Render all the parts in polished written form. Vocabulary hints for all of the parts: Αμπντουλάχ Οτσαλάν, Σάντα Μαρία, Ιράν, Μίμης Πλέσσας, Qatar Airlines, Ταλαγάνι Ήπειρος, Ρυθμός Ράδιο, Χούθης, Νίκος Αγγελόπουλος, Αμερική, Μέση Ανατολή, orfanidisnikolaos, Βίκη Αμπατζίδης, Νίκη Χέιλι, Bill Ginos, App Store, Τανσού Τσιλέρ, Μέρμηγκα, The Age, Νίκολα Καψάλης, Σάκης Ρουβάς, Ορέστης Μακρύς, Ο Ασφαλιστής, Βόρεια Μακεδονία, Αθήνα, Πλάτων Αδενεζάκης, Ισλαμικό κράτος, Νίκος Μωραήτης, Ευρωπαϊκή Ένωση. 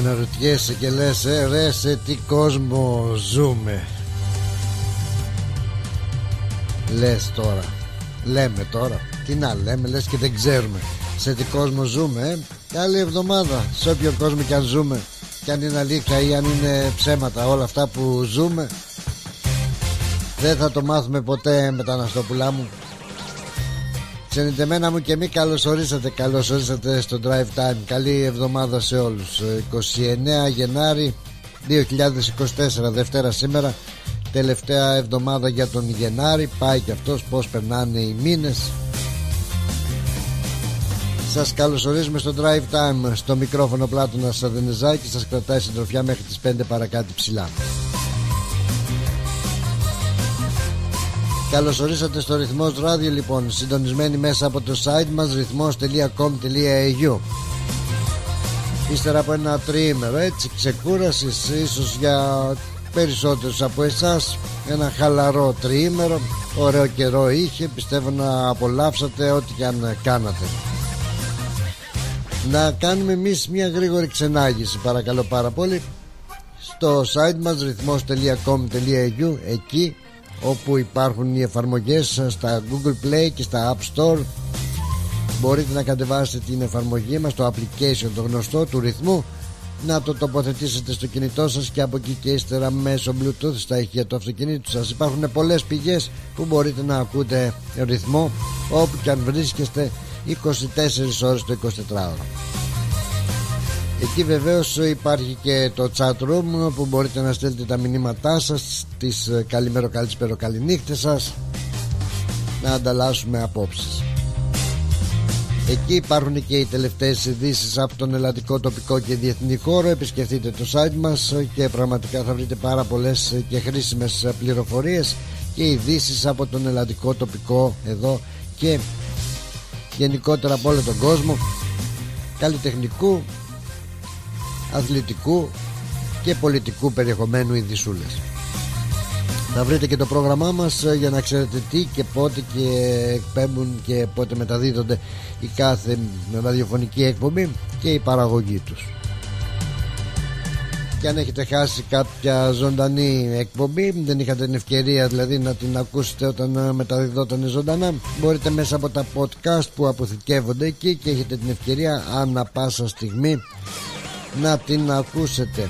αναρωτιέσαι και λες ρε σε τι κόσμο ζούμε. Λες τώρα, λέμε τώρα, τι να λέμε, λες και δεν ξέρουμε σε τι κόσμο ζούμε. Άλλη εβδομάδα, σε όποιο κόσμο κι αν ζούμε, κι αν είναι αλήθεια ή αν είναι ψέματα όλα αυτά που ζούμε, δεν θα το μάθουμε ποτέ, μεταναστόπουλά μου. Ξενιτεμένα μου και μη, καλώς ορίσατε στο Drive Time. Καλή εβδομάδα σε όλους. 29 Γενάρη 2024, Δευτέρα σήμερα, τελευταία εβδομάδα για τον Γενάρη. Πάει και αυτός, πώς περνάνε οι μήνες. Σας καλωσορίζουμε στο Drive Time. Στο μικρόφωνο Πλάτωνας Αδενεζάκης σας κρατάει συντροφιά μέχρι τις 5 παρακάτω ψηλά. Καλωσορίσατε στο Ρυθμός Ράδιο λοιπόν, συντονισμένοι μέσα από το site μας rithmos.com.au. Ύστερα από ένα τριήμερο έτσι ξεκούρασης, ίσως για περισσότερους από εσάς ένα χαλαρό τριήμερο. Ωραίο καιρό είχε, πιστεύω να απολαύσατε ό,τι και αν κάνατε. Να κάνουμε εμείς μια γρήγορη ξενάγηση παρακαλώ πάρα πολύ στο site μας rithmos.com.au, εκεί όπου υπάρχουν οι εφαρμογές στα Google Play και στα App Store. Μπορείτε να κατεβάσετε την εφαρμογή μας, το application το γνωστό του ρυθμού, να το τοποθετήσετε στο κινητό σας και από εκεί και ύστερα μέσω Bluetooth στα ηχεία του αυτοκινήτου σας. Υπάρχουν πολλές πηγές που μπορείτε να ακούτε ρυθμό όπου και αν βρίσκεστε 24 ώρες το 24ωρο. Εκεί βεβαίως υπάρχει και το chat room που μπορείτε να στέλνετε τα μηνύματά σας, τις καλημέρο, καλησπέρο, καληνύχτες σας, να ανταλλάσσουμε απόψεις. Εκεί υπάρχουν και οι τελευταίες ειδήσεις από τον ελλαδικό, τοπικό και διεθνή χώρο. Επισκεφτείτε το site μας και πραγματικά θα βρείτε πάρα πολλές και χρήσιμες πληροφορίες και ειδήσεις από τον ελλαδικό, τοπικό εδώ και γενικότερα από όλο τον κόσμο, καλλιτεχνικού, αθλητικού και πολιτικού περιεχομένου ειδησούλες. Θα βρείτε και το πρόγραμμά μας για να ξέρετε τι και πότε και εκπέμπουν και πότε μεταδίδονται η κάθε ραδιοφωνική εκπομπή και η παραγωγή τους. Και αν έχετε χάσει κάποια ζωντανή εκπομπή, δεν είχατε την ευκαιρία δηλαδή να την ακούσετε όταν μεταδιδόταν ζωντανά, μπορείτε μέσα από τα podcast που αποθηκεύονται εκεί και έχετε την ευκαιρία ανά πάσα στιγμή να την ακούσετε.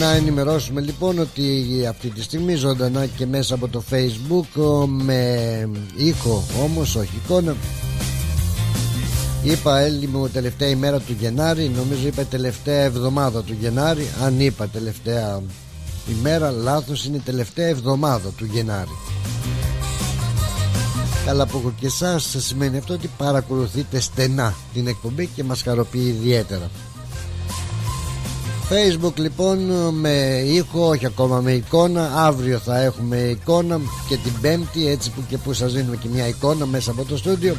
Να ενημερώσουμε λοιπόν ότι αυτή τη στιγμή ζωντανά και μέσα από το Facebook, με ήχο όμως, όχι εικόνα. Είπα Έλλη μου τελευταία ημέρα του Γενάρη, νομίζω είπα τελευταία εβδομάδα του Γενάρη. Αν είπα τελευταία ημέρα λάθος, είναι τελευταία εβδομάδα του Γενάρη. Καλά που έχω και εσάς, σημαίνει αυτό ότι παρακολουθείτε στενά την εκπομπή και μας χαροποιεί ιδιαίτερα. Facebook λοιπόν με ήχο, όχι ακόμα με εικόνα. Αύριο θα έχουμε εικόνα και την Πέμπτη, έτσι που και που σας δίνουμε και μια εικόνα μέσα από το στούντιο.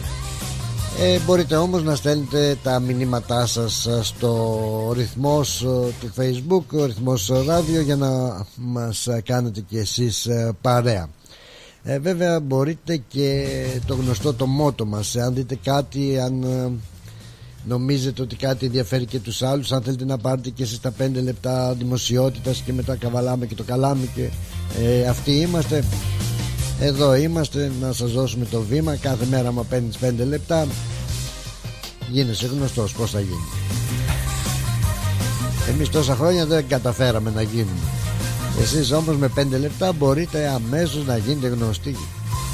Μπορείτε όμως να στέλνετε τα μηνύματά σας στο ρυθμός του Facebook, ρυθμός ράδιο, για να μας κάνετε και εσείς παρέα. Βέβαια μπορείτε και το γνωστό το μότο μας, αν δείτε κάτι, αν νομίζετε ότι κάτι ενδιαφέρει και τους άλλους, αν θέλετε να πάρετε και εσείς τα 5 λεπτά δημοσιότητας και μετά καβαλάμε και το καλάμε και αυτοί είμαστε. Εδώ είμαστε να σας δώσουμε το βήμα. Κάθε μέρα μου παίρνεις 5 λεπτά, γίνεσαι γνωστός, πώς θα γίνει. Εμείς τόσα χρόνια δεν καταφέραμε να γίνουμε. Εσείς όμως με 5 λεπτά μπορείτε αμέσως να γίνετε γνωστοί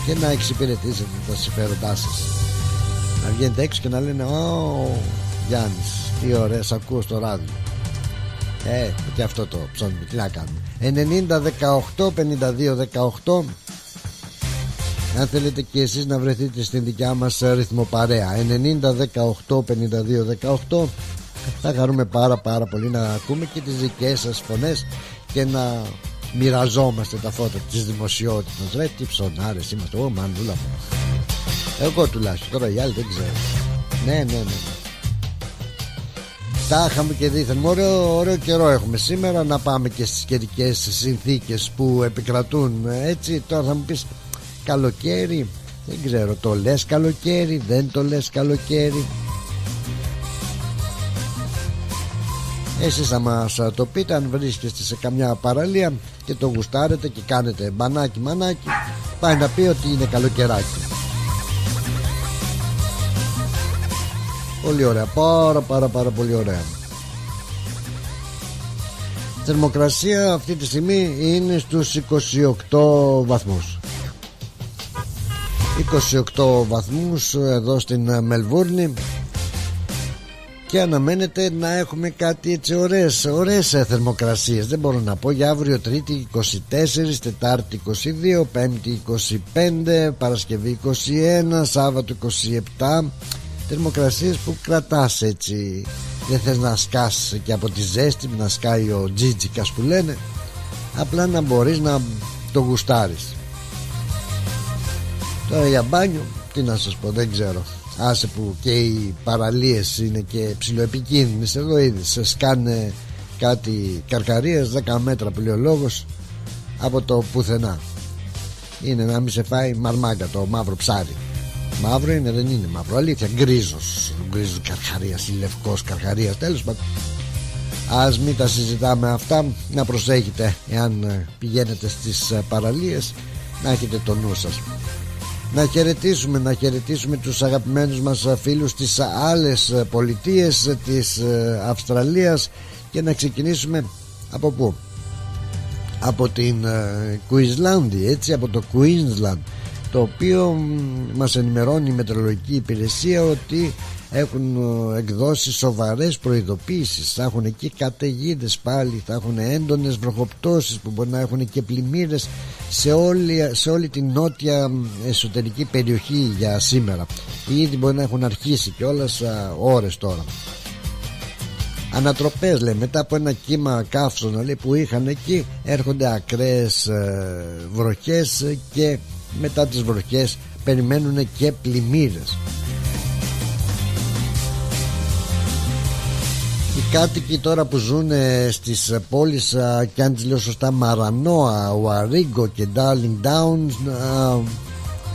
και να εξυπηρετήσετε τα συμφέροντά σας. Να βγαίνετε έξω και να λένε «Ω Γιάννης, τι ωραία, σ' ακούω στο ράδιο». Και αυτό το ψώνουμε, τι να κάνουμε. 90-18-52-18, αν θέλετε και εσείς να βρεθείτε στην δικιά μας ρυθμοπαρέα, 90-18-52-18, θα χαρούμε πάρα πολύ να ακούμε και τις δικές σας φωνές και να μοιραζόμαστε τα φώτα της δημοσιότητας. Ρε τι ψωνάρες είμαστε, ω μανούλα μου. Εγώ τουλάχιστον, τώρα οι άλλοι δεν ξέρω. Ναι. Τα είχαμε και δίθεν. Ωραίο καιρό έχουμε σήμερα. Να πάμε και στις καιρικές συνθήκες που επικρατούν έτσι. Τώρα θα μου πεις καλοκαίρι, Δεν ξέρω, το λες καλοκαίρι, δεν το λες καλοκαίρι. Εσείς θα μας το πείτε, αν βρίσκεστε σε καμιά παραλία και το γουστάρετε και κάνετε μπανάκι μανάκι, πάει να πει ότι είναι καλοκαιράκι. Πολύ ωραία, πάρα πολύ ωραία. Η θερμοκρασία αυτή τη στιγμή είναι στους 28 βαθμούς. 28 βαθμούς εδώ στην Μελβούρνη και αναμένεται να έχουμε κάτι έτσι ωραίες θερμοκρασίες. Δεν μπορώ να πω για αύριο, Τρίτη 24, Τετάρτη 22, Πέμπτη 25, Παρασκευή 21, Σάββατο 27. Θερμοκρασίες που κρατάς έτσι, δεν θες να σκάς και από τη ζέστη, να σκάει ο τζίτζικας που λένε, απλά να μπορείς να το γουστάρεις. Τώρα για μπάνιο, τι να σας πω, δεν ξέρω. Άσε που και οι παραλίες είναι και ψιλοεπικίνδυνες. Εδώ ήδη σε σκάνε κάτι καρκαρίες 10 μέτρα που λέει ο λόγος από το πουθενά. Είναι να μην σε φάει μαρμάγκα το μαύρο ψάρι. Μαύρο είναι, δεν είναι μαύρο, αλήθεια, γκρίζος. Γκρίζος καρχαρίας ή λευκός καρχαρίας, τέλος πάντων. Ας μην τα συζητάμε αυτά. Να προσέχετε εάν πηγαίνετε στις παραλίες, να έχετε το νου σας. Να χαιρετήσουμε τους αγαπημένους μας φίλους στις άλλες πολιτείες της Αυστραλίας και να ξεκινήσουμε από πού? Από την Κουινσλάνδη, έτσι, από το Queensland, το οποίο μας ενημερώνει η μετρολογική υπηρεσία ότι έχουν εκδώσει σοβαρές προειδοποίησεις. Θα έχουν εκεί καταιγίδες πάλι, θα έχουν έντονες βροχοπτώσεις που μπορεί να έχουν και πλημμύρες σε όλη την νότια εσωτερική περιοχή για σήμερα. Ήδη μπορεί να έχουν αρχίσει κιόλας ώρες τώρα. Ανατροπές, λέει, μετά από ένα κύμα καύσωνα, λέει, που είχαν εκεί, έρχονται ακραίες βροχές και μετά τις βροχές περιμένουν και πλημμύρες. Οι κάτοικοι τώρα που ζουν στις πόλεις, και αν τις λέω σωστά, Μαρανόα, Ουαρίγκο και Ντάρλινγκ Ντάουνς,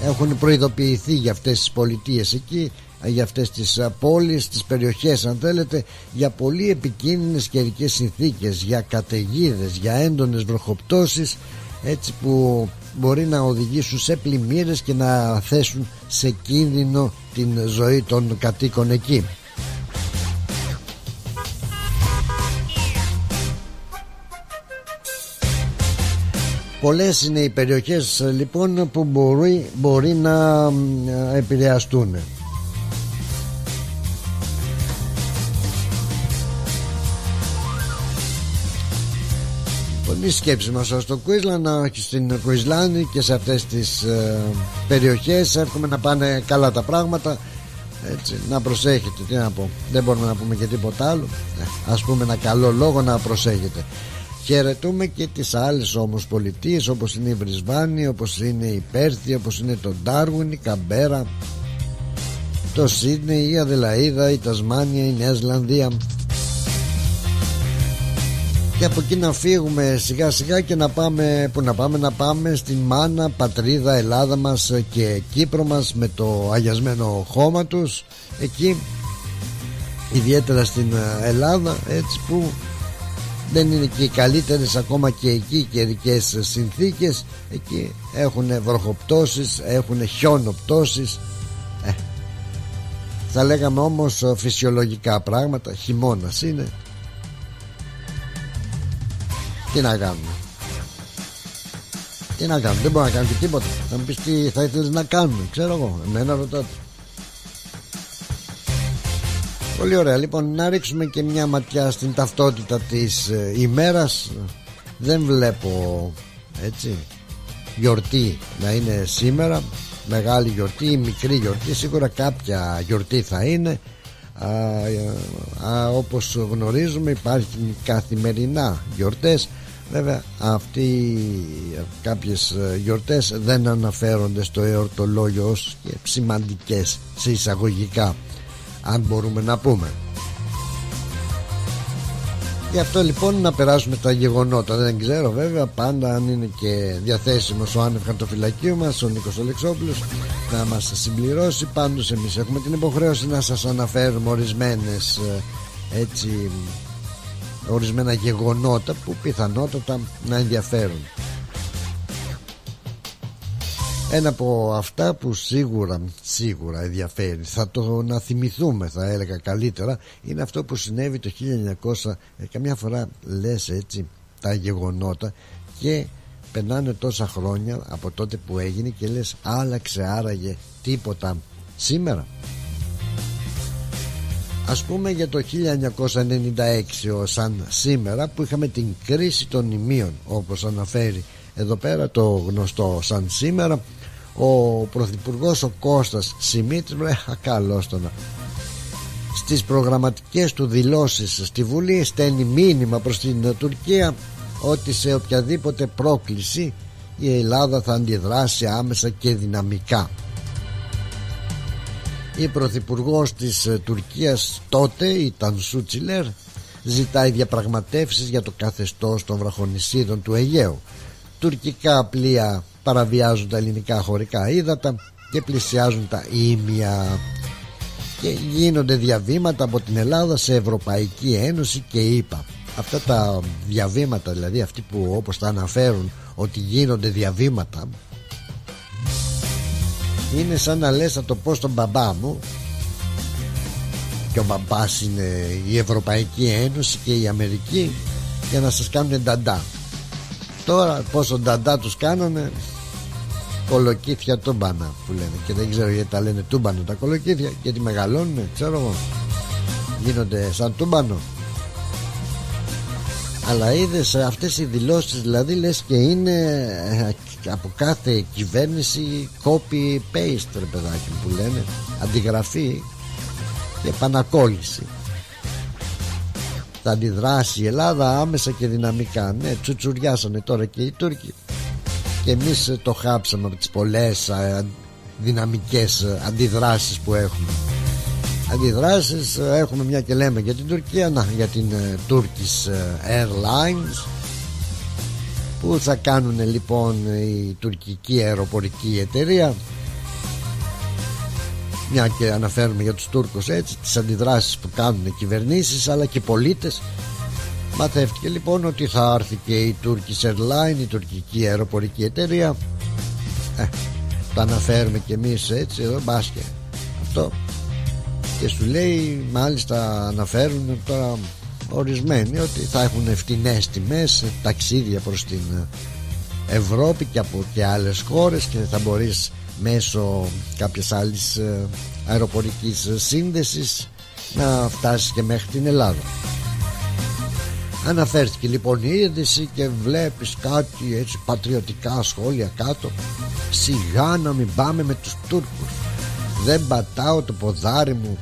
έχουν προειδοποιηθεί για αυτές τις πολιτείες εκεί, για αυτές τις πόλεις, τις περιοχές αν θέλετε, για πολύ επικίνδυνες καιρικές συνθήκες, για καταιγίδες, για έντονες βροχοπτώσεις, έτσι που μπορεί να οδηγήσουν σε πλημμύρες και να θέσουν σε κίνδυνο την ζωή των κατοίκων εκεί. Πολλές είναι οι περιοχές λοιπόν που μπορεί να επηρεαστούν. Πολύ σκέψη μας στο Queensland, στην Queensland και σε αυτές τις περιοχές. Εύχομαι να πάνε καλά τα πράγματα, έτσι, να προσέχετε, τι να πω, δεν μπορούμε να πούμε και τίποτα άλλο, ας πούμε ένα καλό λόγο να προσέχετε. Χαιρετούμε και τις άλλες όμως πολιτείες, όπως είναι η Βρισβάνη, όπως είναι η Πέρθη, όπως είναι το Ντάρουιν, η Καμπέρα, το Σίδνεϊ, η Αδελαΐδα, η Τασμάνια, η Νέα Ζηλανδία. Και από εκεί να φύγουμε σιγά σιγά και να πάμε, που να πάμε στην μάνα πατρίδα Ελλάδα μας και Κύπρο μας, με το αγιασμένο χώμα τους εκεί, ιδιαίτερα στην Ελλάδα, έτσι που δεν είναι και οι καλύτερες ακόμα και εκεί καιρικές συνθήκες. Εκεί έχουν βροχοπτώσεις, έχουν χιονοπτώσεις, θα λέγαμε όμως φυσιολογικά πράγματα, χειμώνας είναι, τι να κάνουμε, δεν μπορώ να κάνω και τίποτα. Θα μου πεις τι θα ήθελες να κάνουμε, ξέρω εγώ, εμένα ρωτάτε. Πολύ ωραία, λοιπόν, να ρίξουμε και μια ματιά στην ταυτότητα της ημέρας. Δεν βλέπω, έτσι, γιορτή να είναι σήμερα, μεγάλη γιορτή ή μικρή γιορτή. Σίγουρα κάποια γιορτή θα είναι. Όπως γνωρίζουμε υπάρχουν καθημερινά γιορτές. Βέβαια αυτοί, κάποιες γιορτές δεν αναφέρονται στο εορτολόγιο ως και σημαντικές σε εισαγωγικά, αν μπορούμε να πούμε. Γι' αυτό λοιπόν να περάσουμε τα γεγονότα. Δεν ξέρω βέβαια πάντα αν είναι και διαθέσιμος ο άνευ χαρτοφυλακίου μας ο Νίκος Αλεξόπουλος να μας συμπληρώσει. Πάντως εμείς έχουμε την υποχρέωση να σας αναφέρουμε ορισμένες έτσι, ορισμένα γεγονότα που πιθανότατα να ενδιαφέρουν. Ένα από αυτά που σίγουρα ενδιαφέρει, θα το να θυμηθούμε θα έλεγα καλύτερα, είναι αυτό που συνέβη το 1900. Καμιά φορά λες έτσι τα γεγονότα και περνάνε τόσα χρόνια από τότε που έγινε και λες άλλαξε άραγε τίποτα σήμερα? Ας πούμε για το 1996 σαν σήμερα που είχαμε την κρίση των ημείων, όπως αναφέρει εδώ πέρα το γνωστό σαν σήμερα ο πρωθυπουργός ο Κώστας Σιμίτς. Καλώς τον. Στις προγραμματικές του δηλώσεις στη Βουλή στέλνει μήνυμα προς την Τουρκία ότι σε οποιαδήποτε πρόκληση η Ελλάδα θα αντιδράσει άμεσα και δυναμικά. Η πρωθυπουργός της Τουρκίας τότε η Τανσού Τσιλέρ ζητάει διαπραγματεύσεις για το καθεστώς των βραχονησίδων του Αιγαίου. Τουρκικά πλοία παραβιάζουν τα ελληνικά χωρικά ύδατα και πλησιάζουν τα ήμια και γίνονται διαβήματα από την Ελλάδα σε Ευρωπαϊκή Ένωση και ΗΠΑ. Αυτά τα διαβήματα δηλαδή, αυτοί που όπως τα αναφέρουν ότι γίνονται διαβήματα, είναι σαν να λες θα το πω στον μπαμπά μου και ο μπαμπάς είναι η Ευρωπαϊκή Ένωση και η Αμερική για να σας κάνουν νταντά. Τώρα πόσο νταντά τους κάνανε, κολοκύθια τούμπανα που λένε, και δεν ξέρω γιατί τα λένε τούμπανα τα κολοκύθια, γιατί μεγαλώνουν, ξέρω εγώ, γίνονται σαν τούμπανο. Αλλά είδες αυτές οι δηλώσεις δηλαδή λες και είναι από κάθε κυβέρνηση copy-paste ρε παιδάκι που λένε, αντιγραφή και επανακόλληση. Θα αντιδράσει η Ελλάδα άμεσα και δυναμικά. Ναι, τσουτσουριάσανε τώρα και οι Τούρκοι και εμείς το χάψαμε από τις πολλές δυναμικές αντιδράσεις που έχουμε. Αντιδράσεις έχουμε μια και λέμε για την Τουρκία, να, για την Turkish Airlines που θα κάνουν λοιπόν η τουρκική αεροπορική εταιρεία, μια και αναφέρουμε για τους Τούρκους έτσι τις αντιδράσεις που κάνουν οι κυβερνήσεις αλλά και οι πολίτες. Μαθεύτηκε λοιπόν ότι θα έρθει και η Turkish Airlines, η τουρκική αεροπορική εταιρεία. Το αναφέρουμε και εμείς έτσι εδώ μπάσκετ αυτό και σου λέει, μάλιστα αναφέρουν τώρα ορισμένοι ότι θα έχουν φτηνές τιμές ταξίδια προς την Ευρώπη και από και άλλες χώρες και θα μπορείς μέσω κάποιες άλλες αεροπορικής σύνδεσης να φτάσεις και μέχρι την Ελλάδα. Αναφέρθηκε λοιπόν η είδηση και βλέπεις κάτι έτσι πατριωτικά σχόλια κάτω. Σιγά να μην πάμε με τους Τούρκους, δεν πατάω το ποδάρι μου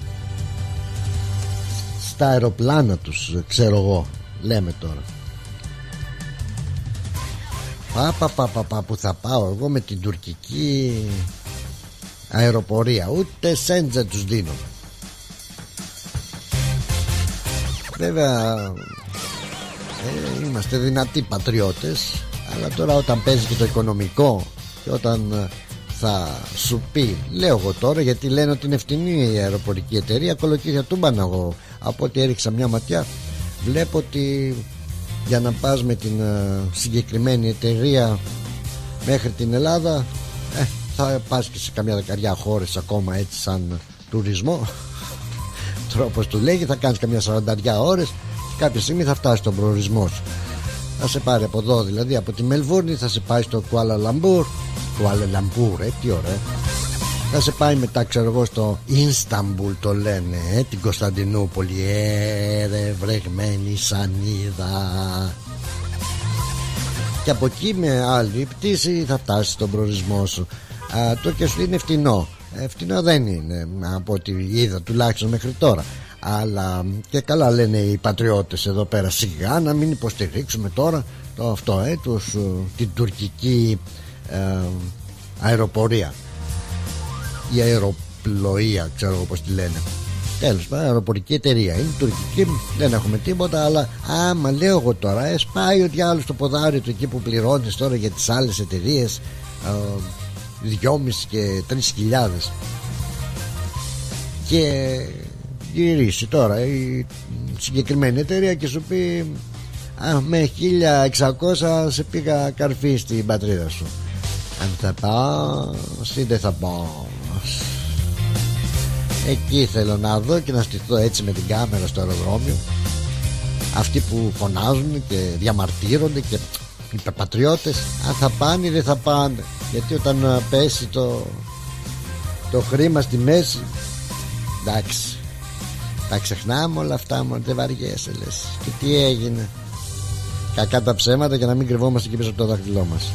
στα αεροπλάνα τους, ξέρω εγώ, λέμε τώρα. Παπαπαπαπα που θα πάω εγώ με την τουρκική αεροπορία, ούτε σέντζα τους δίνω. Βέβαια είμαστε δυνατοί πατριώτες, αλλά τώρα όταν παίζει και το οικονομικό και όταν θα σου πει, λέω εγώ τώρα γιατί λένε ότι είναι φτηνή η αεροπορική εταιρεία, κολοκύθια τούμπανα εγώ από ό,τι έριξα μια ματιά, βλέπω ότι για να πας με την συγκεκριμένη εταιρεία μέχρι την Ελλάδα θα πας και σε καμιά δεκαριά χώρες ακόμα έτσι σαν τουρισμό τρόπος του λέγει, θα κάνεις καμιά 40 ώρες και κάποια στιγμή θα φτάσεις στον προορισμό σου. Θα σε πάρει από εδώ δηλαδή, από τη Μελβούρνη θα σε πάει στο Κουάλα Λαμπούρ, τι ωραία. Θα σε πάει μετά ξέρω εγώ στο Ινσταμπούλ το λένε, την Κωνσταντινούπολη, ρε βρεγμένη σανίδα. Και από εκεί με άλλη πτήση θα φτάσει στον προορισμό σου. Το και σου είναι φτηνό. Φτηνό δεν είναι από ό,τι είδα τουλάχιστον μέχρι τώρα. Αλλά και καλά λένε οι πατριώτες εδώ πέρα, σιγά να μην υποστηρίξουμε τώρα το αυτό, την τουρκική αεροπορία. Η αεροπλοεία, ξέρω όπως τη λένε. Τέλος πάντων, αεροπορική εταιρεία είναι τουρκική, δεν έχουμε τίποτα. Αλλά άμα λέω εγώ τώρα, σπάει ο διάλογος το ποδάρι του εκεί που πληρώνεις τώρα για τις άλλες εταιρείες 2.500 και 3.000, και γυρίσει τώρα η συγκεκριμένη εταιρεία και σου πει με 1.600 σε πήγα καρφί στην πατρίδα σου. Αν θα πάω ή δεν θα πάω, εκεί θέλω να δω και να στηθώ έτσι με την κάμερα στο αεροδρόμιο. Αυτοί που φωνάζουν και διαμαρτύρονται και οι πατριώτες, αν θα πάνε ή δεν θα πάνε. Γιατί όταν πέσει το χρήμα στη μέση, εντάξει, τα ξεχνάμε όλα αυτά, μόνο δεν βαριέσαι λες. Και τι έγινε, κακά τα ψέματα, για να μην κρυβόμαστε και πίσω από το δάχτυλό μας.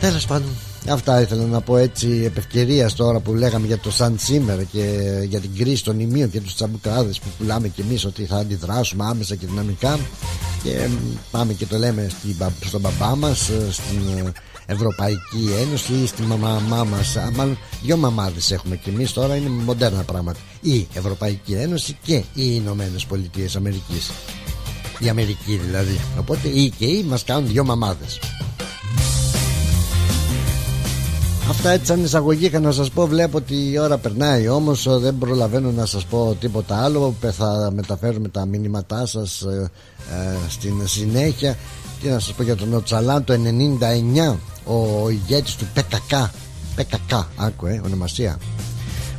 Τέλος πάντων, αυτά ήθελα να πω έτσι επ' ευκαιρίας τώρα που λέγαμε για το Sun σήμερα και για την κρίση των ημείων και τους τσαμπουκάδες που πουλάμε κι εμείς ότι θα αντιδράσουμε άμεσα και δυναμικά, και πάμε και το λέμε στον μπαμπά μας, στην Ευρωπαϊκή Ένωση ή στη μαμά μας. Μάλλον δυο μαμάδες έχουμε κι εμείς τώρα, είναι μοντέρνα πράγματα, η Ευρωπαϊκή Ένωση και οι Ηνωμένες Πολιτείες Αμερικής, η Αμερική δηλαδή. Οπότε οι και οι μας κάνουν δυο μαμάδες. Αυτά έτσι σαν εισαγωγή είχα να σας πω. Βλέπω ότι η ώρα περνάει, όμως δεν προλαβαίνω να σας πω τίποτα άλλο. Θα μεταφέρουμε τα μηνύματά σας στην συνέχεια. Τι να σας πω για τον Οτσαλάν, το 99, ο ηγέτης του ΠΚΚ, άκου ονομασία,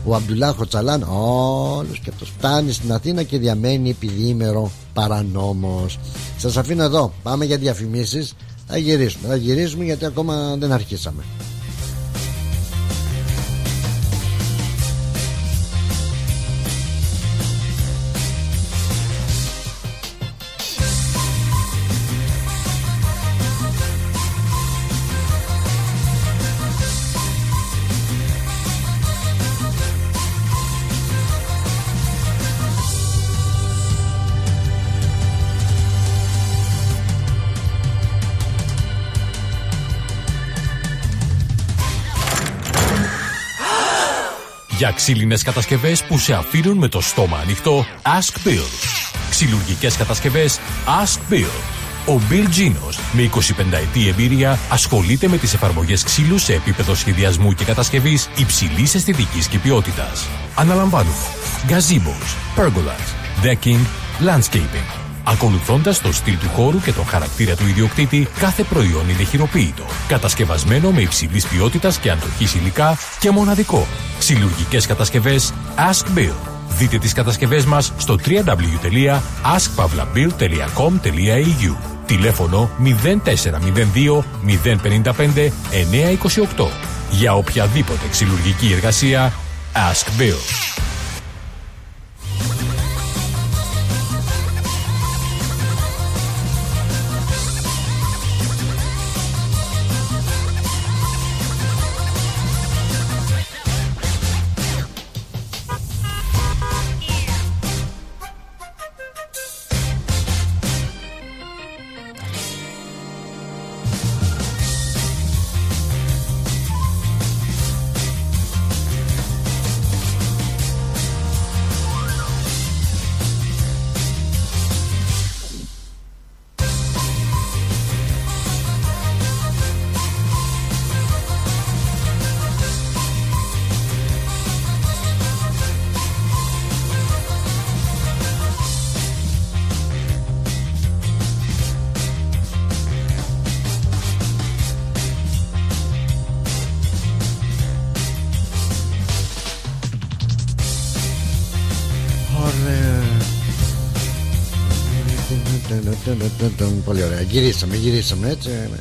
ο Αμπτουλάχ Οτσαλάν, όλος και αυτός φτάνει στην Αθήνα και διαμένει επιδιήμερο παρανόμος. Σας αφήνω εδώ, πάμε για διαφημίσεις, θα γυρίσουμε γιατί ακόμα δεν αρχίσαμε. Για ξύλινες κατασκευές που σε αφήνουν με το στόμα ανοιχτό, Ask Bill. Ξυλουργικές κατασκευές, Ask Bill. Ο Bill Ginos, με 25 ετή εμπειρία, ασχολείται με τις εφαρμογές ξύλου σε επίπεδο σχεδιασμού και κατασκευής υψηλής αισθητικής και ποιότητας. Αναλαμβάνουμε gazebos, pergolas, decking, landscaping. Ακολουθώντας το στυλ του χώρου και τον χαρακτήρα του ιδιοκτήτη, κάθε προϊόν είναι χειροποίητο, κατασκευασμένο με υψηλής ποιότητας και αντοχής υλικά και μοναδικό. Ξυλουργικές κατασκευές Ask Bill. Δείτε τις κατασκευές μας στο www.askpavlabill.com.au. Τηλέφωνο 0402 055 928. Για οποιαδήποτε ξυλουργική εργασία, Ask Bill. Πολύ ωραία, γυρίσαμε έτσι με τα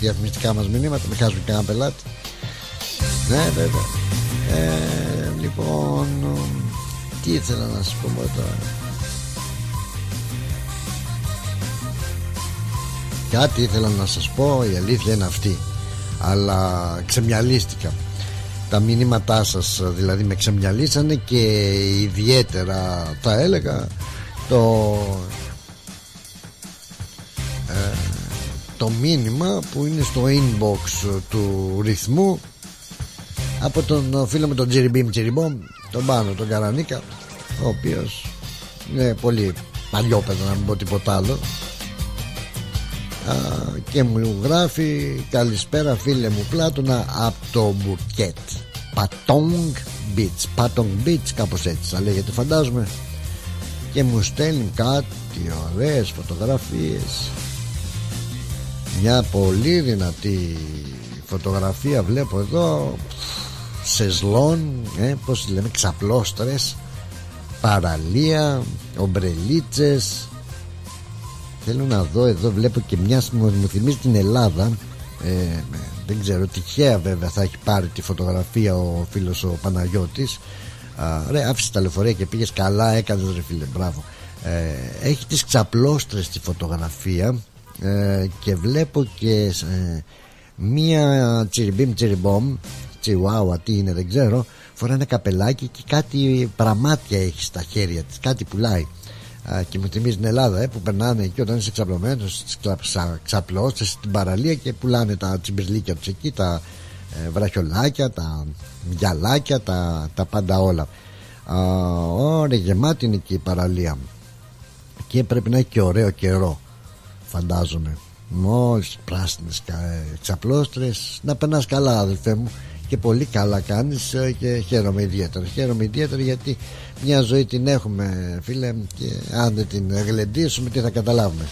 διαφημιστικά μας μηνύματα, μην χάσουμε κανένα πελάτη. Ναι βέβαια. Λοιπόν, τι ήθελα να σας πω τώρα, κάτι ήθελα να σας πω, η αλήθεια είναι αυτή, αλλά ξεμιαλίστηκα. Τα μηνύματά σας δηλαδή με ξεμιαλίσανε, και ιδιαίτερα θα έλεγα το μήνυμα που είναι στο inbox του ρυθμού από τον φίλο με τον Τζιριμπίμ Τζιριμπόμ, τον Πάνο, τον Καρανίκα, ο οποίος είναι πολύ παλιόπαιδο, να μην πω τίποτα άλλο, και μου γράφει: καλησπέρα φίλε μου Πλάτωνα, από το Μπουκέτ Patong Beach, κάπως έτσι θα λέγεται φαντάζομαι, και μου στέλνει κάτι ωραίες φωτογραφίες. Μια πολύ δυνατή φωτογραφία βλέπω εδώ, σεσλόν, πώς λέμε, ξαπλώστρες, παραλία, ομπρελίτσες. Θέλω να δω εδώ, βλέπω και μια, μου θυμίζει την Ελλάδα, δεν ξέρω, τυχαία βέβαια θα έχει πάρει τη φωτογραφία ο φίλος ο Παναγιώτης. Ρε, άφησες τα λεωφορεία και πήγες, καλά έκανες ρε φίλε, μπράβο. Έχει τις ξαπλώστρες στη φωτογραφία, και βλέπω και μία τσιριμπομ, τσιουάουα, τι είναι δεν ξέρω, φοράει ένα καπελάκι και κάτι πραμάτια έχει στα χέρια της, κάτι πουλάει. Και μου θυμίζει την Ελλάδα, που περνάνε εκεί όταν είσαι ξαπλωμένος, ξαπλώστες στην παραλία και πουλάνε τα τσιμπιρλίκια τους εκεί, τα βραχιολάκια, τα γυαλάκια, τα πάντα όλα. Ωραία, γεμάτη είναι εκεί η παραλία και πρέπει να έχει και ωραίο καιρό φαντάζομαι, μόλις πράσινες ξαπλώστρες, να περνάς καλά αδελφέ μου, και πολύ καλά κάνεις, και χαίρομαι ιδιαίτερα γιατί μια ζωή την έχουμε φίλε, και αν δεν την γλεντήσουμε τι θα καταλάβουμε.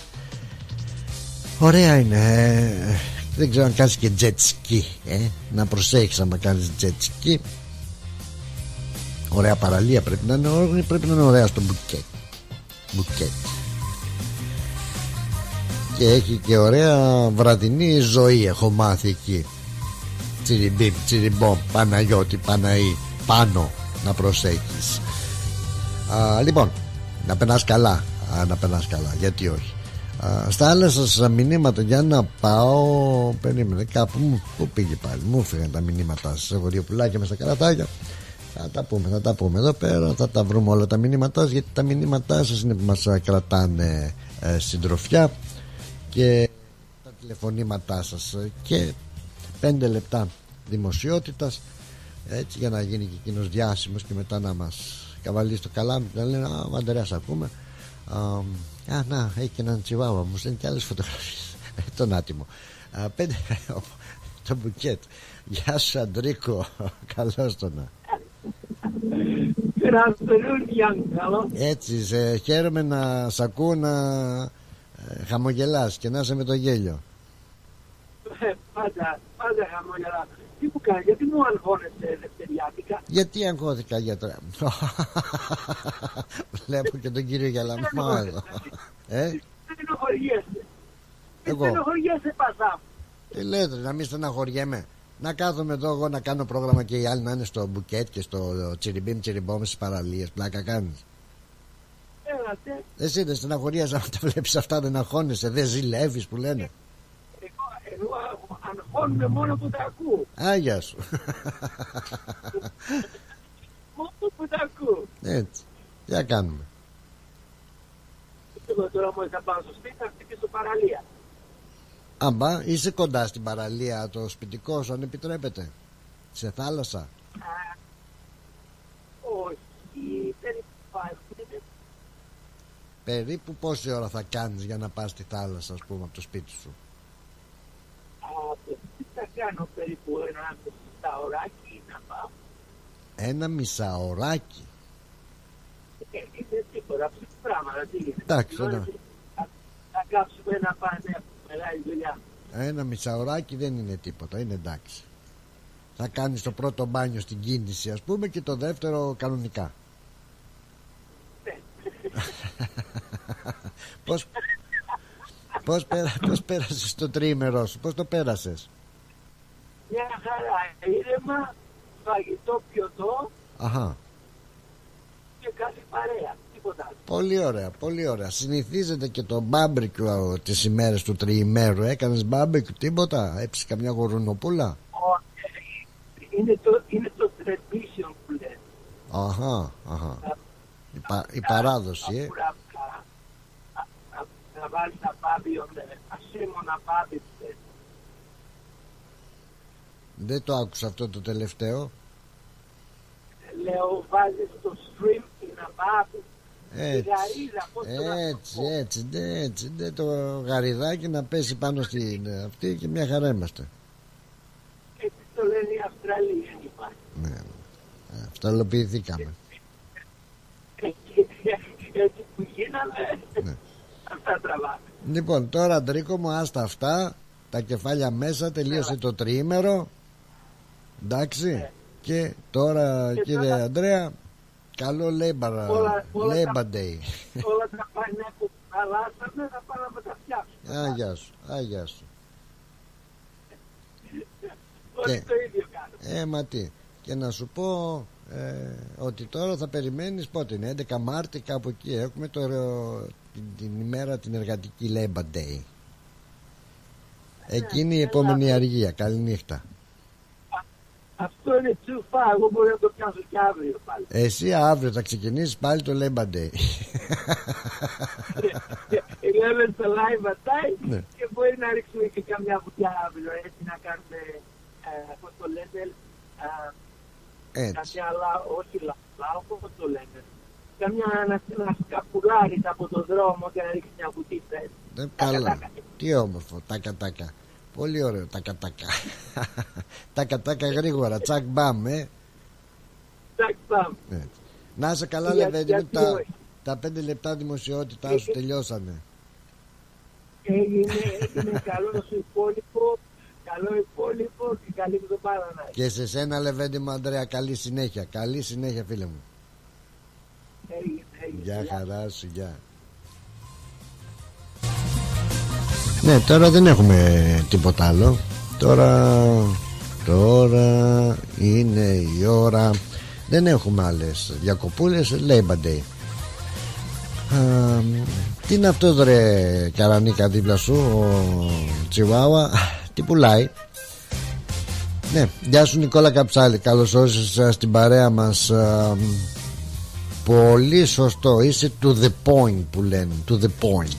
Ωραία είναι, δεν ξέρω αν κάνεις και jet ski, να προσέχεις άμα κάνεις jet ski. Ωραία παραλία πρέπει να είναι, ωραία στο Μπουκέτ. Και έχει και ωραία βραδινή ζωή, έχω μάθει εκεί. Τσιριμπίμ, τσιριμπόμ, Παναγιώτη, Παναή, πάνω να προσέχεις. Λοιπόν, να περνάς καλά, γιατί όχι. Στα άλλα σας μηνύματα για να πάω, περίμενε κάπου, πού πήγε πάλι, μου φύγαν τα μηνύματα σας, έχω δύο πουλάκια μες στα καρατάκια. Θα τα πούμε εδώ πέρα, θα τα βρούμε όλα τα μηνύματά σας, γιατί τα μηνύματά σας είναι που μας κρατάνε συντροφιά, και τα τηλεφωνήματά σας, και 5 λεπτά δημοσιότητας, έτσι για να γίνει και εκείνος διάσημος και μετά να μας καβαλεί στο καλάμι και να λένε ο Αντερέας ακούμε. Να, έχει και έναν τσιβάβα, μου στέλνει και άλλες φωτογραφίες. Τον άτιμο. Το Μπουκέτ. Γεια σου Αντρίκο, καλώς το να. Έτσι, χαίρομαι να σ' ακούω να χαμογελάς και να είσαι με το γέλιο. Πάντα χαμογελάς. Τι που κάνει, γιατί μου αγχώνεσαι δευτεριάτικα? Γιατί αγχώθηκα γιατρέ? Βλέπω και τον κύριο Γιαλαμπά εδώ. Στενοχωριέσαι πασά. Τι λέτε, να μην στεναχωριέμαι? Να κάθομαι εδώ εγώ να κάνω πρόγραμμα και οι άλλοι να είναι στο Μπουκέτ και στο τσιριμπίμ τσιριμπόμ στις παραλίες. Πλάκα κάνεις. Εσύ δεν στεναχωριέσαι όταν τα βλέπεις αυτά, δεν αγχώνεσαι, δεν ζηλεύεις που λένε. Εγώ αγχώνομαι μόνο που τα ακούω. Άγια σου. Μόνο που τα ακούω. Έτσι. Τι θα κάνουμε. Εγώ τώρα μόλις θα πάω στο σπίτι θα χτυπήσω παραλία. Αμπά, είσαι κοντά στην παραλία, το σπιτικό σου αν επιτρέπεται? Σε θάλασσα? Όχι, περίπου πόση ώρα θα κάνεις για να πας στη θάλασσα, ας πούμε, από το σπίτι σου? Θα κάνω περίπου ένα μισάωράκι να πάω. Ένα μισάωράκι? Είναι τίποτα, αυτό το πράγμα. Εντάξει, θα κάψουμε ένα πανέμο. Ένα μισάωράκι δεν είναι τίποτα, είναι εντάξει. Θα κάνεις το πρώτο μπάνιο στην κίνηση, ας πούμε, και το δεύτερο κανονικά. Πώς πέρασες το τριήμερό σου, πώς το πέρασες? Μια χαρά, ήρεμα, φαγητό, πιωτό. Αχα. Και κάθε παρέα. Πολύ ωραία. Συνηθίζεται και το μπάμπικιου τις ημέρες του τριημέρου. Έκανες μπάμπικιου, τίποτα? Έψηκα μια γουρουνοπούλα? Είναι το tradition που λένε. Αχα. Η παράδοση, Να βάλεις τα μπάμπιο, ασήμωνα μπάμπιο. Δεν το άκουσα αυτό το τελευταίο. λέω, βάζεις το stream στην αμπάπη. Έτσι, ναι, το γαριδάκι να πέσει πάνω στην αυτή και μια χαρά είμαστε. Έτσι το λένε οι Αυστραλοί, αν υπάρχει. Ναι, αυτολοποιηθήκαμε. Έτσι που γίναμε, αυτά τραβάμε. Λοιπόν, τώρα Αντρίκο μου, άστα αυτά, τα κεφάλια μέσα, τελείωσε το τριήμερο. Εντάξει, και τώρα κύριε Αντρέα, καλό Λέμπαρα, Λέμπα Day. Όλα τα πάνε που χαλάσαμε, θα πάμε να τα φτιάξουμε. Άγια σου, άγια σου. Όλοι το ίδιο κάνουμε. Μα τι, και να σου πω ότι τώρα θα περιμένεις πότε είναι, 11 Μάρτη κάπου εκεί, έχουμε την ημέρα την εργατική Λέμπα Day. Εκείνη η επόμενη αργία, καληνύχτα. Αυτό είναι too far, εγώ μπορεί να το κάνω και αύριο πάλι. Εσύ αύριο θα ξεκινήσεις πάλι το Labor Day. 11 το Labor Day και μπορεί να ρίξουμε και καμιά βουτιά αύριο, έτσι να κάνουμε, όπως το λέτε, κάτι άλλα, όχι λαό, όπως το λέτε. Καμιά να σκαπουλάρεις από τον δρόμο και να ρίξεις μια βουτή. Καλά, τι όμορφο, τάκα-τάκα. Πολύ ωραίο τα κατάκα. Τα κατάκα γρήγορα. Τσακ μπαμ. Τσακ μπαμ. Να είσαι καλά, Λεβέντη. Τα 5 λεπτά δημοσιότητά σου τελειώσανε. Έγινε καλό σου υπόλοιπο. Καλό υπόλοιπο και καλή που το παρανάει. Και σε σένα, Λεβέντη μου, Ανδρέα, καλή συνέχεια. Καλή συνέχεια, φίλε μου. Γεια χαρά σου, γεια. Ναι, τώρα δεν έχουμε τίποτα άλλο. Τώρα είναι η ώρα. Δεν έχουμε άλλες διακοπούλες. Labor Day. Τι είναι αυτό εδώ ρε Καρανίκα δίπλα σου? Ο Τσιουάουα. Τι πουλάει? Ναι, γεια σου Νικόλα Καψάλη. Καλώς όρισες στην παρέα μας. Πολύ σωστό. Είσαι to the point που λένε. To the point.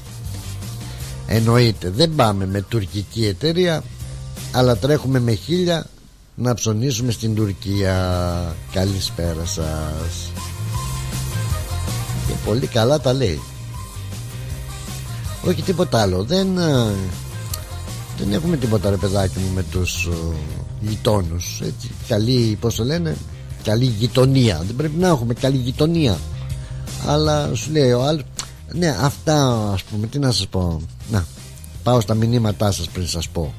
Εννοείται, δεν πάμε με τουρκική εταιρεία, αλλά τρέχουμε με 1000 να ψωνίσουμε στην Τουρκία. Καλησπέρα σας. Και πολύ καλά τα λέει. Όχι τίποτα άλλο. Δεν έχουμε τίποτα ρε παιδάκι μου με τους γειτόνους. Έτσι, καλή, πώς το λένε, καλή γειτονία. Δεν πρέπει να έχουμε καλή γειτονία. Αλλά σου λέει ο άλλος. Ναι, αυτά ας πούμε, τι να σας πω. Να, πάω στα μηνύματά σας πριν σας πω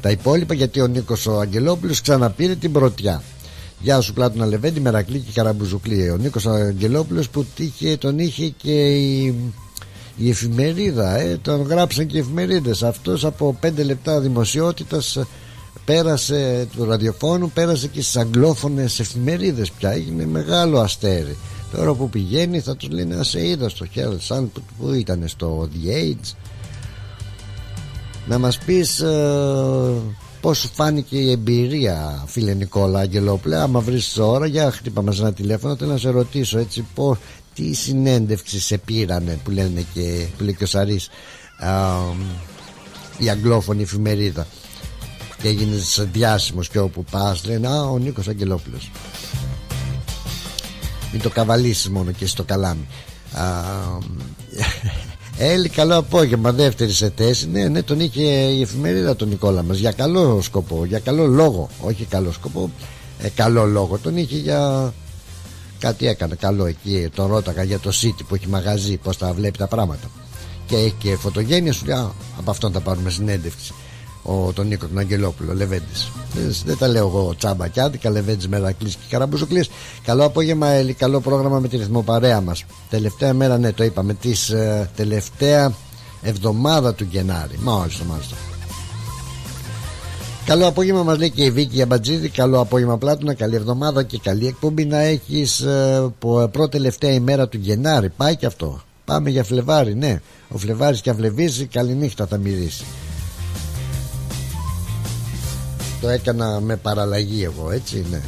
τα υπόλοιπα, γιατί ο Νίκος ο Αγγελόπουλος ξαναπήρε την πρωτιά. Γεια σου Πλάτωνα Λεβέντη, Μερακλή και Καραμπουζουκλή. Ο Νίκος ο Αγγελόπουλος που τον είχε και η εφημερίδα, τον γράψαν και οι εφημερίδες. Αυτός από 5 λεπτά δημοσιότητας πέρασε του ραδιοφώνου, πέρασε και στις αγγλόφωνες εφημερίδες πια, έγινε μεγάλο αστέρι. Τώρα που πηγαίνει θα τους λένε, σε είδα στο Herald Sun που ήταν στο The Age. Να μας πεις πώς σου φάνηκε η εμπειρία, φίλε Νικόλα Αγγελόπουλε. Άμα βρεις ώρα, για χτύπα μας ένα τηλέφωνο, θέλω να σε ρωτήσω έτσι πώς, τι συνέντευξη σε πήρανε που λένε και που λέει και ο Σαρής, η αγγλόφωνη εφημερίδα, και έγινες διάσημος και όπου πας λένε, α, ο Νίκος Αγγελόπουλος. Μην το καβαλήσεις μόνο και στο καλάμι. Έλλη, καλό απόγευμα. Δεύτερη σε θέση. Ναι, τον είχε η εφημερίδα τον Νικόλα μας. Για καλό σκοπό, για καλό λόγο. Όχι καλό σκοπό, καλό λόγο. Τον είχε για κάτι έκανε καλό εκεί. Τον ρώταγα για το City που έχει μαγαζί, πώς τα βλέπει τα πράγματα. Και έχει και φωτογένεια σου. Από αυτόν θα πάρουμε συνέντευξη. Τον Νίκο τον Αγγελόπουλο, Λεβέντης. Δεν τα λέω εγώ τσάμπα κι άδικα. Λεβέντης, Μερακλής και Καραμπουζουκλής. Καλό απόγευμα, Έλλη. Καλό πρόγραμμα με τη ρυθμοπαρέα μας. Τελευταία μέρα, ναι, το είπαμε. Της τελευταία εβδομάδα του Γενάρη. Μάλιστα. Καλό απόγευμα, μας λέει και η Βίκη Αμπατζίδη. Καλό απόγευμα, Πλάτωνα. Καλή εβδομάδα και καλή εκπομπή να έχεις. Πρώτη-τελευταία ημέρα του Γενάρη. Πάει και αυτό. Πάμε για Φλεβάρι, ναι. Ο Φλεβάρης και αυλεβίζει. Καληνύχτα θα μυρίσει. Το έκανα με παραλλαγή εγώ, έτσι, ναι.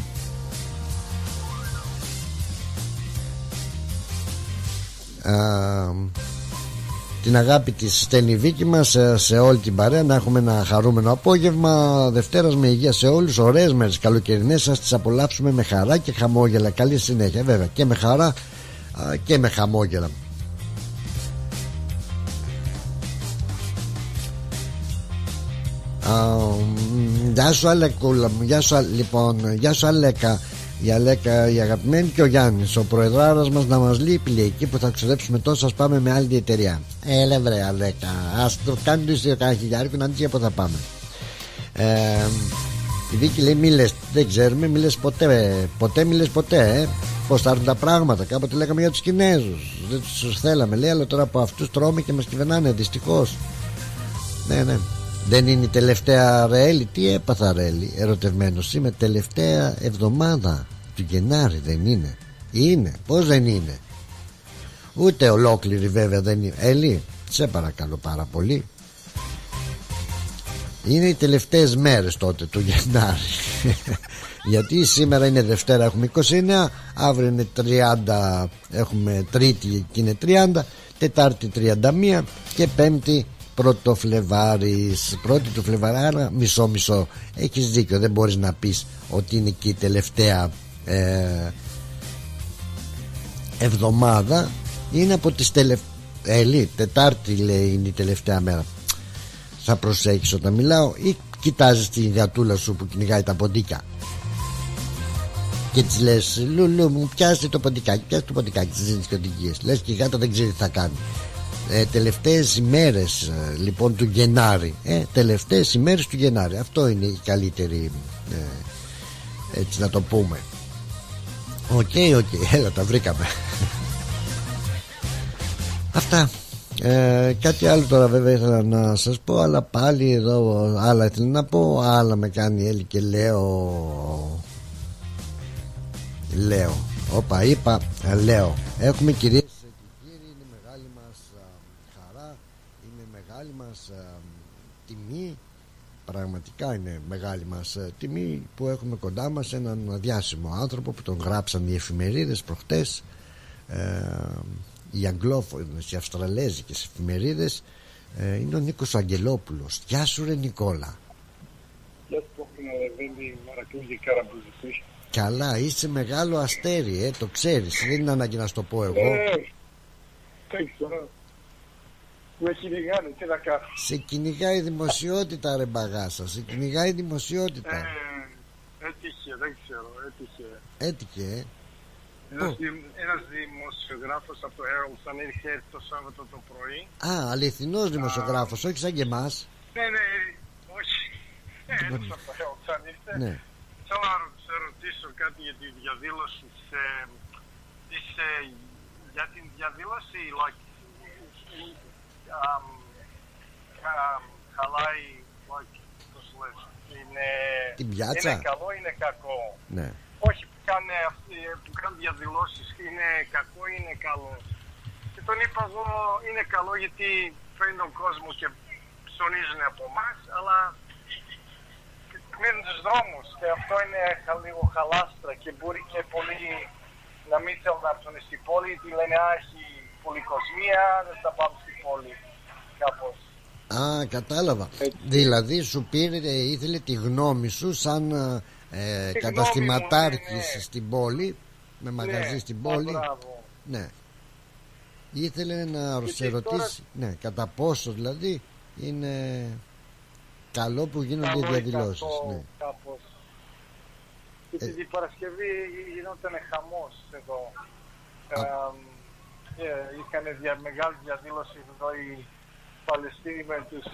την αγάπη της στέλνει Βίκη μας σε όλη την παρέα. Να έχουμε ένα χαρούμενο απόγευμα Δευτέρας με υγεία σε όλους. Ωραίες μέρες καλοκαιρινές, σας τις απολαύσουμε με χαρά και χαμόγελα. Καλή συνέχεια, βέβαια, και με χαρά και με χαμόγελα. Γεια σου Αλεκούλα, λοιπόν, γεια σου Αλέκα. Η Αλέκα η αγαπημένη και ο Γιάννης ο προεδράρας μας να μας λείπει, λέει, εκεί που θα ξοδέψουμε τόσο, ας πάμε με άλλη εταιρεία. Έλε βρε Αλέκα, ας το κάνει το ίδιο κανένα χιλιάρικο να δεις για πού θα πάμε. Η Βίκη λέει μη λες, δεν ξέρουμε, μη λες ποτέ, πως θα έρθουν τα πράγματα. Κάποτε λέγαμε για τους Κινέζους, δεν τους θέλαμε, λέει, αλλά τώρα από αυτούς τρώμε και μας κυβερνάνε, δυστυχώς. Ναι, ναι. Δεν είναι η τελευταία Ρέλη. Τι έπαθα Ρέλη, ερωτευμένος είμαι. Τελευταία εβδομάδα του Γενάρη δεν είναι? Είναι, πως δεν είναι? Ούτε ολόκληρη βέβαια δεν είναι. Έλλη, σε παρακαλώ πάρα πολύ. Είναι οι τελευταίες μέρες τότε του Γενάρη. Γιατί σήμερα είναι Δευτέρα, έχουμε 29. Αύριο είναι 30. Έχουμε Τρίτη και είναι 30. Τετάρτη 31. Και Πέμπτη πρώτη του Φλεβάρη. Άρα μισό-μισό. Έχεις δίκιο, δεν μπορείς να πεις ότι είναι και η τελευταία εβδομάδα. Είναι από τις τελευταίες. Λέει, Τετάρτη λέει είναι η τελευταία μέρα. Θα προσέχεις όταν μιλάω ή κοιτάζεις την γατούλα σου που κυνηγάει τα ποντίκια και της λες Λουλού μου πιάσε το ποντικάκι, πιάσε το ποντικάκι, της δίνεις και οδηγίες. Λες και η γάτα δεν ξέρει τι θα κάνει. Τελευταίες ημέρες λοιπόν του Γενάρη, τελευταίες ημέρες του Γενάρη, αυτό είναι η καλύτερη, έτσι να το πούμε. Οκ, έλα τα βρήκαμε. Αυτά. Κάτι άλλο τώρα βέβαια ήθελα να σας πω, αλλά πάλι εδώ άλλα ήθελα να πω, άλλα με κάνει η Έλλη και λέω. Έχουμε κυρίες και κύριοι, είναι μεγάλη μας χαρά, είναι μεγάλη μας τιμή, πραγματικά είναι μεγάλη μας τιμή που έχουμε κοντά μας έναν διάσημο άνθρωπο που τον γράψαν οι εφημερίδες προχτές, οι αγγλόφωνες, οι αυστραλέζικες εφημερίδες. Είναι ο Νίκος Αγγελόπουλος. Γεια σου ρε Νικόλα. Καλά, είσαι μεγάλο αστέρι, το ξέρεις, δεν είναι ανάγκη να σου το πω εγώ. Με κυνηγάνε, τι να κάνω. Σε κυνηγάει η δημοσιότητα ρε μπαγάσα, σε κυνηγάει η δημοσιότητα. Έτυχε, δεν ξέρω, έτυχε. Ένας δημοσιογράφος από το Herald Sun ήρθε το Σάββατο το πρωί. Α, αληθινός δημοσιογράφος, όχι σαν και εμάς. Ναι, όχι. Ένας από το Herald Sun ήρθε. Θέλω να ρωτήσω κάτι για τη διαδήλωση. Για την διαδήλωση χαλάει, πώς λες, είναι καλό ή είναι κακό? Ναι. Όχι, που κάνουν διαδηλώσεις, είναι κακό ή είναι καλό? Και τον είπα εγώ είναι καλό, γιατί φέρνει τον κόσμο και ψωνίζουν από εμάς, αλλά κλείνουν τους δρόμους και αυτό είναι λίγο χαλάστρα και μπορεί και πολλοί να μην θέλουν να ψωνίσουν στην πόλη, τι λένε, έχει πολυκοσμία, δεν θα πάμε στην πόλη κάπως. Α, κατάλαβα. Δηλαδή σου πήρε, ήθελε τη γνώμη σου σαν καταστηματάρχης στην πόλη, με μαγαζί στην πόλη. Ναι. Ήθελε να σε ρωτήσει κατά πόσο δηλαδή είναι καλό που γίνονται οι διαδηλώσεις. Κάπως. Την Παρασκευή γινόταν χαμός εδώ. Είχαν μεγάλη διαδήλωση εδώ οι Παλαιστίνοι με τους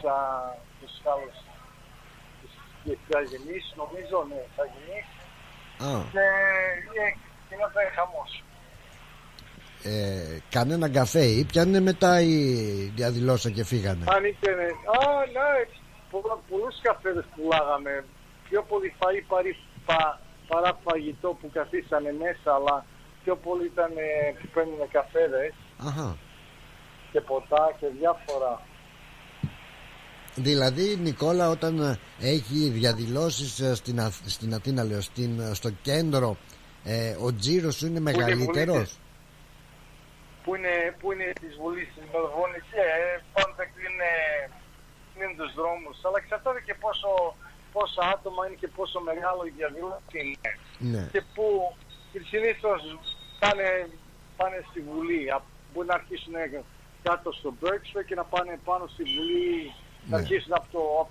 άλλους. Και θα γεννήσει, νομίζω, θα γεννήσει. Και να θα είναι χαμός. Κανένα καφέ ή πιάνε μετά ή διαδηλώσαν και φύγανε? Αν ήτανε, πολλούς καφέδες πουλάγαμε. Πιο πολύ φαΐ παρά φαγητό που καθίσανε μέσα, αλλά πιο πολύ ήταν που παίρνουν καφέδες. Αχα. Και ποτά και διάφορα. Δηλαδή Νικόλα, όταν έχει διαδηλώσεις στην Αθήνα, λέω, στο κέντρο, ο τζίρος σου είναι μεγαλύτερος? που είναι της Βουλής της Μελβούνης, πάντα κλείνουν τους δρόμους. Αλλά εξαρτάται και πόσα άτομα είναι και πόσο μεγάλο η διαδήλωση είναι. Ναι. Και που συνήθως πάνε στη Βουλή. Μπορεί να αρχίσουν κάτω στο Berkshire και να πάνε πάνω στη Βουλή, ναι, να αρχίσουν από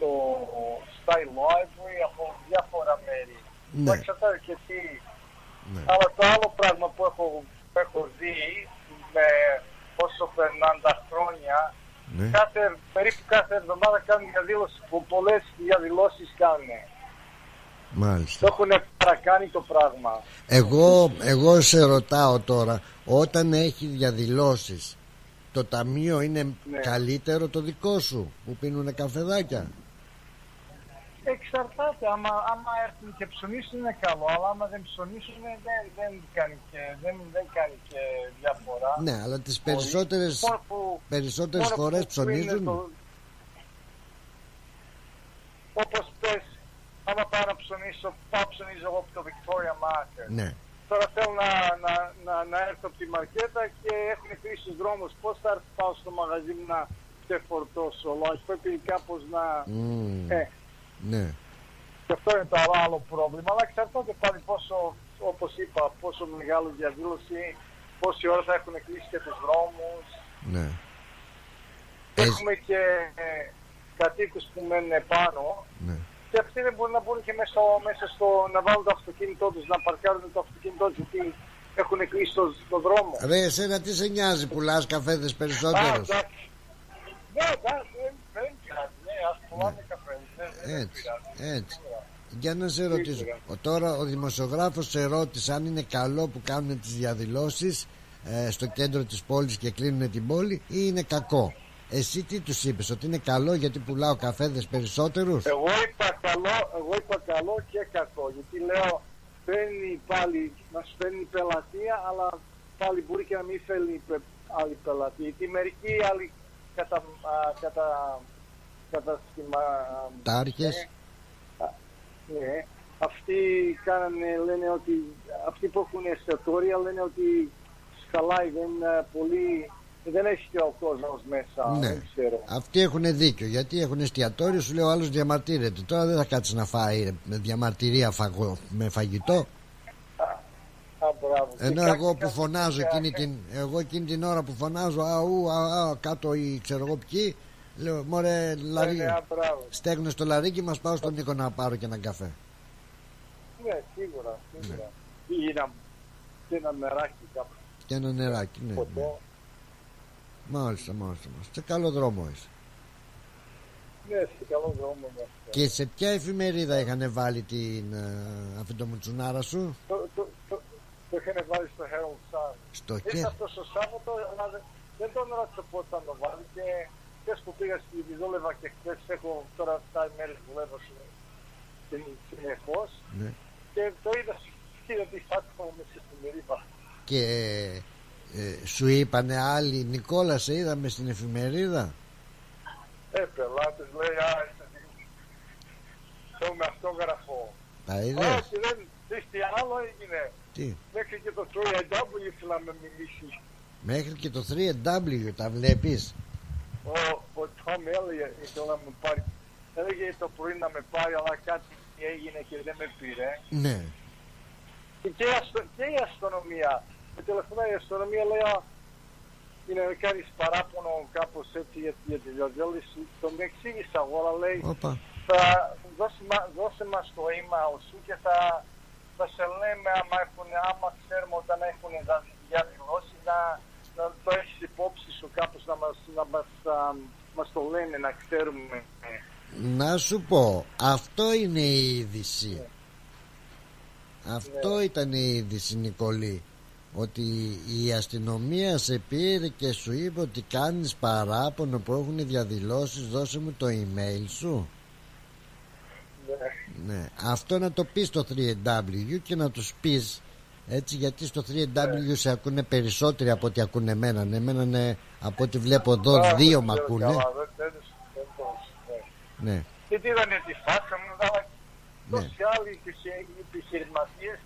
το Style Library, από διάφορα μέρη. Ναι. Εξαρτάται και τι. Ναι. Αλλά το άλλο πράγμα που έχω δει με όσο περνάνε τα χρόνια, ναι, περίπου κάθε εβδομάδα κάνουν διαδήλωση, που πολλές διαδηλώσεις κάνουν. Μάλιστα. Το έχουν παρακάνει το πράγμα. Εγώ σε ρωτάω τώρα, όταν έχει διαδηλώσεις, το ταμείο είναι, ναι, καλύτερο το δικό σου που πίνουνε καφεδάκια? Εξαρτάται, άμα έρθουν και ψωνίσουν είναι καλό, αλλά άμα δεν ψωνίσουν δεν κάνει και διαφορά. Ναι, αλλά τις περισσότερες φορές ψωνίζουν. Όπως πες, άμα πάω να ψωνίσω, εγώ από το Victoria Market. Ναι. Τώρα θέλω να έρθω από τη μαρκέτα και έχουν κλείσει τους δρόμους. Πώς θα πάω στο μαγαζί μου να ξεφορτώσω? Πρέπει κάπως να... Ναι. Και αυτό είναι το άλλο πρόβλημα. Αλλά εξαρτάται πάλι πόσο, όπως είπα, πόσο μεγάλη διαδήλωση, πόση ώρα θα έχουν κλείσει και τους δρόμους. Ναι. Έχουμε και κατοίκους που μένουν πάνω. Ναι. Και αυτοί δεν μπορούν να μπουν και μέσα στο να βάλουν το αυτοκίνητό τους, να παρκάρουν το αυτοκίνητό τους, γιατί έχουν κλείσει το δρόμο. Ρε, εσένα τι σε νοιάζει, πουλάς καφέδες περισσότερους? Εντάξει, δεν πειράζει, ναι, ας πουλάνε καφέδες, δεν πειράζει. Έτσι, για να σε ρωτήσω, τώρα ο δημοσιογράφος σε ρώτησε αν είναι καλό που κάνουν τις διαδηλώσεις στο κέντρο της πόλης και κλείνουν την πόλη ή είναι κακό. Εσύ τι τους είπες, ότι είναι καλό γιατί πουλάω καφέδες περισσότερους? Εγώ είπα καλό και κακό, γιατί λέω παίρνει πάλι, μας παίρνει πελατεία, αλλά πάλι μπορεί και να μην φέρνει άλλη πελατεία, γιατί μερικοί άλλοι κατασκευαστές, ναι, αυτοί λένε ότι αυτοί που έχουν εστιατόρια λένε ότι σκαλάει, δεν είναι πολύ. Δεν έχει και ο κόσμος μέσα. Ναι. Δεν ξέρω. Αυτοί έχουν δίκιο, γιατί έχουν εστιατόριο. Σου λέει ο άλλος διαμαρτύρεται. Τώρα δεν θα κάτσει να φάει με διαμαρτυρία με φαγητό. Ενώ και εγώ που φωνάζω εκείνη την ώρα που φωνάζω αού, κάτω ή ξέρω εγώ ποιοι, λέω μωρέ λαρίκι. Στέγνω στο λαρίκι μας, πάω στον Νίκο να πάρω και έναν καφέ. Ναι, σίγουρα. Ή ένα νεράκι κάπου. Και ένα νεράκι, ναι. Μάλιστα. Σε καλό δρόμο είσαι. Ναι, σε καλό δρόμο. Και σε ποια εφημερίδα είχαν βάλει αυτή το μουτσουνάρα σου? Το είχαν βάλει στο Herald Sun. Ήρθα αυτό στο Σάββατο, αλλά δεν τον ρώτησα πότε θα το βάλει. Και χθες που πήγα στη Βιδόλευα και χθες έχω τώρα 7 μέρες που δουλεύω συνεχώς. Ναι. Και το είδα ότι θα το βάλω μέσα στην εφημερίδα. Και... σου είπανε άλλοι, Νικόλα, σε είδαμε στην εφημερίδα? Πελάτες λέει, το με αυτόγραφο. Τα είδες? Όχι, τι άλλο έγινε. Τι? Μέχρι και το 3W ήθελα να μιλήσει. Μέχρι και το 3W τα βλέπεις? Ο Tom Elliot ήθελα να μου πάρει. Έλεγε το πρωί να με πάρει, αλλά κάτι έγινε και δεν με πήρε. Ναι. Και η αστυνομία. Με τελευταία η αστυνομία λέει είναι να κάνεις παράπονο κάπως έτσι για τη διαδήλωση. Τον εξήγησα εγώ, αλλά λέει δώσε μας το email σου και θα σε λέμε άμα ξέρουμε όταν έχουν διαδηλώσει να το έχεις υπόψη σου κάπως, να μας το λένε, να ξέρουμε. Να σου πω, αυτό είναι η είδηση. Ναι. Αυτό ήταν η είδηση, Νικολή. Ότι η αστυνομία σε πήρε και σου είπε ότι κάνεις παράπονο που έχουν διαδηλώσεις, δώσε μου το email σου. Ναι. Ναι. Αυτό να το πεις στο 3W και να τους πεις έτσι, γιατί στο 3W ναι, σε ακούνε περισσότεροι από ό,τι ακούνε εμένα. Εμένα από ό,τι βλέπω εδώ δύο μ' ακούνε. Ναι. Γιατί δεν είναι τη φάτσα μου, Ναι. Και άλλοι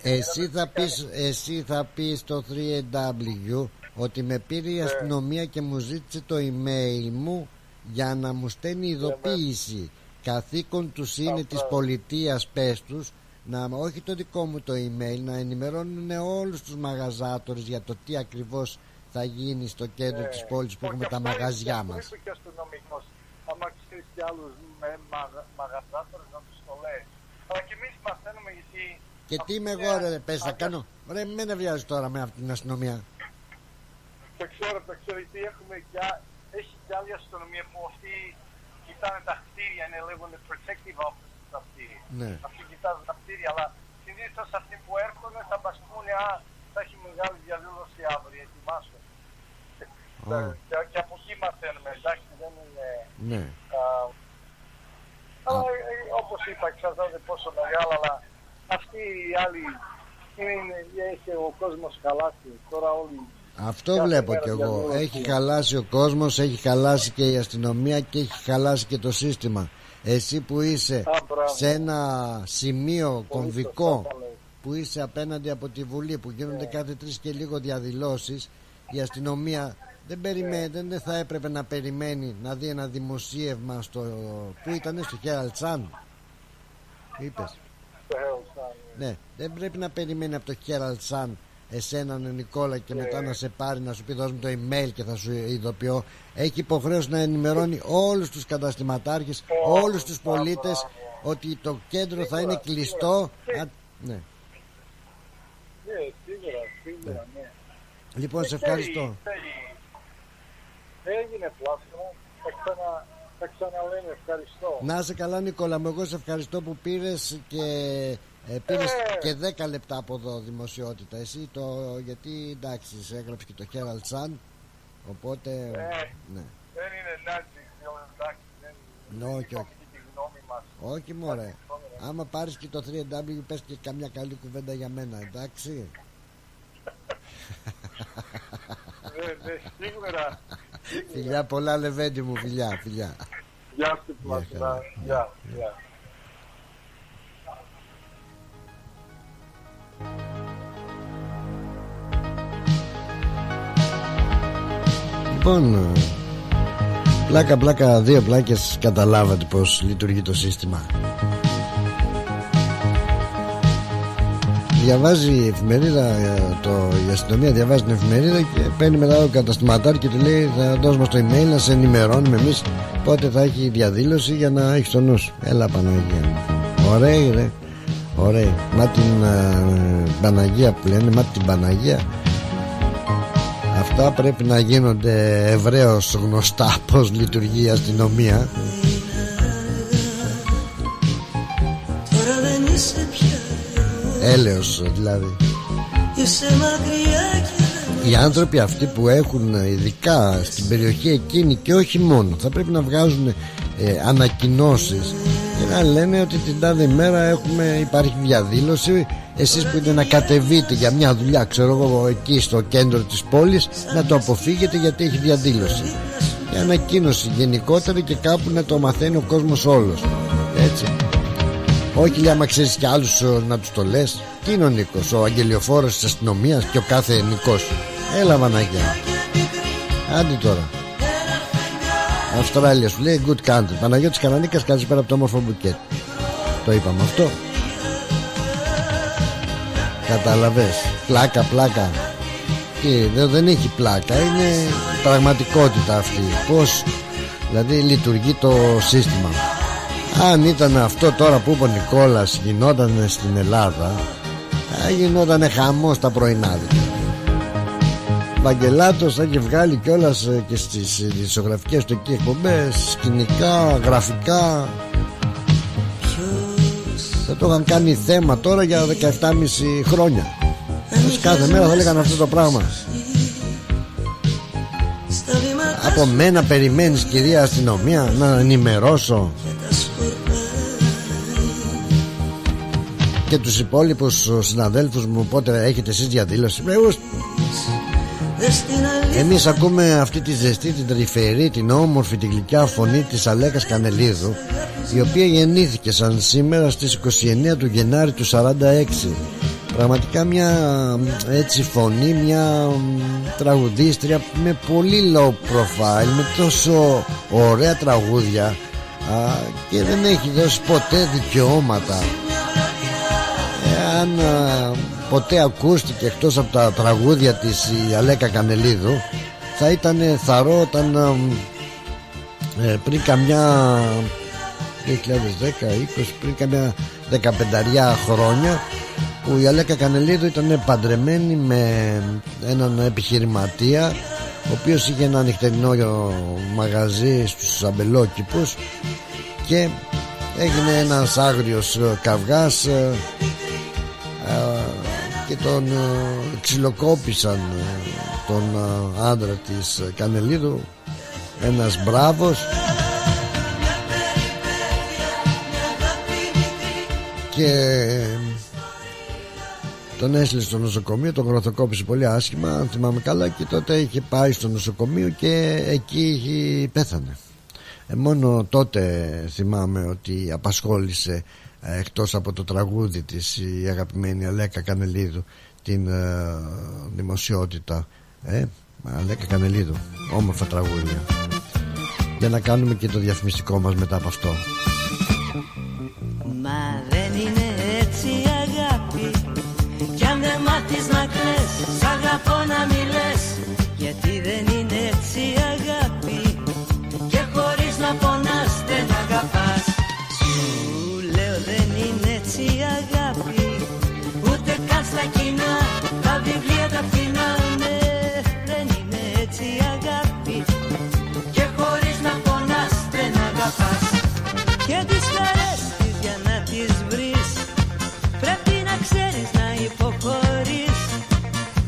επιχειρηματίες. Εσύ θα πεις στο 3W ότι με πήρε η αστυνομία και μου ζήτησε το email μου για να μου στέλνει ειδοποίηση. Καθήκον τους είναι της πολιτείας, πες τους, να, όχι το δικό μου το email, να ενημερώνουν όλους τους μαγαζάτορες για το τι ακριβώς θα γίνει στο κέντρο της πόλης που έχουμε τα μαγαζιά μας. Και αστυνομικός, άμα ξέρεις κι άλλους μαγαζάτορες να τους το λέει. Αλλά κι εμείς μαθαίνουμε γιατί... Και τι είμαι εγώ ρε πες να κάνω, ρε μην βιάζεις τώρα με αυτή την αστυνομία. Το ξέρω, γιατί έχει κι άλλη αστυνομία που αυτή... κοιτάνε τα κτίρια, είναι λέγονται protective officers τα κτίρια. Ναι. Αυτοί κοιτάζουν τα κτίρια, αλλά συνήθως αυτοί που έρχονται θα μας πούνε θα έχει μεγάλη διαδήλωση αύριο, ετοιμάσου. Και από εκεί μαθαίνουμε, εντάξει, δεν είναι... Ναι. Αλλά όπως είπα, εξαρτάται πόσο μεγάλα, αλλά αυτοί οι άλλοι έχει ο κόσμος χαλάσει, τώρα όλοι... Αυτό βλέπω κι εγώ. Έχει χαλάσει ο κόσμος, έχει χαλάσει και η αστυνομία και έχει χαλάσει και το σύστημα. Εσύ που είσαι σε ένα σημείο κομβικό, που είσαι απέναντι από τη Βουλή, που γίνονται κάθε τρεις και λίγο διαδηλώσεις, η αστυνομία δεν περιμένει, δεν θα έπρεπε να περιμένει να δει ένα δημοσίευμα στο, που ήταν στο Herald Sun. Είπες. Ναι, δεν πρέπει να περιμένει από το Herald Sun εσέναν ο Νικόλα και μετά να σε πάρει να σου πει δώσ' μου το email και θα σου ειδοποιώ. Έχει υποχρέωση να ενημερώνει όλους τους καταστηματάρχες, όλους τους πολίτες ότι το κέντρο θα είναι κλειστό. Ναι. Λοιπόν, σε ευχαριστώ. Έγινε πλάσμα. Θα ξαναλέμε ευχαριστώ. Να είσαι καλά Νικόλα μου, εγώ σε ευχαριστώ που πήρες και... πήρες και 10 λεπτά από εδώ δημοσιότητα εσύ γιατί εντάξει σε έγραψε και το Herald Sun οπότε ναι. Δεν είναι εντάξει δεν είναι τη γνώμη μας. Όχι μωρέ, άμα πάρεις και το 3W πες και καμιά καλή κουβέντα για μένα, εντάξει. Σίγουρα. Φιλιά πολλά Λεβέντη μου, φιλιά. Γεια σου Πλατωνά, γεια. Λοιπόν, πλάκα, δύο πλάκες καταλάβατε πως λειτουργεί το σύστημα. Διαβάζει η εφημερίδα, η αστυνομία διαβάζει την εφημερίδα και παίρνει μετά το καταστηματάρι και του λέει θα δώσουμε στο email να σε ενημερώνουμε εμείς πότε θα έχει διαδήλωση για να έχεις το νου σου. Έλα Παναγία. Ωραία, μα την Παναγία που λένε, αυτά πρέπει να γίνονται ευρέως γνωστά πως λειτουργεί η αστυνομία. Έλεος δηλαδή. Οι άνθρωποι αυτοί που έχουν ειδικά στην περιοχή εκείνη και όχι μόνο θα πρέπει να βγάζουν ανακοινώσεις και να λένε ότι την τάδε ημέρα υπάρχει διαδήλωση. Εσείς που είναι να κατεβείτε για μια δουλειά, ξέρω εγώ, εκεί στο κέντρο της πόλης, να το αποφύγετε γιατί έχει διαδήλωση. Η ανακοίνωση γενικότερη και κάπου να το μαθαίνει ο κόσμος όλος. Έτσι. Όχι λέει άμα ξέρεις και άλλους να τους το λες. Τι είναι ο Νίκος, ο αγγελιοφόρος της αστυνομίας και ο κάθε Νικός. Έλα Παναγιά. Άντε τώρα. Αυστράλια σου λέει good country. Παναγιώτης Καρανίκας, κάτσε πέρα από το όμορφο μπουκέτ. Το είπαμε αυτό. Καταλαβες, πλάκα. Δεν έχει πλάκα, είναι πραγματικότητα αυτή. Πώς δηλαδή λειτουργεί το σύστημα. Αν ήταν αυτό τώρα που είπε ο Νικόλας γινόταν στην Ελλάδα, θα γινόταν χαμός τα πρωινάδικα. Βαγγελάτος θα έχει βγάλει κιόλας και στις ειδησιογραφικές του εκεί εκπομπές, σκηνικά, γραφικά. Θα το είχαν κάνει θέμα τώρα για 17,5 χρόνια. Κάθε μέρα θα λέγανε αυτό το πράγμα. Από μένα περιμένεις κυρία αστυνομία να ενημερώσω και τους υπόλοιπους συναδέλφους μου πότε έχετε εσείς διαδήλωση. Εμείς ακούμε αυτή τη ζεστή, την τρυφερή, την όμορφη, την γλυκιά φωνή της Αλέκας Κανελίδου, η οποία γεννήθηκε σαν σήμερα στις 29 του Γενάρη του 46. Πραγματικά μια έτσι φωνή, μια τραγουδίστρια με πολύ low profile, με τόσο ωραία τραγούδια και δεν έχει δώσει ποτέ δικαιώματα. Εάν ποτέ ακούστηκε εκτός από τα τραγούδια της η Αλέκα Κανελίδου, θα ήταν θαρό όταν πριν καμιά 2010-20, πριν καμιά 15 χρόνια, που η Αλέκα Κανελίδου ήταν παντρεμένη με έναν επιχειρηματία, ο οποίος είχε ένα νυχτερινό μαγαζί στους αμπελόκηπους, και έγινε ένας άγριος καυγάς και τον ξυλοκόπησαν τον άντρα της Κανελίδου, ένας μπράβος, και τον έστειλε στο νοσοκομείο, τον γροθοκόπησε πολύ άσχημα, αν θυμάμαι καλά, και τότε είχε πάει στο νοσοκομείο και εκεί πέθανε. Μόνο τότε θυμάμαι ότι απασχόλησε, εκτός από το τραγούδι της, η αγαπημένη Αλέκα Κανελίδου, την δημοσιότητα. Αλέκα Κανελίδου, όμορφα τραγούδια. Για να κάνουμε και το διαφημιστικό μας μετά από αυτό. Μα δεν είναι έτσι αγάπη, κι αν δεν μάθεις να κλαις, σ' αγαπώ να μη λες. Γιατί δεν είναι έτσι αγάπη, και χωρίς να πονάς δεν αγαπάς. Δεν είναι έτσι αγάπη, ούτε καν στα κοινά, τα βιβλία τα φθηνά. Ναι, δεν είναι έτσι αγάπη, και χωρίς να πονάς δεν αγαπάς. Και τις χαρές της για να τις βρεις, πρέπει να ξέρεις να υποχωρείς.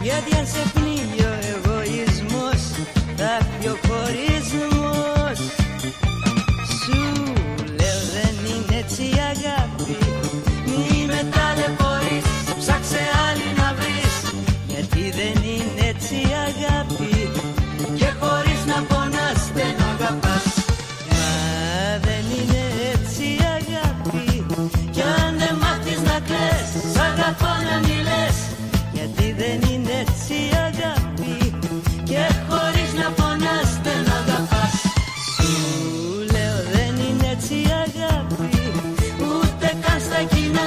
Γιατί αν σε πνίγει ο εγωισμός, θα πει ο χωρισμός. Σου λέω δεν είναι έτσι αγάπη, ψάξε άλλη να βρεις. Γιατί δεν είναι έτσι αγάπη, και χωρίς να πονάς δεν αγαπάς. Μα δεν είναι έτσι αγάπη, κι αν δεν μάθεις να κλαις, σ' αγαπώ να μη λες. Γιατί δεν είναι έτσι αγάπη, και χωρίς να πονάς δεν αγαπάς. Σου λέω δεν είναι έτσι αγάπη, ούτε καν στα κοινά.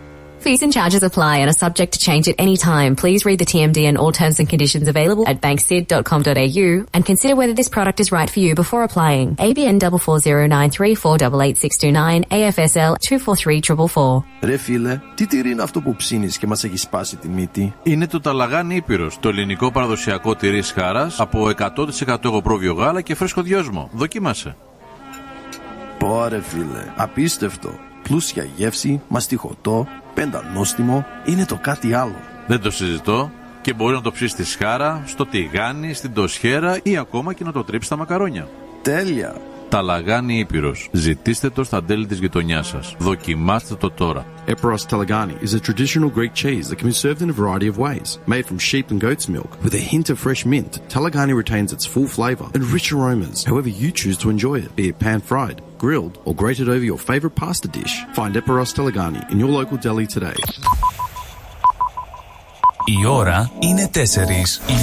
Fees and charges apply and are subject to change at any time. Please read the TMD and all terms and conditions available at banksid.com.au and consider whether this product is right for you before applying. ABN 44093488629 AFSL 243444. Ρε φίλε, τι τυρί είναι αυτό που ψήνεις και μας έχει σπάσει τη μύτη? Είναι το Ταλαγάνι Ήπειρος, το ελληνικό παραδοσιακό τυρί σχάρας από 100% εγωπρόβιο γάλα και φρέσκο δυόσμο. Δοκίμασε. Πόρε φίλε, απίστευτο. Πλούσια γεύση, μαστιχωτό, πεντανόστιμο, είναι το κάτι άλλο. Δεν το συζητώ, και μπορεί να το ψήσει στη σχάρα, στο τηγάνι, στην τοσχέρα ή ακόμα και να το τρίψει στα μακαρόνια. Τέλεια! Τα λαγάνι Ήπειρος. Ζητήστε το στα τέλη της γειτονιάς σας. Δοκιμάστε το τώρα. Eperos Telagani is a traditional Greek cheese that can be served in a variety of ways. Made from sheep and goat's milk, with a hint of fresh mint, Telagani retains its full flavour and rich aromas, however you choose to enjoy it, be it pan-fried, grilled or grated over your favourite pasta dish. Find Eperos Telagani in your local deli today. Η ώρα είναι 4.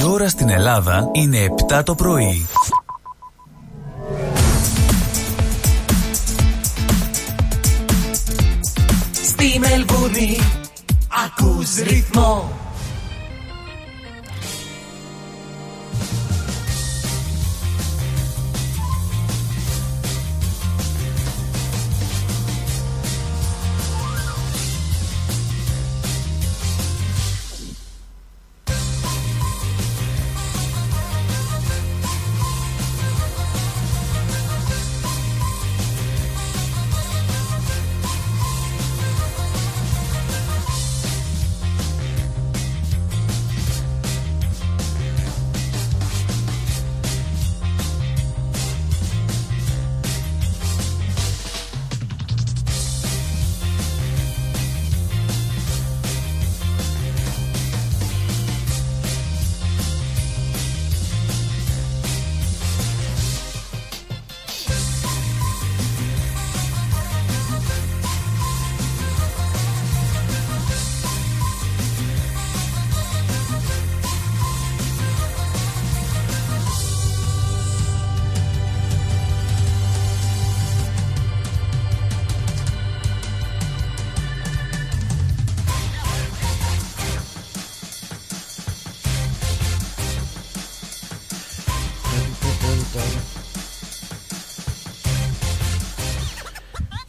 Η ώρα στην Ελλάδα είναι 7 το πρωί. Στη Μελβούρνη ακούς ρυθμό.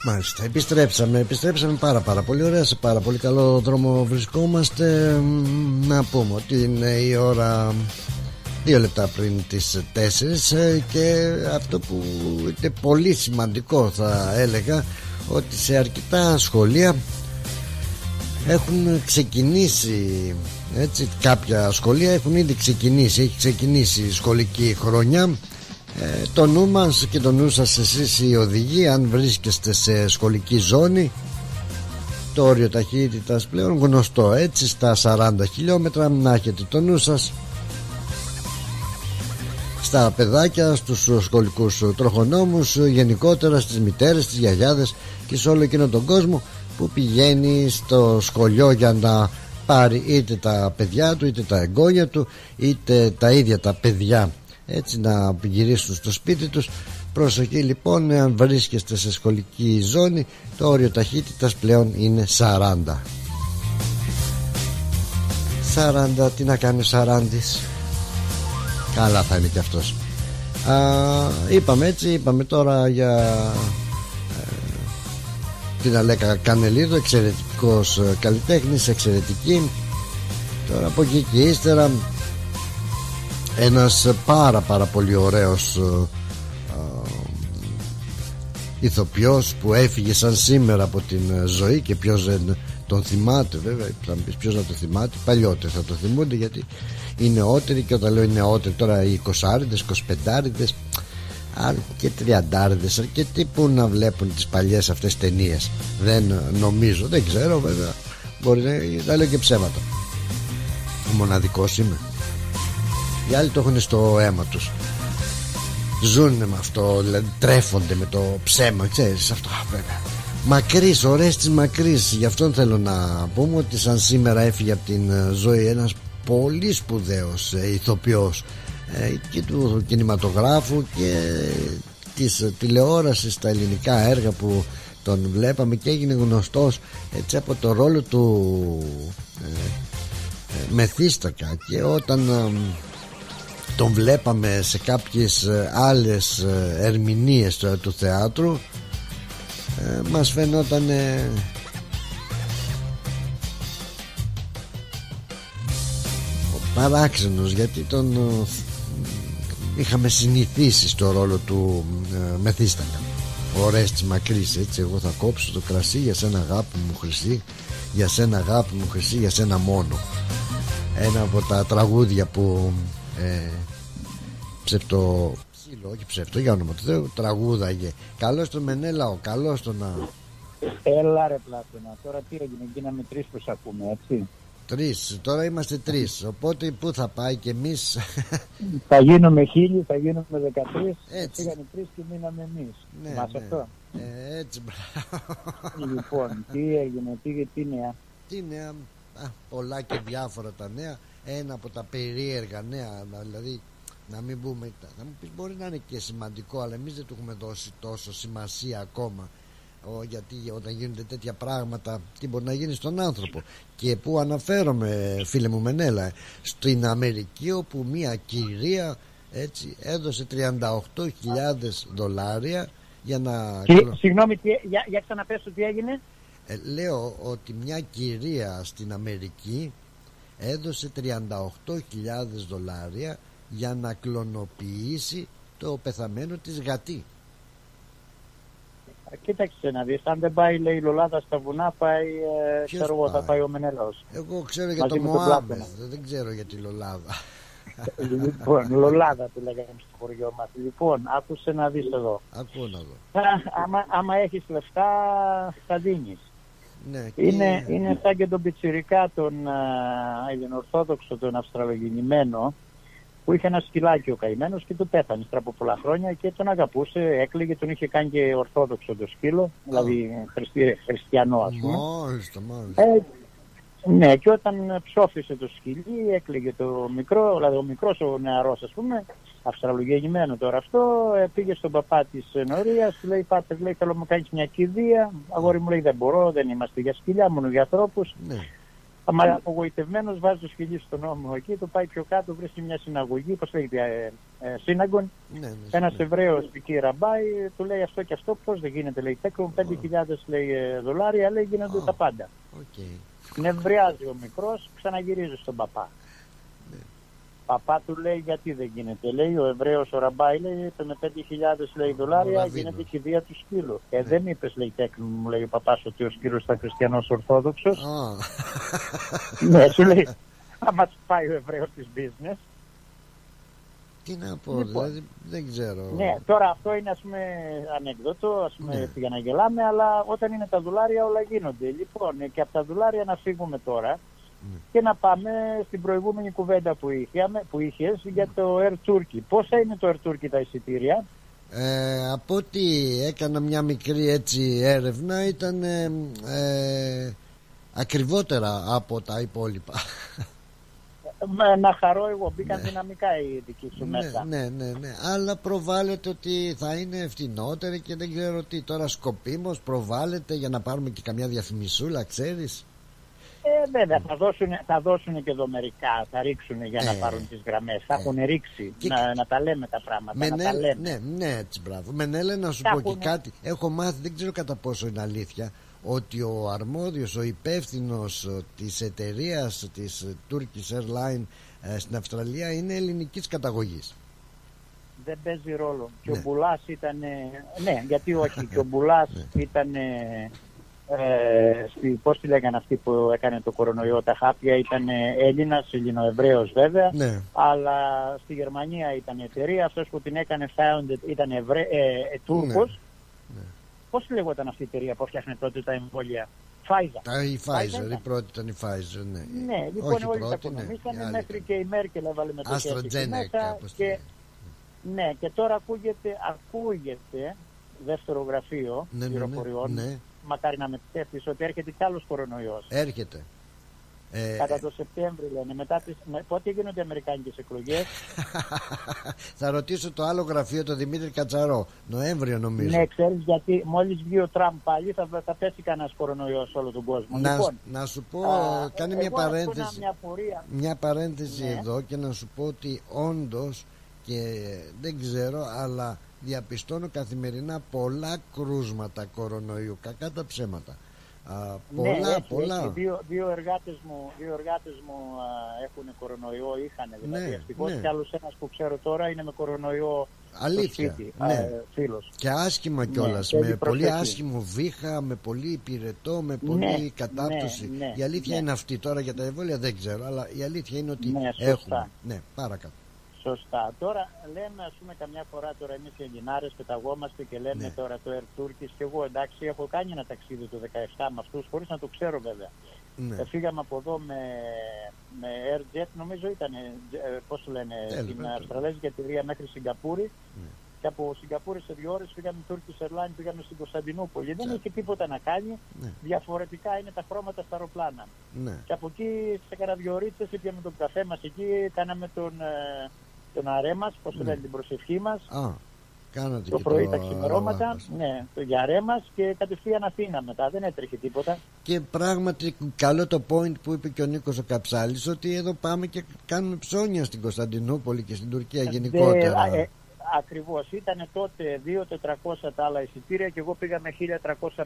Μάλιστα, επιστρέψαμε πάρα πολύ ωραία, σε πάρα πολύ καλό δρόμο βρισκόμαστε. Να πούμε ότι είναι η ώρα 2 λεπτά πριν τις 4 και αυτό που είναι πολύ σημαντικό θα έλεγα, ότι σε αρκετά σχολεία έχουν ξεκινήσει, έτσι, κάποια σχολεία έχουν ήδη ξεκινήσει, έχει ξεκινήσει η σχολική χρονιά. Το νου μας και το νου σας εσείς οι οδηγοί, αν βρίσκεστε σε σχολική ζώνη, το όριο ταχύτητας πλέον γνωστό, έτσι, στα 40 χιλιόμετρα, να έχετε το νου σας στα παιδάκια, στους σχολικούς τροχονόμους, γενικότερα στις μητέρες, στις γιαγιάδες και σε όλο εκείνο τον κόσμο που πηγαίνει στο σχολείο για να πάρει είτε τα παιδιά του, είτε τα εγγόνια του, είτε τα ίδια τα παιδιά, έτσι, να γυρίσουν στο σπίτι τους. Προσοχή λοιπόν, αν βρίσκεστε σε σχολική ζώνη, το όριο ταχύτητας πλέον είναι 40. Τι να κάνει ο 40's, καλά θα είναι και αυτός. Είπαμε τώρα για την Αλέκα Κανελίδου, εξαιρετικός καλλιτέχνης, εξαιρετική. Τώρα από εκεί και ύστερα ένας πάρα πολύ ωραίος ηθοποιός που έφυγε σαν σήμερα από την ζωή, και ποιος δεν τον θυμάται, βέβαια θα μου πεις ποιος να τον θυμάται, παλιότεροι θα τον θυμούνται γιατί οι νεότεροι, και όταν λέω οι νεότεροι τώρα, οι 20άριδες, 25άριδες και 30άριδες, αρκετοί που να βλέπουν τις παλιές αυτές ταινίες, δεν ξέρω, βέβαια μπορεί να λέω και ψέματα, μοναδικός είμαι. Οι άλλοι το έχουν στο αίμα τους. Ζουν με αυτό, δηλαδή τρέφονται με το ψέμα, ξέρεις αυτό. Μακρύς, Ορέστης Μακρύς, γι' αυτόν θέλω να πούμε ότι σαν σήμερα έφυγε από την ζωή ένας πολύ σπουδαίος ηθοποιός και του κινηματογράφου και της τηλεόρασης, τα ελληνικά έργα που τον βλέπαμε, και έγινε γνωστός, έτσι, από το ρόλο του Μεθύστακα. Και όταν τον βλέπαμε σε κάποιες άλλες ερμηνείες του θεάτρου, μας φαινόταν παράξενος, γιατί τον είχαμε συνηθίσει στο ρόλο του Μεθύστακα. Ο Ορέστης Μακρύς, έτσι, εγώ θα κόψω το κρασί για σένα αγάπη μου χρυσή, για σένα αγάπη μου χρυσή, για σένα μόνο. Ένα από τα τραγούδια που ψευτο ξύλο, όχι ψεύτο, για όνομα του Θεού, τραγούδαγε. Καλώς τον Μενέλαο, καλώς τον να. Έλα ρε Πλάτωνα, τώρα τι έγινε, γίναμε τρεις που σ' ακούμε, έτσι. Τρεις, τώρα είμαστε τρεις. Οπότε πού θα πάει και εμείς? Θα γίνουμε 1000, θα γίνουμε 13. Έτσι. Πήγανε τρεις και μείναμε εμείς. Ναι, ναι. Αυτό. Έτσι, μπράβο. Λοιπόν, τι έγινε, τι νέα? Τι νέα, πολλά και διάφορα τα νέα. Ένα από τα περίεργα νέα, δηλαδή, να μην πούμε, να μου πεις, μπορεί να είναι και σημαντικό, αλλά εμείς δεν του έχουμε δώσει τόσο σημασία ακόμα. Γιατί όταν γίνονται τέτοια πράγματα, τι μπορεί να γίνει στον άνθρωπο? Και που αναφέρομαι, φίλε μου Μενέλα, στην Αμερική, όπου μια κυρία, έτσι, έδωσε $38,000 για να... Συγγνώμη, για ξαναπέσω τι έγινε. Λέω ότι μια κυρία στην Αμερική έδωσε $38,000 για να κλωνοποιήσει το πεθαμένο της γατί. Κοίταξε να δεις, αν δεν πάει, λέει, η λουλάδα στα βουνά, πάει, ξέρω εγώ, θα πάει ο Μενέλαος. Εγώ ξέρω για τον Μωάμεθ, δεν ξέρω για τη λουλάδα. Λοιπόν, λουλάδα του λέγαμε στο χωριό μας. Λοιπόν, άκουσε να δεις εδώ. Ακούω να δω. Άμα έχεις λεφτά, θα δίνεις. Ναι, είναι σαν και τον πιτσιρικά, τον ελληνοορθόδοξο, τον αυστραλογεννημένο, που είχε ένα σκυλάκι ο καημένος και του πέθανε πριν από πολλά χρόνια και τον αγαπούσε, έκλαιγε, τον είχε κάνει και ορθόδοξο το σκύλο, δηλαδή χριστιανό, ας πούμε. Μάλιστα. Ναι, και όταν ψώφισε το σκυλί, έκλαιγε το μικρό, δηλαδή ο μικρός, ο νεαρός, ας πούμε, αυστραλογεννημένο τώρα αυτό, πήγε στον παπά της ενορίας, του λέει, πάτερ, λέει, θέλω να μου κάνεις μια κηδεία. Αγόρι μου, λέει, δεν μπορώ, δεν είμαστε για σκυλιά, μόνο για ανθρώπους. Ναι. Αλλά απογοητευμένος βάζει το σκυλί στον νόμο εκεί, το πάει πιο κάτω, βρίσκει μια συναγωγή, πώς λέγεται, σύναγκον. Ναι, ένας Εβραίος εκεί ραμπάι, του λέει αυτό και αυτό, πώς δεν γίνεται, λέει, τέκρον, $5,000, λέει, γίνονται τα πάντα. Okay. Νευριάζει ο μικρός, ξαναγυρίζει στον παπά. Ναι. Παπά του λέει, γιατί δεν γίνεται, λέει, ο Εβραίος ο ραμπάι, λέει, με $5,000 γίνεται η κηδεία του σκύλου. Ναι. Δεν είπες, λέει, τέκνη μου, λέει ο παπάς, ότι ο σκύλος ήταν χριστιανός ορθόδοξος. Ναι, σου λέει, άμα του πάει ο Εβραίος της business. Τι να πω, λοιπόν, δηλαδή, δεν ξέρω. Ναι, τώρα αυτό είναι, ας πούμε, ανεκδότο, ας πούμε, ναι, για να γελάμε, αλλά όταν είναι τα $, όλα γίνονται. Λοιπόν, και από τα $, να φύγουμε τώρα. Και να πάμε στην προηγούμενη κουβέντα που είχες για το Air Turkey. Πόσα είναι το Air Turkey τα εισιτήρια? Από ό,τι έκανα μια μικρή έτσι έρευνα, ήταν ακριβότερα από τα υπόλοιπα. Να χαρώ εγώ, μπήκαν δυναμικά οι δικοί σου μέσα. Ναι. Αλλά προβάλλεται ότι θα είναι φτηνότεροι και δεν ξέρω τι. Τώρα σκοπίμως προβάλλεται για να πάρουμε και καμιά διαφημισούλα, ξέρεις. Βέβαια, θα δώσουν και εδώ μερικά, θα ρίξουν για να πάρουν τις γραμμές. Θα έχουν ρίξει να τα λέμε τα πράγματα. Ναι, έτσι, μπράβο. Μενέλα, να σου πω και κάτι. Έχω μάθει, δεν ξέρω κατά πόσο είναι αλήθεια, ότι ο αρμόδιος, ο υπεύθυνος της εταιρείας της Turkish Airlines στην Αυστραλία είναι ελληνικής καταγωγής. Δεν παίζει ρόλο. Και ο Μπουλάς ήταν. Ναι, γιατί όχι. Και ο Μπουλάς ήταν. Πώς τη λέγανε αυτή που έκανε το κορονοϊό τα χάπια, ήταν Έλληνας, Ελληνοεβραίος βέβαια, ναι, αλλά στη Γερμανία ήταν εταιρεία, αυτός που την έκανε founded ήταν Τούρκος. Ναι. Πώς λέγονταν αυτή η εταιρεία που έφτιαχνε τότε τα εμβόλια? Pfizer, η πρώτη ήταν η Pfizer, ναι. Ναι, λοιπόν, όχι όλοι πρώτη, τα οικονομήσανε, ναι, μέχρι και η Μέρκελ έβαλε με το χέρι. Ναι, και τώρα ακούγεται δεύτερο γραφείο πληροφοριών. Ναι. Μακάρι να με πιστεύεις ότι έρχεται κι άλλος κορονοϊός. Έρχεται. Κατά το Σεπτέμβρη, λένε. Πότε γίνονται οι αμερικάνικες εκλογές? Θα ρωτήσω το άλλο γραφείο, τον Δημήτρη Κατσαρό. Νοέμβριο, νομίζω. Ναι, ξέρεις, γιατί μόλις βγει ο Τραμπ πάλι θα πέσει κανένας κορονοϊός σε όλο τον κόσμο. Να σου πω, κάνει μια παρένθεση. Μια παρένθεση εδώ και να σου πω ότι όντως, και δεν ξέρω, αλλά διαπιστώνω καθημερινά πολλά κρούσματα κορονοϊού, κακά τα ψέματα. Πολλά. Δύο εργάτες μου έχουν κορονοϊό, είχαν δηλαδή. Ευτυχώς και άλλος ένας που ξέρω τώρα είναι με κορονοϊό. Αλήθεια. Σπίτι, φίλος. Και άσχημα κιόλας. Με πολύ άσχημο βήχα, με πολύ πυρετό, με πολύ κατάπτωση. Η αλήθεια είναι αυτή. Τώρα για τα εμβόλια δεν ξέρω, αλλά η αλήθεια είναι ότι έχουν. Ναι, παρακαλώ. Σωστά. Τώρα λέμε, ας πούμε, καμιά φορά τώρα εμείς οι Ελληνάρες πεταγόμαστε και λέμε ναι. Τώρα το Air Turkish. Και εγώ εντάξει, έχω κάνει ένα ταξίδι το 17 με αυτούς, χωρίς να το ξέρω βέβαια. Ναι. Φύγαμε από εδώ με Air Jet, νομίζω ήταν, πώς το λένε, στην Αυστραλέζικη εταιρεία μέχρι Συγκαπούρη. Ναι. Και από Συγκαπούρη σε 2 ώρες φύγαμε Turkish Airlines, πήγαμε στην Κωνσταντινούπολη. Δεν είχε τίποτα να κάνει. Ναι. Διαφορετικά είναι τα χρώματα στα αεροπλάνα. Ναι. Και από εκεί σε κάνα 2 ωρίτσες πήγαμε τον καφέ μας εκεί, κάναμε τον αρέ μας, πώς το λένε, την προσευχή μας. Κάνατε το πρωί τα ξημερώματα, ναι, το γιαρέ μας και κατευθείαν Αθήνα μετά, δεν έτρεχε τίποτα. Και πράγματι καλό το point που είπε και ο Νίκος ο Καψάλης, ότι εδώ πάμε και κάνουμε ψώνια στην Κωνσταντινούπολη και στην Τουρκία γενικότερα. Ακριβώς, ήταν τότε 2.400 τα άλλα εισιτήρια και εγώ πήγα με 1.350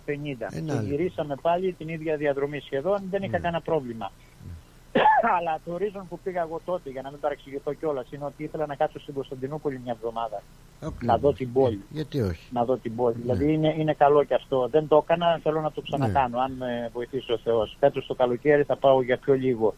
και γυρίσαμε πάλι την ίδια διαδρομή σχεδόν, δεν είχα κανένα πρόβλημα. Αλλά το reason που πήγα εγώ τότε, για να μην παραξηγηθώ κιόλας, είναι ότι ήθελα να κάτσω στην Κωνσταντινούπολη μια εβδομάδα. Να δω την πόλη. Γιατί όχι. Να δω την πόλη. Ναι. Δηλαδή είναι καλό κι αυτό. Δεν το έκανα, θέλω να το ξανακάνω. Ναι. Αν με βοηθήσει ο Θεός. Φέτος το καλοκαίρι θα πάω για πιο λίγο,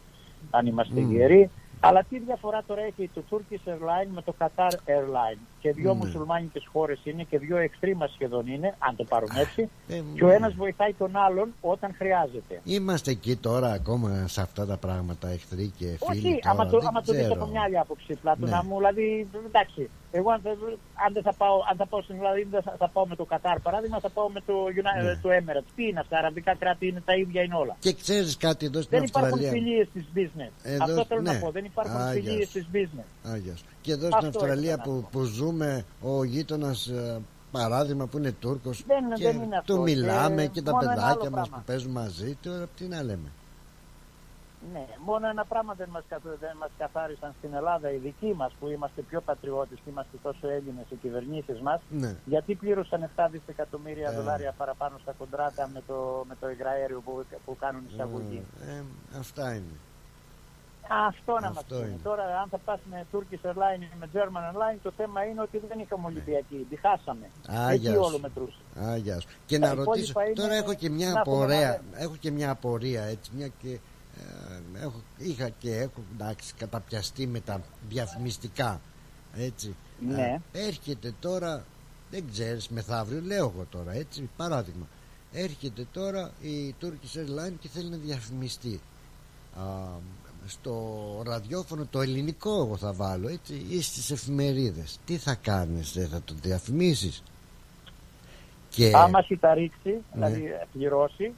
αν είμαστε γεροί. Αλλά τι διαφορά τώρα έχει το Turkish Airlines με το Qatar Airlines. Και δύο μουσουλμάνικες χώρες είναι και δύο εξτρίμας σχεδόν είναι, αν το πάρουν έτσι. Και ο ένας βοηθάει τον άλλον όταν χρειάζεται. Είμαστε εκεί τώρα ακόμα σε αυτά τα πράγματα, εχθροί και φίλοι. Όχι, τώρα, άμα το δείτε από μια άλλη άποψη, Πλάτωνα μου, δηλαδή εντάξει. Εγώ αν θα πάω στην Ελλάδα, δηλαδή, θα πάω με το Κατάρ παράδειγμα, θα πάω με το Emirates. Τι είναι αυτά, αραβικά κράτη είναι, τα ίδια είναι όλα. Και ξέρεις κάτι εδώ στην Αυστραλία. Δεν υπάρχουν φιλίες στις business. Αυτό θέλω να πω. Δεν υπάρχουν φιλίες στις business. Και εδώ στην Αυστραλία που ζούμε, ο γείτονας παράδειγμα που είναι Τούρκος, και του μιλάμε και τα παιδάκια μας που παίζουν μαζί, τώρα τι να λέμε. Ναι, μόνο ένα πράγμα δεν μας καθάρισαν στην Ελλάδα οι δικοί μας που είμαστε πιο πατριώτες και είμαστε τόσο Έλληνες οι κυβερνήσεις μας, γιατί πλήρωσαν 7 δισεκατομμύρια δολάρια παραπάνω στα κοντράτα με το υγραέριο που κάνουν εισαγωγή. Αυτά είναι. Αυτό να μας πει. Τώρα αν θα πας με Turkish Airlines ή με German Airlines, το θέμα είναι ότι δεν είχαμε Ολυμπιακή, τη χάσαμε. Εκεί όλο μετρούσε. Και να ρωτήσω, τώρα έχω και μια απορία έτσι, μια και... Είχα εντάξει, καταπιαστεί με τα διαφημιστικά έτσι. Έρχεται τώρα, δεν ξέρεις μεθαύριο, λέω εγώ τώρα έτσι, παράδειγμα, έρχεται τώρα η Turkish Airlines και θέλει να διαφημιστεί στο ραδιόφωνο το ελληνικό, εγώ θα βάλω έτσι, ή στις εφημερίδες. Τι θα κάνεις, δεν θα το διαφημίσεις? Και... άμα σου τα ρίξει, δηλαδή πληρώσει,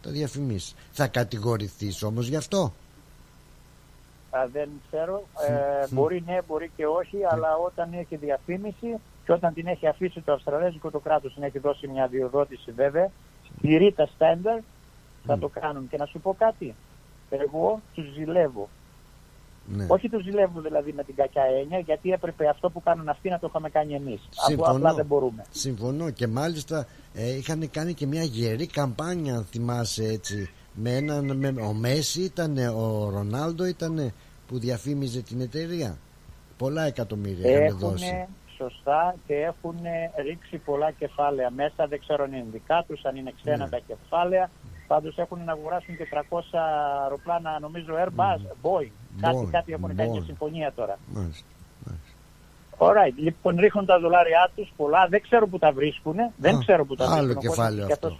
θα διαφημίσεις. Θα κατηγορηθείς όμως γι' αυτό? Δεν ξέρω. Μπορεί ναι, μπορεί και όχι, αλλά όταν έχει διαφήμιση και όταν την έχει αφήσει το Αυστραλέζικο το κράτος, την έχει δώσει μια αδειοδότηση βέβαια, στηρεί τα στάνταρ, θα το κάνουν. Και να σου πω κάτι, εγώ τους ζηλεύω. Ναι. Όχι τους ζηλεύουν δηλαδή με την κακιά έννοια, γιατί έπρεπε αυτό που κάνουν αυτοί να το είχαμε κάνει εμείς. Απλά δεν μπορούμε. Συμφωνώ, και μάλιστα είχαν κάνει και μια γερή καμπάνια, αν θυμάσαι έτσι, ο Μέση ήταν, ο Ρονάλντο ήταν, που διαφήμιζε την εταιρεία. Πολλά εκατομμύρια είχαν δώσει. Σωστά, και έχουν ρίξει πολλά κεφάλαια μέσα, δεν ξέρω αν είναι δικά τους, αν είναι ξένα τα κεφάλαια. Πάντως έχουν να αγοράσουν και 300 αεροπλάνα, νομίζω, Airbus, Boeing. Κάτι έχουν κάνει και συμφωνία τώρα. Ωραία, λοιπόν, ρίχνουν τα δολάρια τους πολλά, δεν ξέρω που τα βρίσκουν, δεν ξέρω που τα βρίσκουν. Άλλο κεφάλαιο αυτό.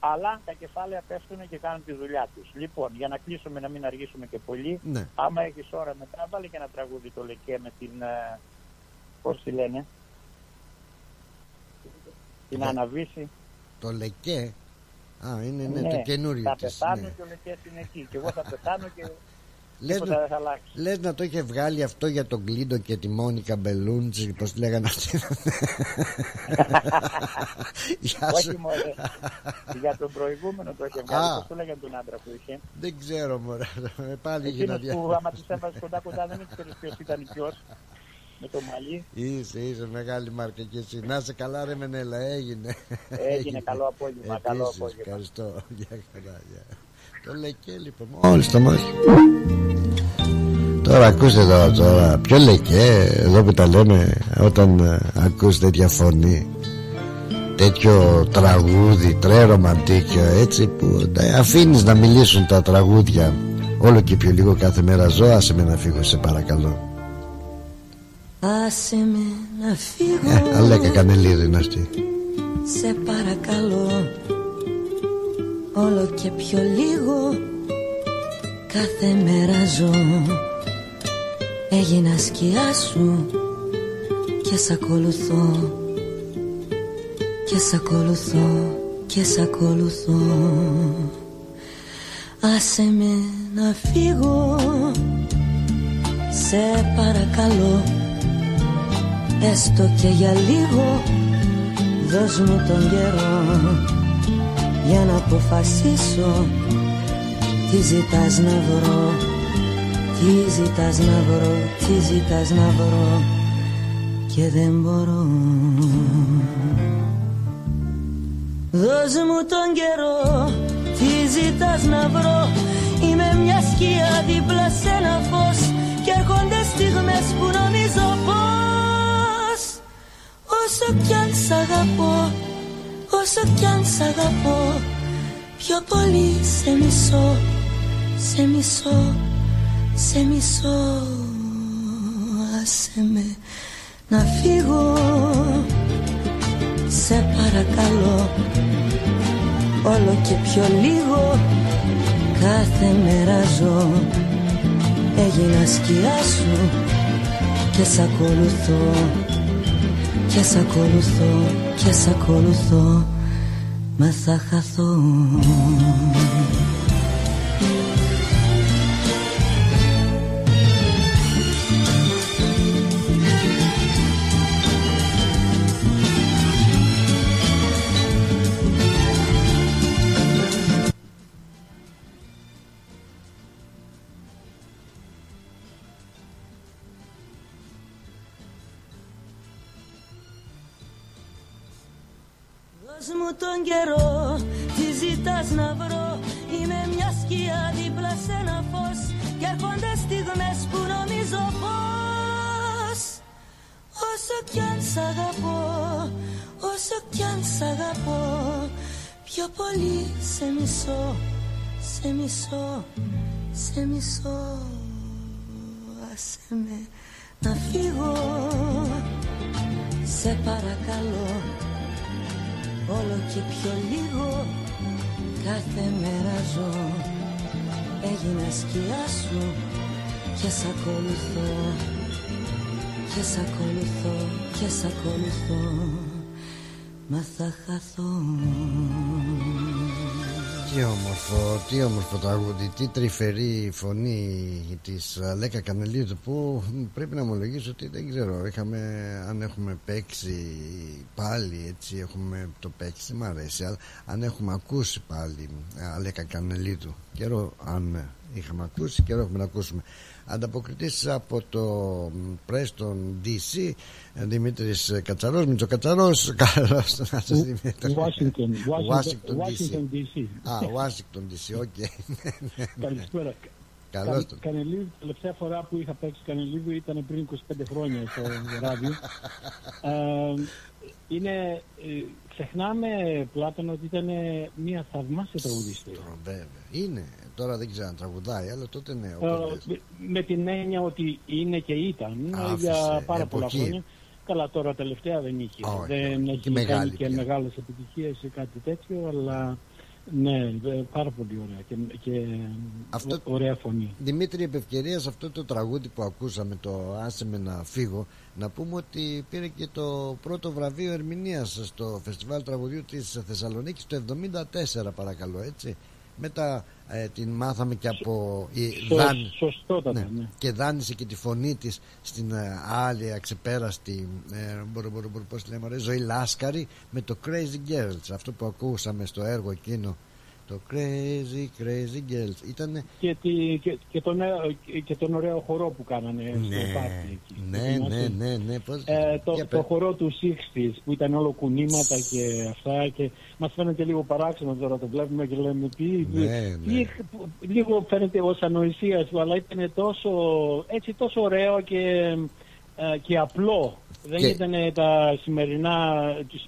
Αλλά τα κεφάλαια πέφτουν και κάνουν τη δουλειά τους. Λοιπόν, για να κλείσουμε, να μην αργήσουμε και πολύ, άμα έχεις ώρα μετά, βάλε και ένα τραγούδι το Λεκέ με την... πώς τη λένε? Την Αναβίση. Το Λεκέ? Είναι το καινούριο. Θα πεθάνω και ο Λεκές είναι εκεί. Και εγώ θα πεθάνω και... Λες να το είχε βγάλει αυτό για τον Κλίντο και τη Μόνικα Μπελούντζη, πως τη λέγανε αυτή? Όχι μωρέ, για τον προηγούμενο το είχε βγάλει, πως το λέγανε τον άντρα που είχε? Δεν ξέρω μωρέ, πάλι είχε να διαφέρει. Εκείνος που άμα τους έβαζε κοντά δεν ήξερες ποιος ήταν ποιος, με το μαλλί. Είσαι μεγάλη μάρκα και εσύ. Να είσαι καλά ρε Μενέλα, έγινε. Καλό απόγευμα. Επίσης, ευχαριστώ. Το Λεκέ λοιπόν, μόλις το μάθει. Τώρα ακούστε τώρα, ποιο Λεκέ? Εδώ που τα λέμε, όταν ακούς τέτοια φωνή, τέτοιο τραγούδι τρε ρομαντίκιο έτσι, που αφήνεις να μιλήσουν τα τραγούδια όλο και πιο λίγο κάθε μέρα. Ζώα σε με να φύγω, σε παρακαλώ. Άσε με να φύγω. Αλέκα Κανελίδου είναι αυτή. Σε παρακαλώ, όλο και πιο λίγο. Κάθε μέρα ζω. Έγινα σκιά σου και σ' ακολουθώ, και σ' ακολουθώ, και σ' ακολουθώ. Άσε με να φύγω, σε παρακαλώ, έστω και για λίγο. Δώσ' μου τον καιρό για να αποφασίσω τι ζητάς να βρω, τι ζητάς να βρω, τι ζητάς να βρω και δεν μπορώ. Δώσ' μου τον καιρό, τι ζητάς να βρω. Είμαι μια σκιά δίπλα σε ένα φως και έρχονται στιγμές που νομίζω πως όσο κι αν σ' αγαπώ, όσο κι αν σ' αγαπώ, πιο πολύ σε μισώ, σε μισώ, σε μισώ. Άσε με να φύγω, σε παρακαλώ, όλο και πιο λίγο. Κάθε μέρα ζω, έγινα σκιά σου και σ' ακολουθώ, και σ' ακολουθώ, και σ' ακολουθώ, μα θα χαθώ. Δώσ' μου τον καιρό, τι ζητάς να βρω. Είμαι μια σκιά δίπλα σε ένα φως και έρχονται στιγμές που νομίζω πως όσο κι αν σ' αγαπώ, όσο κι αν σ' αγαπώ, πιο πολύ σε μισώ, σε μισώ, σε μισώ. Άσε με να φύγω, σε παρακαλώ, όλο και πιο λίγο. Κάθε μέρα ζω, έγινα σκιά σου και σ' ακολουθώ, και σ' ακολουθώ, και σ' ακολουθώ, μα θα χαθώ. Τι όμορφο, τι όμορφο τραγούδι, τι τρυφερή φωνή της Αλέκα Κανελίδου, που πρέπει να ομολογήσω ότι δεν ξέρω, είχαμε, αν έχουμε παίξει πάλι, έτσι έχουμε το παίξει, μ' αρέσει, αλλά αν έχουμε ακούσει πάλι Αλέκα Κανελίδου, καιρό αν είχαμε ακούσει, καιρό έχουμε να ακούσουμε. Ανταποκριτής από το Πρέστον DC, Δημήτρης Κατσαρός, Μητσο Κατσαρός, καλώς να σας Δημήτρη. Washington DC. Α, Washington DC, οκ. Καλησπέρα. Καλώς τον. Κανελίδου, τελευταία φορά που είχα παίξει Κανελίδου ήταν πριν 25 χρόνια στο ράδιο. Ξεχνάμε, Πλάτων, ότι ήταν μια θαυμάσια τραγουδίστρια. Βέβαια, είναι. Τώρα δεν ξέρω αν τραγουδάει, αλλά τότε ναι. Με την έννοια ότι είναι και ήταν. Άφησε, για πάρα πολλά χρόνια. Καλά, τώρα τελευταία δεν είχε. Oh, δεν έχει κάνει και μεγάλες επιτυχίες ή κάτι τέτοιο, αλλά ναι, πάρα πολύ ωραία και αυτό, ωραία φωνή. Δημήτρη, επ' ευκαιρία σε αυτό το τραγούδι που ακούσαμε, το «Άσε με να φύγω», να πούμε ότι πήρε και το πρώτο βραβείο ερμηνείας στο Φεστιβάλ Τραγουδιού της Θεσσαλονίκης το 1974, παρακαλώ, έτσι. Μετά την μάθαμε και από σωστότατα, και δάνεισε και τη φωνή της στην άλλη αξεπέραστη πώς λέμε, Ζωή Λάσκαρη, με το Crazy Girls, αυτό που ακούσαμε στο έργο εκείνο, το Crazy Girls ήταν. Και τον ωραίο χορό που κάνανε στο πάρτι εκεί. Ναι. Το χορό του 60's που ήταν όλο κουνήματα και αυτά, και μας φαίνεται λίγο παράξενο τώρα το βλέπουμε και λέμε λίγο φαίνεται ως ανοησία του, αλλά ήταν τόσο ωραίο και απλό. Δεν ήταν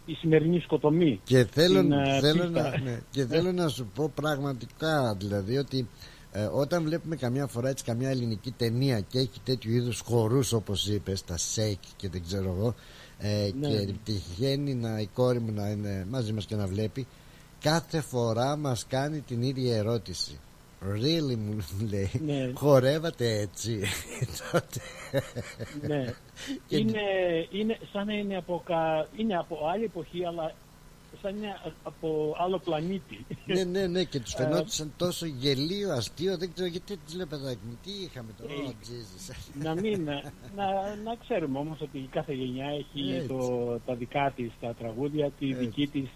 η σημερινή σκοτωμή. Και θέλω να σου πω πραγματικά, δηλαδή, ότι Όταν βλέπουμε καμιά φορά έτσι καμιά ελληνική ταινία και έχει τέτοιου είδους χορούς, όπως είπες, τα σέικ και δεν ξέρω εγώ, και τυχαίνει να, η κόρη μου να είναι μαζί μας και να βλέπει, κάθε φορά μας κάνει την ίδια ερώτηση. Really, μου λέει, ναι. Χορεύατε έτσι τότε? Ναι. είναι σαν να είναι από άλλη εποχή, αλλά σαν είναι από άλλο πλανήτη. Ναι, και τους φαινόταν τόσο γελίο, αστείο. Δεν ξέρω γιατί τους λέω, παιδάκι μου, τι είχαμε τώρα, να ξέρουμε όμως ότι η κάθε γενιά έχει τα δικά της, τα τραγούδια, τη δική της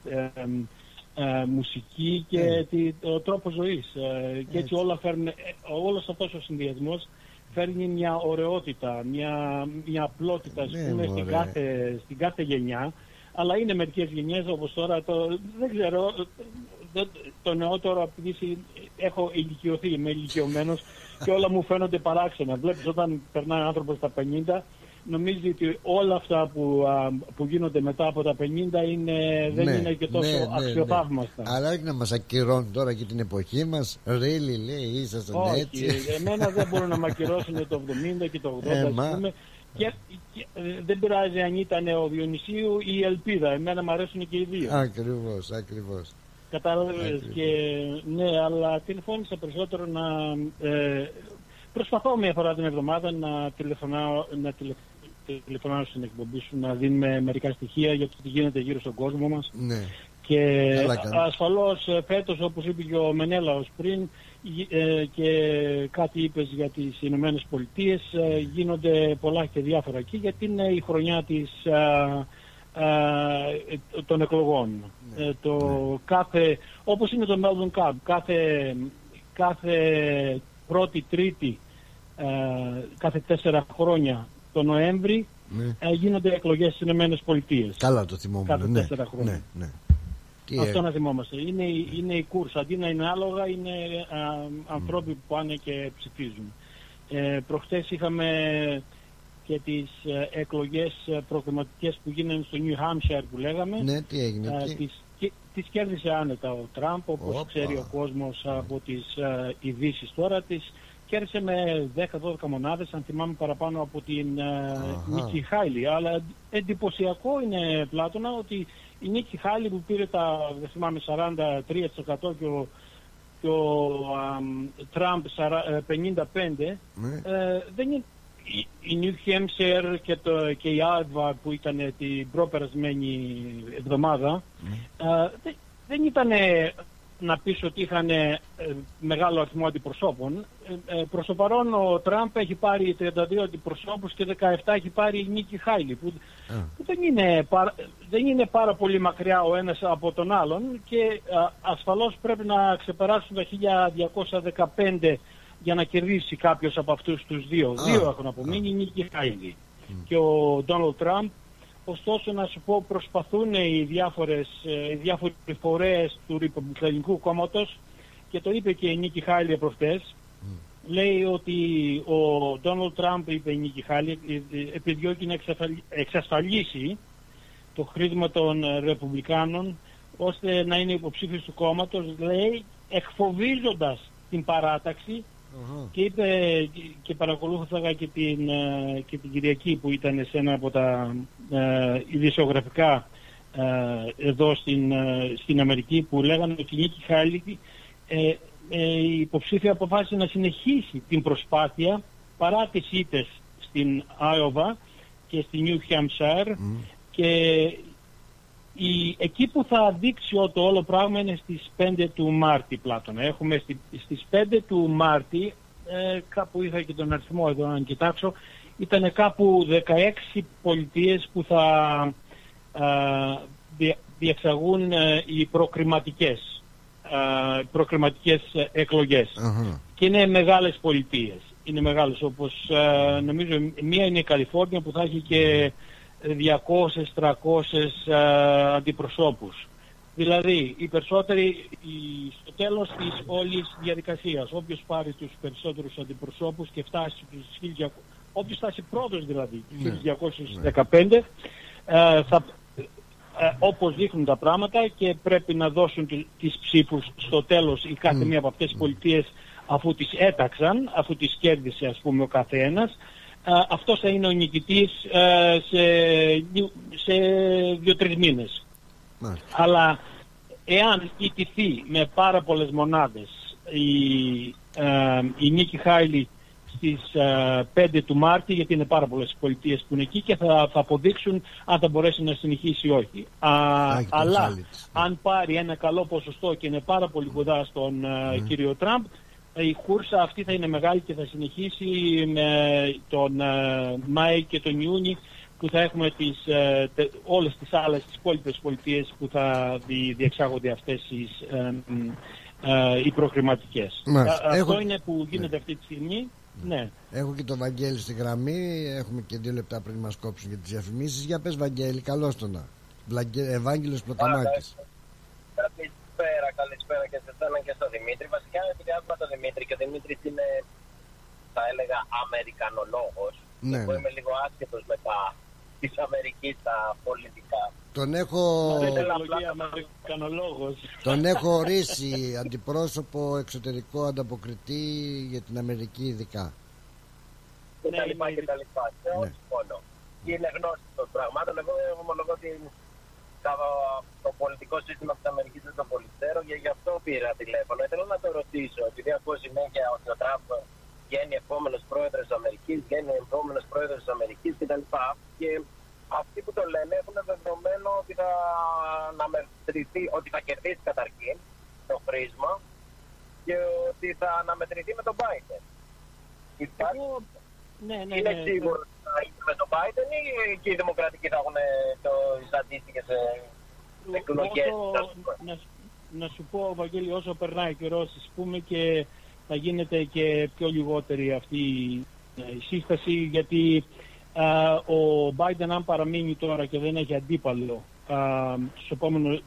μουσική και ο τρόπος ζωής, και έτσι όλος αυτός ο συνδυασμός φέρνει μια ωραιότητα, μια απλότητα στην κάθε γενιά. Αλλά είναι μερικές γενιές, όπως τώρα, δεν ξέρω, το νεότερο, επειδή έχω ηλικιωθεί, είμαι ηλικιωμένος και όλα μου φαίνονται παράξενα. Βλέπεις, όταν περνάει άνθρωπος στα 50, νομίζει ότι όλα αυτά που γίνονται μετά από τα 50 είναι και τόσο αξιοθαύμαστα. Αλλά όχι να μας ακυρώνουν τώρα και την εποχή μας. Really, λέει, ήσασταν έτσι. Όχι, εμένα δεν μπορούν να μ' ακυρώσουν το 70 και το 80, ας πούμε. Και δεν πειράζει αν ήταν ο Διονυσίου ή η Ελπίδα. Εμένα μου αρέσουν και οι δύο. Ακριβώς. Κατάλαβες. Ναι, αλλά τηλεφώνησα περισσότερο να... προσπαθώ μια φορά την εβδομάδα να τηλεφωνάω στην εκπομπή σου, να δίνουμε μερικά στοιχεία για το τι γίνεται γύρω στον κόσμο μας. Ναι. Και ασφαλώς φέτος, όπως είπε και ο Μενέλαος πριν, και κάτι είπες για τις Ηνωμένες Πολιτείες, γίνονται πολλά και διάφορα εκεί, γιατί είναι η χρονιά των εκλογών. Ναι. Όπως είναι το Melbourne Cup, κάθε πρώτη-τρίτη, κάθε 4 χρόνια το Νοέμβρη, γίνονται εκλογές στις Ηνωμένες Πολιτείες. Καλά το θυμόμαστε. Κάθε 4 χρόνια. Ναι. Αυτό να θυμόμαστε. Είναι η κούρσα. Αντί να είναι άλογα, είναι ανθρώποι που πάνε και ψηφίζουν. Προχτές είχαμε και τις εκλογές προκριματικές που γίνανε στο New Hampshire, που λέγαμε. Ναι, τι έγινε? Τις κέρδισε άνετα ο Τραμπ, όπως ξέρει ο κόσμος από τις ειδήσεις τώρα. Τις κέρδισε με 10-12 μονάδες, αν θυμάμαι, παραπάνω από την Νίκη Χέιλι. Αλλά εντυπωσιακό είναι, Πλάτωνα, ότι η Νίκη Χέιλι, που πήρε τα, δεν θυμάμαι, 43% και ο Τραμπ 55%, δεν είναι η New Hampshire και η Iowa που ήταν την προπερασμένη εβδομάδα, δεν ήταν να πεις ότι είχαν μεγάλο αριθμό αντιπροσώπων. Προς το παρόν ο Τραμπ έχει πάρει 32 αντιπροσώπους και 17 έχει πάρει η Νίκη Χέιλι, που δεν είναι πάρα πολύ μακριά ο ένας από τον άλλον, και ασφαλώς πρέπει να ξεπεράσουν τα 1215 για να κερδίσει κάποιος από αυτούς τους δύο. Δύο έχουν απομείνει, η Νίκη Χέιλι και ο Ντόναλντ Τραμπ. Ωστόσο, να σου πω, προσπαθούν οι διάφοροι φορέες του Ρεπουμπλικανικού Κόμματος, και το είπε και η Νίκη Χέιλι προχτές. Λέει ότι ο Ντόναλντ Τραμπ, είπε η Νίκη Χέιλι, επιδιώκει να εξασφαλίσει το χρήσμα των Ρεπουμπλικάνων ώστε να είναι υποψήφιος του κόμματος, λέει, εκφοβίζοντας την παράταξη. Και είπε, και παρακολούθησα και την Κυριακή που ήταν σε ένα από τα ειδησιογραφικά εδώ στην Αμερική, που λέγανε ότι η Νίκη Χέιλι, η υποψήφια, αποφάσισε να συνεχίσει την προσπάθεια παρά τις ήττες στην Άιωβα και στη Νιου Χάμσαϊρ, και εκεί που θα δείξει το όλο πράγμα είναι στις 5 του Μάρτη, Πλάτωνα. Έχουμε στις 5 του Μάρτη, κάπου είχα και τον αριθμό εδώ να κοιτάξω, ήταν κάπου 16 πολιτείες που θα διεξαγούν οι προκριματικές εκλογές. Και είναι μεγάλες πολιτείες. Είναι μεγάλες, όπως νομίζω μία είναι η Καλιφόρνια που θα έχει και 200-300 αντιπροσώπους. Δηλαδή, οι περισσότεροι στο τέλος της όλης διαδικασίας, όποιος πάρει τους περισσότερους αντιπροσώπους και φτάσει στους 1200, όποιος φτάσει πρώτος δηλαδή, 1215, όπως δείχνουν τα πράγματα, και πρέπει να δώσουν τις ψήφους στο τέλος η κάθε μία από αυτές τις πολιτείες αφού τις έταξαν, αφού τις κέρδισε ας πούμε ο καθένας, αυτός θα είναι ο νικητής σε 2-3 μήνες. Ναι. Αλλά εάν ιτηθεί με πάρα πολλές μονάδες η Νίκη Χάιλι στις 5 του Μάρτη, γιατί είναι πάρα πολλές πολιτείες που είναι εκεί και θα αποδείξουν αν θα μπορέσει να συνεχίσει ή όχι. Αλλά αν πάρει ένα καλό ποσοστό και είναι πάρα πολύ κοντά στον κύριο Τραμπ, η κούρσα αυτή θα είναι μεγάλη και θα συνεχίσει με τον Μάη και τον Ιούνι, που θα έχουμε όλες τις άλλες τις υπόλοιπες πολιτείες που θα διεξάγονται αυτές οι προχρηματικές. Αυτό είναι που γίνεται αυτή τη στιγμή. Ναι. Έχω και τον Βαγγέλη στη γραμμή. Έχουμε και 2 λεπτά πριν μας κόψουν για τις διαφημίσεις. Για πες Βαγγέλη, καλώς το να. Ευάγγελος Πλοκαμάκης. Καλησπέρα και σε εσένα και στον Δημήτρη. Βασικά επηρεάζουμε τον Δημήτρη και ο Δημήτρης είναι, θα έλεγα, αμερικανολόγος. Ναι, εγώ είμαι λίγο άσχετος με τα της Αμερικής τα πολιτικά. Τον έχω... Τον έχω ορίσει αντιπρόσωπο, εξωτερικό ανταποκριτή για την Αμερική ειδικά. Και τα λοιπά και τα λοιπά. Σε ό,τι πόνο. Και είναι γνώση των πραγμάτων. Εγώ ομολογώ ότι το πολιτικό σύστημα της Αμερικής δεν το πολυστέρω και γι' αυτό πήρα τηλέφωνο. Θέλω να το ρωτήσω, επειδή ακούω συνέχεια ότι ο Τραμπ βγαίνει επόμενος πρόεδρος της Αμερικής, κτλ. Και αυτοί που το λένε έχουν δεδομένο ότι θα κερδίσει καταρχήν το χρήσμα και ότι θα αναμετρηθεί με τον Biden. Είναι σίγουρο ότι θα γίνει με τον Biden ή και οι δημοκρατικοί θα έχουν τις αντίστοιχες εκλογές? Να σου πω, Βαγγέλη, όσο περνάει καιρός, ας πούμε, και θα γίνεται και πιο λιγότερη αυτή η σύσταση, γιατί ο Biden, αν παραμείνει τώρα και δεν έχει αντίπαλο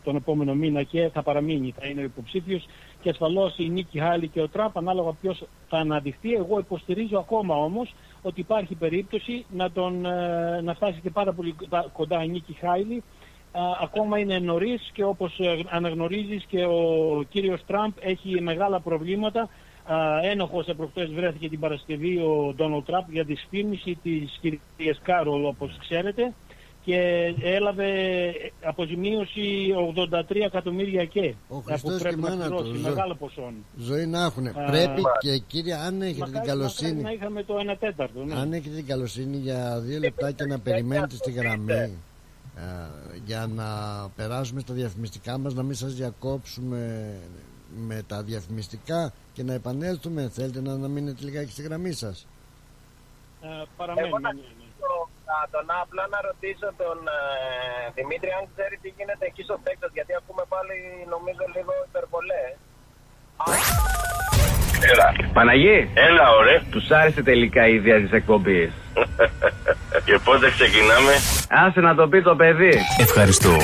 τον επόμενο μήνα, και θα παραμείνει, θα είναι ο υποψήφιος, και ασφαλώς η Νίκη Χάιλι και ο Τραμπ, ανάλογα ποιος θα αναδειχθεί. Εγώ υποστηρίζω ακόμα όμως ότι υπάρχει περίπτωση να φτάσει και πάρα πολύ κοντά η Νίκη Χάιλι. Ακόμα είναι νωρίς και όπως αναγνωρίζεις και ο κύριος Τραμπ έχει μεγάλα προβλήματα. Ένοχος προχτές βρέθηκε την Παρασκευή ο Ντόναλντ Τραμπ για τη δυσφήμιση της κυρίας Κάρολ, όπως ξέρετε, και έλαβε αποζημίωση 83 εκατομμύρια και που πρέπει να πληρώσει μεγάλο ποσό. Ζωή να έχουν. Πρέπει και κύριε, αν έχετε την καλοσύνη, να είχαμε το 1/4. Ναι. Αν έχετε την καλοσύνη για 2 λεπτά και να περιμένετε στη γραμμή, για να περάσουμε στα διαφημιστικά μας, να μην σας διακόψουμε με τα διαφημιστικά και να επανέλθουμε. Θέλετε να μείνετε λιγάκι στη γραμμή σας? Εγώ να ρωτήσω τον Δημήτρη αν ξέρει τι γίνεται εκεί στο Τέξας, γιατί ακούμε πάλι, νομίζω, λίγο υπερβολές. Έλα Παναγί, έλα ωραία. Τους άρεσε τελικά η ιδέα της εκπομπής? Και πότε ξεκινάμε? Άσε να το πει το παιδί. Ευχαριστώ.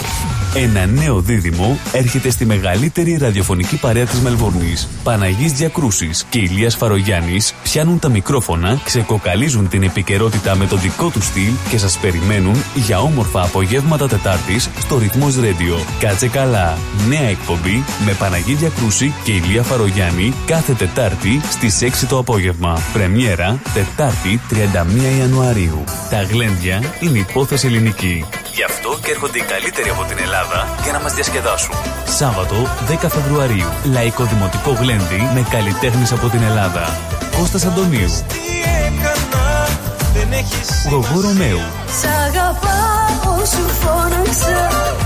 Ένα νέο δίδυμο έρχεται στη μεγαλύτερη ραδιοφωνική παρέα της Μελβορνής. Παναγής Διακρούσης και Ηλίας Φαρογιάννης πιάνουν τα μικρόφωνα, ξεκοκαλίζουν την επικαιρότητα με το δικό του στυλ και σας περιμένουν για όμορφα απογεύματα Τετάρτης στο Ρυθμός Ράδιο. Κάτσε καλά. Νέα εκπομπή με Παναγή Διακρούση και Ηλία Φαρογιάννη κάθε Τετάρτη στις 6 το απόγευμα. Πρεμιέρα Τετάρτη 31 Ιανουαρίου. Τα γλέντια είναι υπόθεση ελληνική. Γι' αυτό και έρχονται οι καλύτεροι από την Ελλάδα για να μας διασκεδάσουν. Σάββατο 10 Φεβρουαρίου. Λαϊκό Δημοτικό Γλέντι με καλλιτέχνες από την Ελλάδα. Κώστας Αντωνίου. Γογό Ρωμαίου.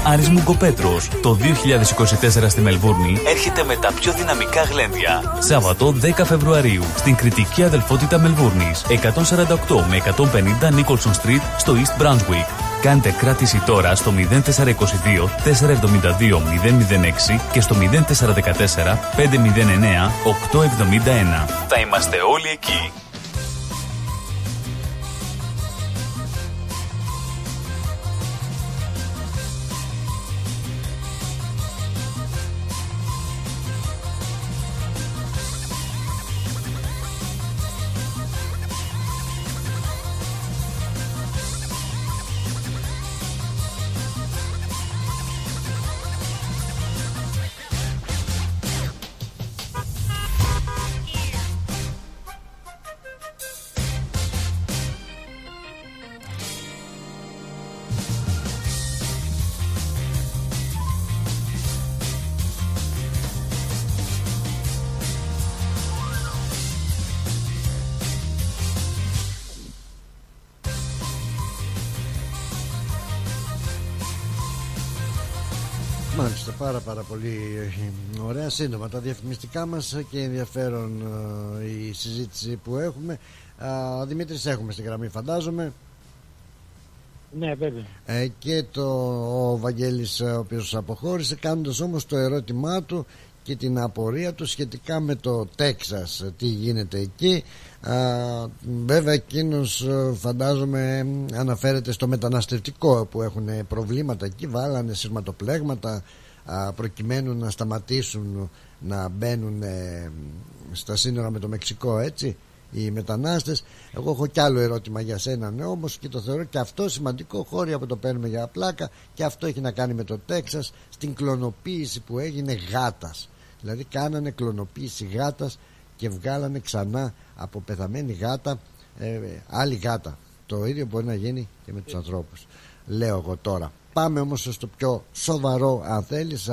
Άρης Μουγκοπέτρος. Το 2024 στη Μελβούρνη έρχεται με τα πιο δυναμικά γλέντια. Σάββατο 10 Φεβρουαρίου στην Κρητική Αδελφότητα Μελβούρνης, 148 με 150 Nicholson Street στο East Brunswick. Κάντε κράτηση τώρα στο 0422 472 006 και στο 0414 509 871. Θα είμαστε όλοι εκεί. Μάλιστα, πάρα πολύ ωραία. Σύντομα τα διαφημιστικά μας και ενδιαφέρον η συζήτηση που έχουμε. Δημήτρης, έχουμε στην γραμμή, φαντάζομαι. Ναι, βέβαια. Και ο Βαγγέλης, ο οποίος αποχώρησε, κάνοντας όμως το ερώτημά του και την απορία του σχετικά με το Τέξας, τι γίνεται εκεί. Βέβαια εκείνος, φαντάζομαι, αναφέρεται στο μεταναστευτικό, που έχουν προβλήματα εκεί, βάλανε σειρματοπλέγματα προκειμένου να σταματήσουν να μπαίνουν στα σύνορα με το Μεξικό, έτσι, οι μετανάστες. Εγώ έχω κι άλλο ερώτημα για σένα, ναι, όμως, και το θεωρώ και αυτό σημαντικό, χώρια που το παίρνουμε για πλάκα, και αυτό έχει να κάνει με το Τέξας, στην κλωνοποίηση που έγινε γάτας. Δηλαδή κάνανε κλωνοποίηση γάτας και βγάλανε ξανά από πεθαμένη γάτα άλλη γάτα. Το ίδιο μπορεί να γίνει και με τους ανθρώπους, λέω εγώ τώρα. Πάμε όμως στο πιο σοβαρό, αν θέλεις,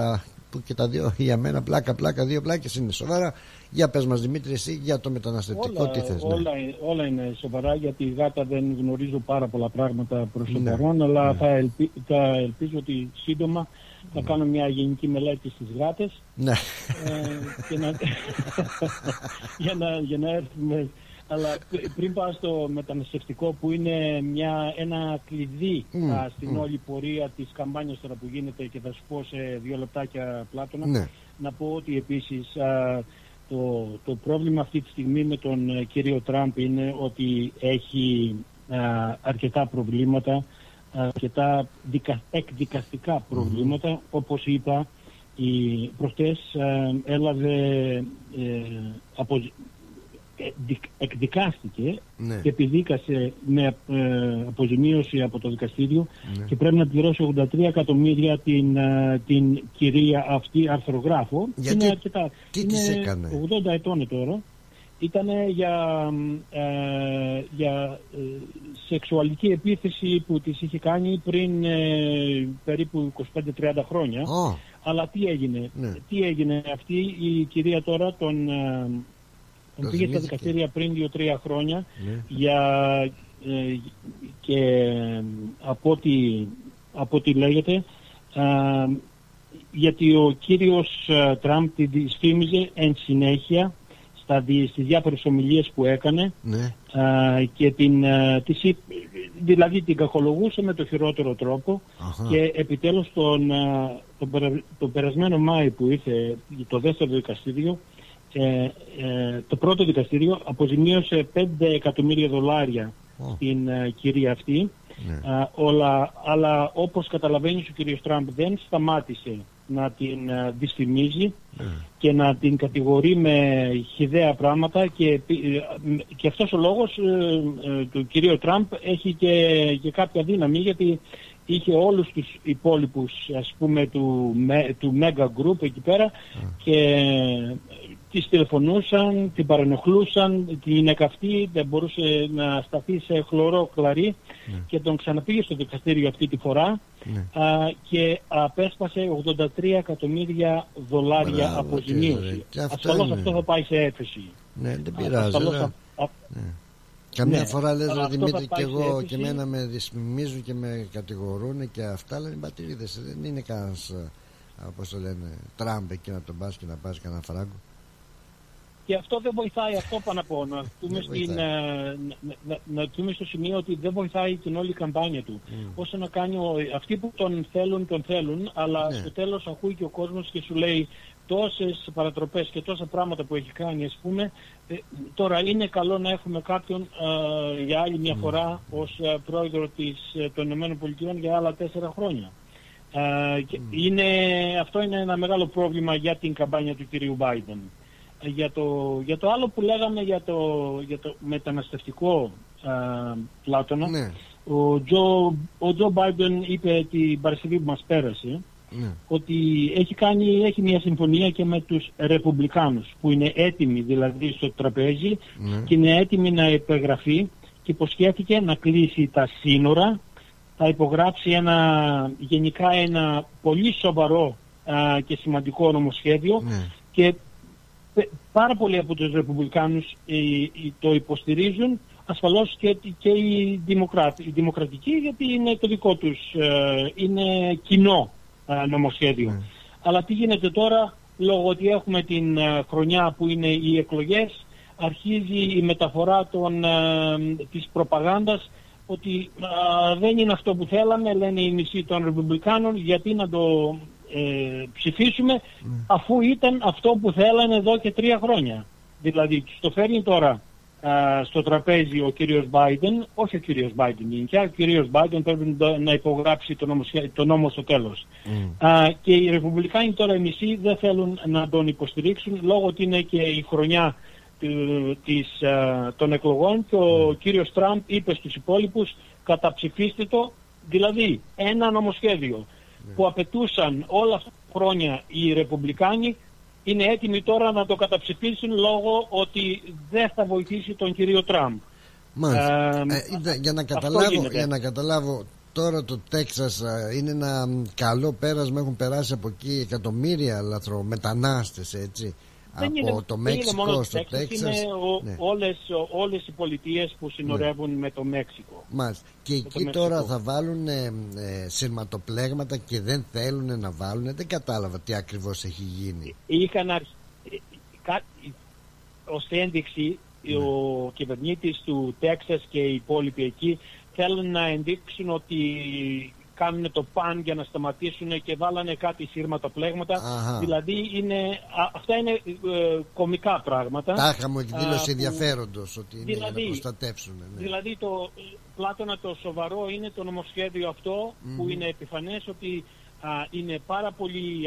που και τα δύο για μένα πλάκα, δύο πλάκες είναι σοβαρά. Για πες μας, Δημήτρη, εσύ για το μεταναστευτικό τι θες. Όλα είναι σοβαρά, γιατί η γάτα δεν γνωρίζω πάρα πολλά πράγματα προς το παρόν, αλλά θα ελπίζω ότι σύντομα θα κάνω μια γενική μελέτη στις γάτες, ναι. για να έρθουμε. Αλλά πριν πάω στο μεταναστευτικό, που είναι ένα κλειδί στην όλη πορεία της καμπάνιας τώρα που γίνεται, και θα σου πω σε 2 λεπτάκια, Πλάτωνα, ναι. Να πω ότι επίσης το πρόβλημα αυτή τη στιγμή με τον κύριο Τραμπ είναι ότι έχει αρκετά προβλήματα, αρκετά εκδικαστικά προβλήματα. Όπως είπα, προχτές έλαβε εκδικάστηκε, ναι. Και επιδίκασε με αποζημίωση από το δικαστήριο, ναι. Και πρέπει να πληρώσει 83 εκατομμύρια την κυρία αυτή, αρθρογράφο. Γιατί, είναι αρκετά, τι της έκανε? 80 ετών τώρα. Ήτανε για σεξουαλική επίθεση που της είχε κάνει πριν περίπου 25-30 χρόνια. Αλλά τι έγινε, ναι. Τι έγινε, αυτή η κυρία τώρα πήγε στα δικαστήρια πριν 2-3 χρόνια, ναι. Και από ό,τι λέγεται, γιατί ο κύριος Τραμπ τη δυσφήμιζε εν συνέχεια στις διάφορες ομιλίες που έκανε, ναι. Και δηλαδή την καχολογούσε με το χειρότερο τρόπο. Και επιτέλους τον περασμένο Μάη που ήρθε το δεύτερο δικαστήριο, το πρώτο δικαστήριο αποζημίωσε $5 εκατομμύρια στην κυρία αυτή, ναι. Αλλά όπως καταλαβαίνεις, ο κύριος Τραμπ δεν σταμάτησε να την δυσφημίζει, ναι. Και να την κατηγορεί με χυδαία πράγματα, και αυτός ο λόγος του κυρίου Τραμπ έχει και κάποια δύναμη, γιατί είχε όλους τους υπόλοιπους, ας πούμε, του Mega Group εκεί πέρα, ναι. Και τις τηλεφωνούσαν, την παρενοχλούσαν, την εκαυτή, δεν μπορούσε να σταθεί σε χλωρό κλαρί, ναι. Και τον ξαναπήγε στο δικαστήριο αυτή τη φορά, ναι. Και απέσπασε $83 εκατομμύρια. Μπράβο, αποζημίωση. Ασφαλώς αυτό θα πάει σε έφεση. Ναι, δεν πειράζει. Καμιά φορά λες, Δημήτρη, και εγώ και εμένα με δυσμιμίζουν και με κατηγορούν και αυτά, αλλά οι πατρίδες δεν είναι κανένας, όπως το λένε, Τραμπ εκεί να τον πας και να πάρεις κανένα φράγκο. Και αυτό δεν βοηθάει, αυτό πάνω από όλα. Να δούμε στο σημείο ότι δεν βοηθάει την όλη καμπάνια του. Όσο να κάνει, αυτοί που τον θέλουν, αλλά στο τέλος ακούει και ο κόσμος και σου λέει τόσες παρατροπές και τόσα πράγματα που έχει κάνει, ας πούμε. Τώρα είναι καλό να έχουμε κάποιον για άλλη μια φορά ως πρόεδρο των ΗΠΑ για άλλα 4 χρόνια. Αυτό είναι ένα μεγάλο πρόβλημα για την καμπάνια του κυρίου Biden. Για το άλλο που λέγαμε, για το μεταναστευτικό, Πλάτωνα, ναι. Ο Τζο Μπάιντεν είπε την Παρασκευή που μας πέρασε, ναι. Ότι έχει μια συμφωνία και με τους Ρεπουμπλικάνους, που είναι έτοιμοι δηλαδή στο τραπέζι, ναι. Και είναι έτοιμοι να υπεγραφεί, και υποσχέθηκε να κλείσει τα σύνορα, θα υπογράψει γενικά ένα πολύ σοβαρό και σημαντικό νομοσχέδιο, ναι. Και πάρα πολλοί από τους Ρεπουμπλικάνους το υποστηρίζουν, ασφαλώς και οι Δημοκρατικοί, γιατί είναι το δικό τους, είναι κοινό νομοσχέδιο. Αλλά τι γίνεται τώρα, λόγω ότι έχουμε την χρονιά που είναι οι εκλογές, αρχίζει η μεταφορά της προπαγάνδας ότι δεν είναι αυτό που θέλαμε, λένε οι μισοί των Ρεπουμπλικάνων, γιατί να το ψηφίσουμε, αφού ήταν αυτό που θέλανε εδώ και 3 χρόνια. Δηλαδή, το φέρνει τώρα στο τραπέζι ο κύριος Biden, όχι ο κύριος Biden γενικά, ο κύριος Biden πρέπει να υπογράψει το νόμο στο τέλος. Και οι Ρεπουμπλικάνοι τώρα οι μισοί δεν θέλουν να τον υποστηρίξουν, λόγω ότι είναι και η χρονιά των εκλογών, και ο κύριος Τραμπ είπε στους υπόλοιπους καταψηφίστε το, δηλαδή ένα νομοσχέδιο που απαιτούσαν όλα αυτά τα χρόνια οι Ρεπουμπλικάνοι είναι έτοιμοι τώρα να το καταψηφίσουν, λόγω ότι δεν θα βοηθήσει τον κύριο Τραμπ. Για να καταλάβω τώρα, το Τέξας είναι ένα καλό πέρασμα, έχουν περάσει από εκεί εκατομμύρια λαθρομετανάστες, έτσι. Από το Μέξικο στο Τέξας. Όλες οι πολιτείες που συνορεύουν με το Μέξικο. Και εκεί τώρα θα βάλουν σειρματοπλέγματα και δεν θέλουν να βάλουν. Δεν κατάλαβα τι ακριβώς έχει γίνει. Ως ένδειξη, ο κυβερνήτης του Τέξας και οι υπόλοιποι εκεί θέλουν να ενδείξουν ότι κάνουν το παν για να σταματήσουν, και βάλανε κάτι σειρματοπλέγματα. Δηλαδή αυτά είναι κωμικά πράγματα. Τάχα μου εκδήλωση ενδιαφέροντος ότι είναι, δηλαδή, να προστατεύσουν. Δηλαδή, το Πλάτωνα, το σοβαρό είναι το νομοσχέδιο αυτό, που είναι επιφανές ότι είναι πάρα πολύ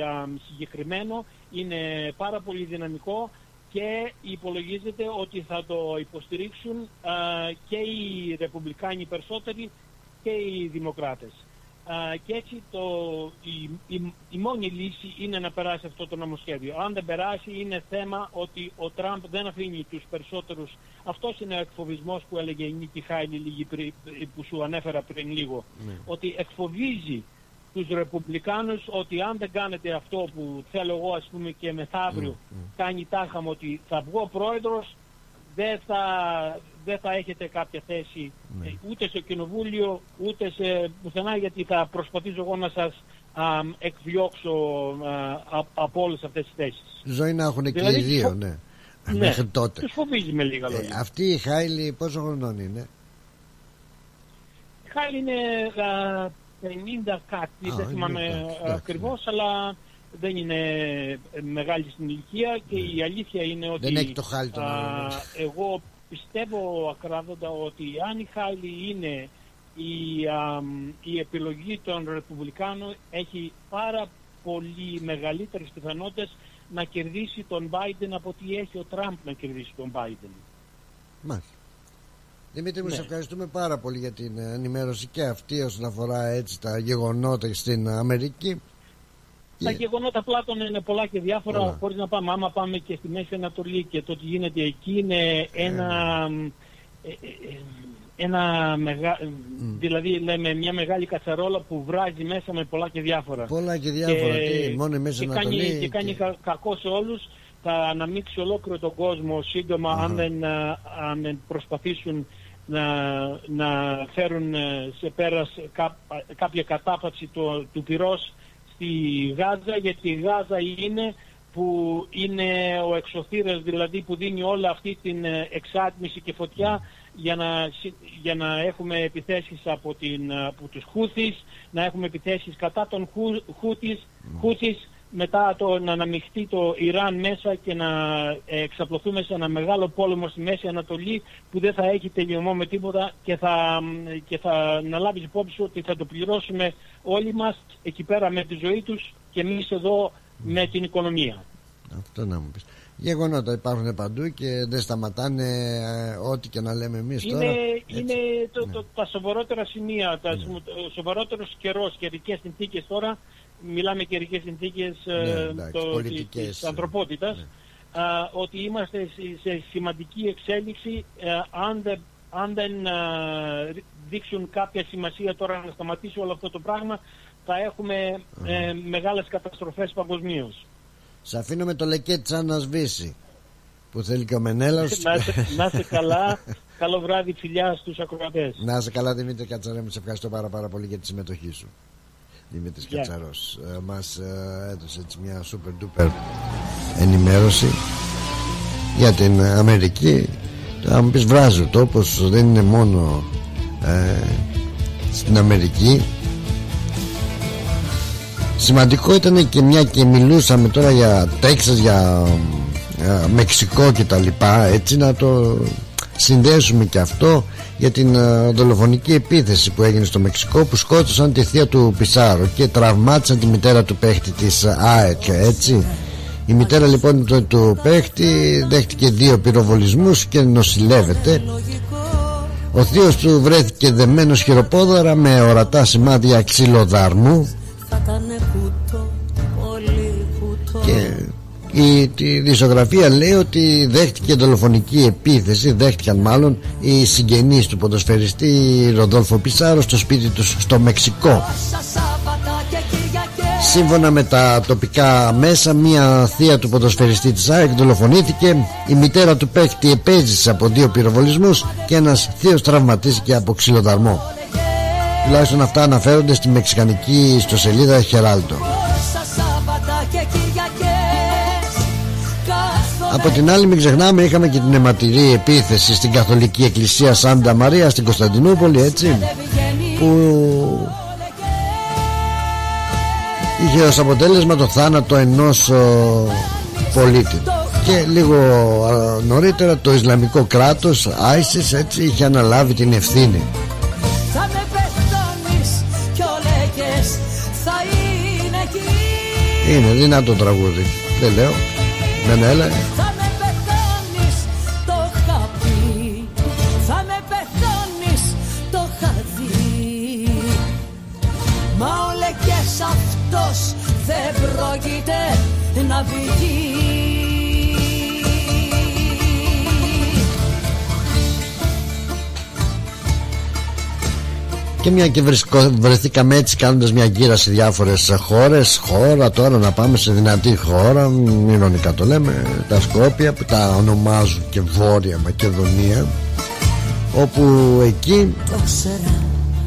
συγκεκριμένο, είναι πάρα πολύ δυναμικό, και υπολογίζεται ότι θα το υποστηρίξουν και οι Ρεπουμπλικάνοι περισσότεροι και οι Δημοκράτες. Και έτσι η μόνη λύση είναι να περάσει αυτό το νομοσχέδιο. Αν δεν περάσει, είναι θέμα ότι ο Τραμπ δεν αφήνει τους περισσότερους. Αυτός είναι ο εκφοβισμός που έλεγε η Νίκη Χέιλι, που σου ανέφερα πριν λίγο, ότι εκφοβίζει τους Ρεπουμπλικάνους ότι αν δεν κάνετε αυτό που θέλω εγώ, ας πούμε, και μεθαύριο κάνει τάχα μου ότι θα βγω πρόεδρος, δεν θα έχετε κάποια θέση ούτε στο κοινοβούλιο ούτε σε πουθενά, γιατί θα προσπαθήσω εγώ να σας εκδιώξω από όλες αυτές τις θέσεις. Ζωή να έχουν, δηλαδή, κλειδίο, μέχρι τότε. Τους φοβίζει με λίγα λόγια. Αυτή η Χάιλι πόσο χρονών είναι? Η Χάιλι είναι 50 κάτι, δεν θυμάμαι ακριβώς, αλλά δεν είναι μεγάλη στην ηλικία, και η αλήθεια είναι ότι δεν έχει το χάλι τον εγώ πιστεύω ακράδαντα ότι αν η Χάιλι είναι η επιλογή των Ρεπουμπλικάνων, έχει πάρα πολύ μεγαλύτερες πιθανότητες να κερδίσει τον Μπάιντεν από ότι έχει ο Τραμπ να κερδίσει τον Μπάιντεν. Μάλιστα. Δημήτρη, σε ευχαριστούμε πάρα πολύ για την ενημέρωση και αυτή όσον αφορά έτσι τα γεγονότα στην Αμερική. Τα γεγονότα, Πλάτων, είναι πολλά και διάφορα, χωρίς να πάμε. Άμα πάμε και στη Μέση Ανατολή, και το τι γίνεται εκεί είναι δηλαδή, λέμε, μια μεγάλη κατσαρόλα που βράζει μέσα με πολλά και διάφορα. Πολλά και διάφορα, μόνο η Μέση Ανατολή. Και κάνει κακό σε όλους. Θα αναμίξει ολόκληρο τον κόσμο σύντομα, αν δεν προσπαθήσουν να φέρουν σε πέρας κάποια κατάπαυση του πυρός στη Γάζα, γιατί η Γάζα είναι που είναι ο εξωθήρας, δηλαδή, που δίνει όλη αυτή την εξάτμιση και φωτιά για να έχουμε επιθέσεις από τους Χούθης, να έχουμε επιθέσεις κατά των Χούθης, μετά να αναμειχθεί το Ιράν μέσα και να εξαπλωθούμε σε ένα μεγάλο πόλεμο στη Μέση Ανατολή που δεν θα έχει τελειωμό με τίποτα, και θα να λάβεις υπόψη ότι θα το πληρώσουμε όλοι μας εκεί πέρα με τη ζωή τους, και εμείς εδώ με την οικονομία. Αυτό να μου πεις. Γεγονότα υπάρχουν παντού και δεν σταματάνε, ό,τι και να λέμε εμείς τώρα. Είναι τα σοβαρότερα σημεία, ο σοβαρότερος καιρός, καιρικές συνθήκες τώρα. Μιλάμε καιρικές συνθήκες της ανθρωπότητας, ότι είμαστε σε σημαντική εξέλιξη. Αν δεν δείξουν κάποια σημασία τώρα να σταματήσει όλο αυτό το πράγμα, θα έχουμε μεγάλες καταστροφές παγκοσμίως. Σας αφήνω με το λεκέτσα να σβήσει, που θέλει και ο Μενέλαος. Να είσαι καλά. Καλό βράδυ, φιλιά στους ακροατές. Να είσαι καλά, Δημήτρη Κατσαρέ, μου σε ευχαριστώ πάρα πολύ για τη συμμετοχή σου. Δημήτρης Κατσαρός. Μας έδωσε έτσι μια super duper ενημέρωση για την Αμερική. Θα μου πεις βράζει ο τόπος, δεν είναι μόνο στην Αμερική. Σημαντικό ήταν και μια και μιλούσαμε τώρα για Τέξας, για Μεξικό και τα λοιπά, έτσι να το συνδέσουμε και αυτό, για την δολοφονική επίθεση που έγινε στο Μεξικό, που σκότωσαν τη θεία του Πισάρο και τραυμάτισαν τη μητέρα του παίχτη της ΑΕΚ, έτσι. Η μητέρα λοιπόν του παίχτη δέχτηκε 2 πυροβολισμούς και νοσηλεύεται. Ο θείος του βρέθηκε δεμένος χειροπόδαρα με ορατά σημάδια ξυλοδάρμου. Και η δισογραφία λέει ότι δέχτηκε δολοφονική επίθεση, δέχτηκαν μάλλον οι συγγενείς του ποδοσφαιριστή Ροδόλφο Πισάρο στο σπίτι τους στο Μεξικό. Σύμφωνα με τα τοπικά μέσα, μια θεία του ποδοσφαιριστή της ΑΕΚ δολοφονήθηκε, η μητέρα του παίκτη επέζησε από 2 πυροβολισμούς και ένας θείος τραυματίστηκε από ξυλοδαρμό. Τουλάχιστον αυτά αναφέρονται στη μεξικανική ιστοσελίδα Herald. Από την άλλη, μην ξεχνάμε, είχαμε και την αιματηρή επίθεση στην Καθολική Εκκλησία Σάντα Μαρία στην Κωνσταντινούπολη, έτσι, που είχε ως αποτέλεσμα το θάνατο ενός πολίτη. Και λίγο νωρίτερα το Ισλαμικό κράτος ISIS, έτσι, είχε αναλάβει την ευθύνη. Είναι δυνατό τραγούδι, δεν λέω. Δεν έλεγε. Θα με πεθάνεις, το είχα πει. Θα με πεθάνεις, το είχα δει. Μα ο λεκές αυτός δεν πρόκειται να βγει. Και μια και βρεθήκαμε έτσι κάνοντας μια γύρα σε διάφορες χώρες. Χώρα τώρα να πάμε σε δυνατή χώρα, ειρωνικά το λέμε, τα Σκόπια, που τα ονομάζουν και Βόρεια Μακεδονία, όπου εκεί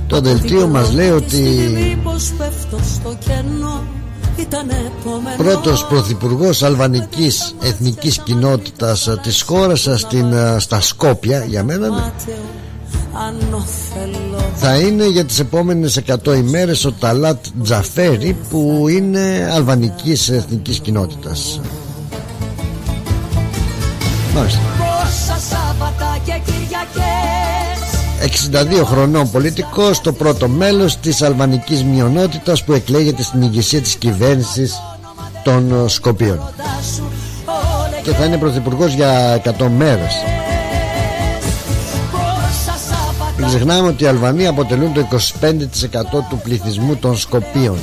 το δελτίο μας λέει ότι πρώτος πρωθυπουργός αλβανικής εθνικής κοινότητας της χώρας στα Σκόπια, για μένα θα είναι για τις επόμενες 100 ημέρες ο Ταλάτ Τζαφέρι, που είναι αλβανικής εθνικής κοινότητας. Μάλιστα. 62 χρονών πολιτικός, το πρώτο μέλος της αλβανικής μειονότητας που εκλέγεται στην ηγεσία της κυβέρνησης των Σκοπίων, και θα είναι πρωθυπουργός για 100 μέρες. Μην ξεχνάμε ότι οι Αλβανοί αποτελούν το 25% του πληθυσμού των Σκοπίων.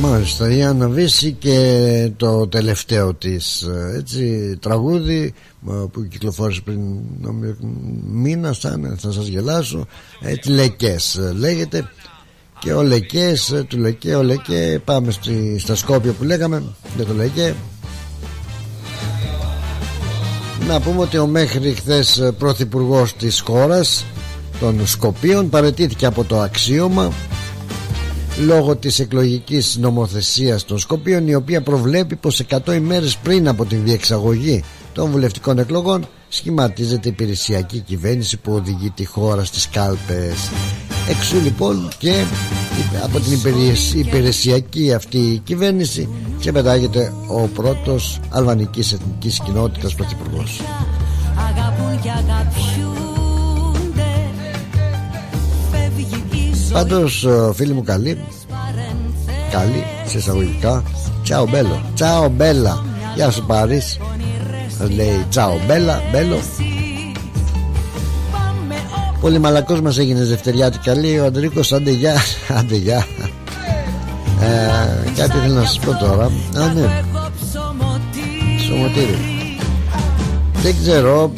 Μάλιστα, για να βήσει και το τελευταίο της, έτσι, τραγούδι που κυκλοφόρησε πριν μήνα, θα σας γελάσω, έτσι, Λεκές λέγεται, και ο Λεκές, του Λεκέ, ο Λεκέ, πάμε στα Σκόπια που λέγαμε για το Λεκέ. Να πούμε ότι ο μέχρι χθες πρωθυπουργός της χώρας των Σκοπίων παραιτήθηκε από το αξίωμα λόγω της εκλογικής νομοθεσίας των Σκοπίων, η οποία προβλέπει πως 100 ημέρες πριν από την διεξαγωγή των βουλευτικών εκλογών σχηματίζεται η υπηρεσιακή κυβέρνηση που οδηγεί τη χώρα στις κάλπες. Εξού λοιπόν και από την υπηρεσιακή αυτή η κυβέρνηση ξεπετάγεται ο πρώτος αλβανικής εθνικής κοινότητας πρωθυπουργός. Αγαπούν και αγαπιούνται, φεύγει πίσω. Πάντως, φίλοι μου καλοί, καλή σε εισαγωγικά. Τσάο μπέλο, τσάο μπέλα. Γεια σου Παρίς. Λέει τσάο μπέλα, μπέλο. Πολύ μαλακός μας έγινε δευτεριάτη καλή. Ο Αντρίκος, άντε γεια. Άντε γεια. Κάτι θέλω να σας πω τώρα. Α, ναι. Σωματήρι. Δεν ξέρω,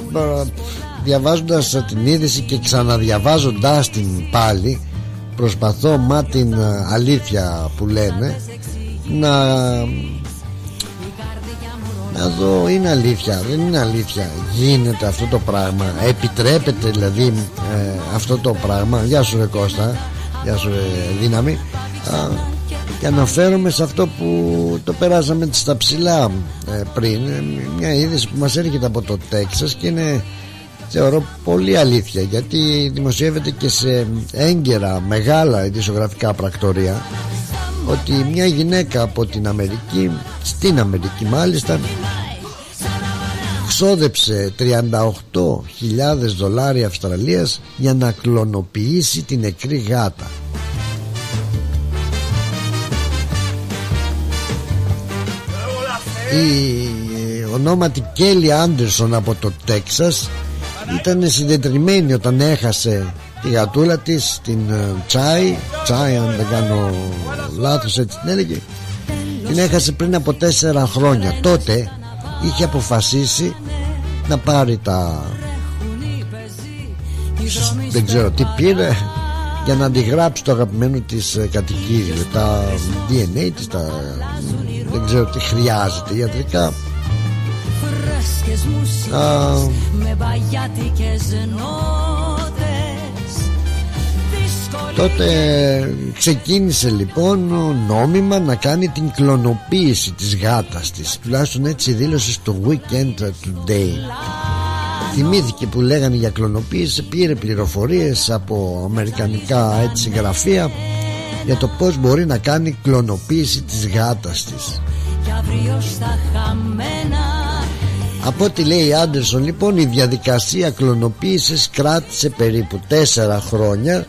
διαβάζοντας την είδηση και ξαναδιαβάζοντας την πάλι, προσπαθώ μα την αλήθεια που λένε να δω είναι αλήθεια, δεν είναι αλήθεια, γίνεται αυτό το πράγμα, επιτρέπεται δηλαδή αυτό το πράγμα. Γεια σου ρε Κώστα, γεια σου ρε δύναμη. Και αναφέρομαι σε αυτό που το περάσαμε στα ψηλά πριν, μια είδηση που μας έρχεται από το Τέξας και είναι, θεωρώ, πολύ αλήθεια, γιατί δημοσιεύεται και σε έγκαιρα μεγάλα ειδησιογραφικά πρακτορία ότι μια γυναίκα από την Αμερική, στην Αμερική μάλιστα, ξόδεψε $38,000 Αυστραλίας για να κλωνοποιήσει την νεκρή γάτα. Η ονόματι Κέλλι Άντερσον από το Τέξας ήταν συντετριμμένη όταν έχασε τη γατούλα της, την Τσάι, αν δεν κάνω λάθος έτσι την έλεγε. Την έχασε πριν από 4 χρόνια. Τότε είχε αποφασίσει να πάρει τα, δεν ξέρω τι πήρε, για να αντιγράψει το αγαπημένο της κατοικίδιο, τα DNA της, τα, δεν ξέρω τι χρειάζεται ιατρικά. Τότε ξεκίνησε λοιπόν νόμιμα να κάνει την κλωνοποίηση της γάτας της, τουλάχιστον έτσι δήλωσε στο Weekend Today. Θυμήθηκε που λέγανε για κλωνοποίηση, πήρε πληροφορίες από αμερικανικά έτσι γραφεία για το πως μπορεί να κάνει κλωνοποίηση της γάτας της. Από ό,τι λέει η Άντερσον λοιπόν, η διαδικασία κλωνοποίησης κράτησε περίπου 4 χρόνια,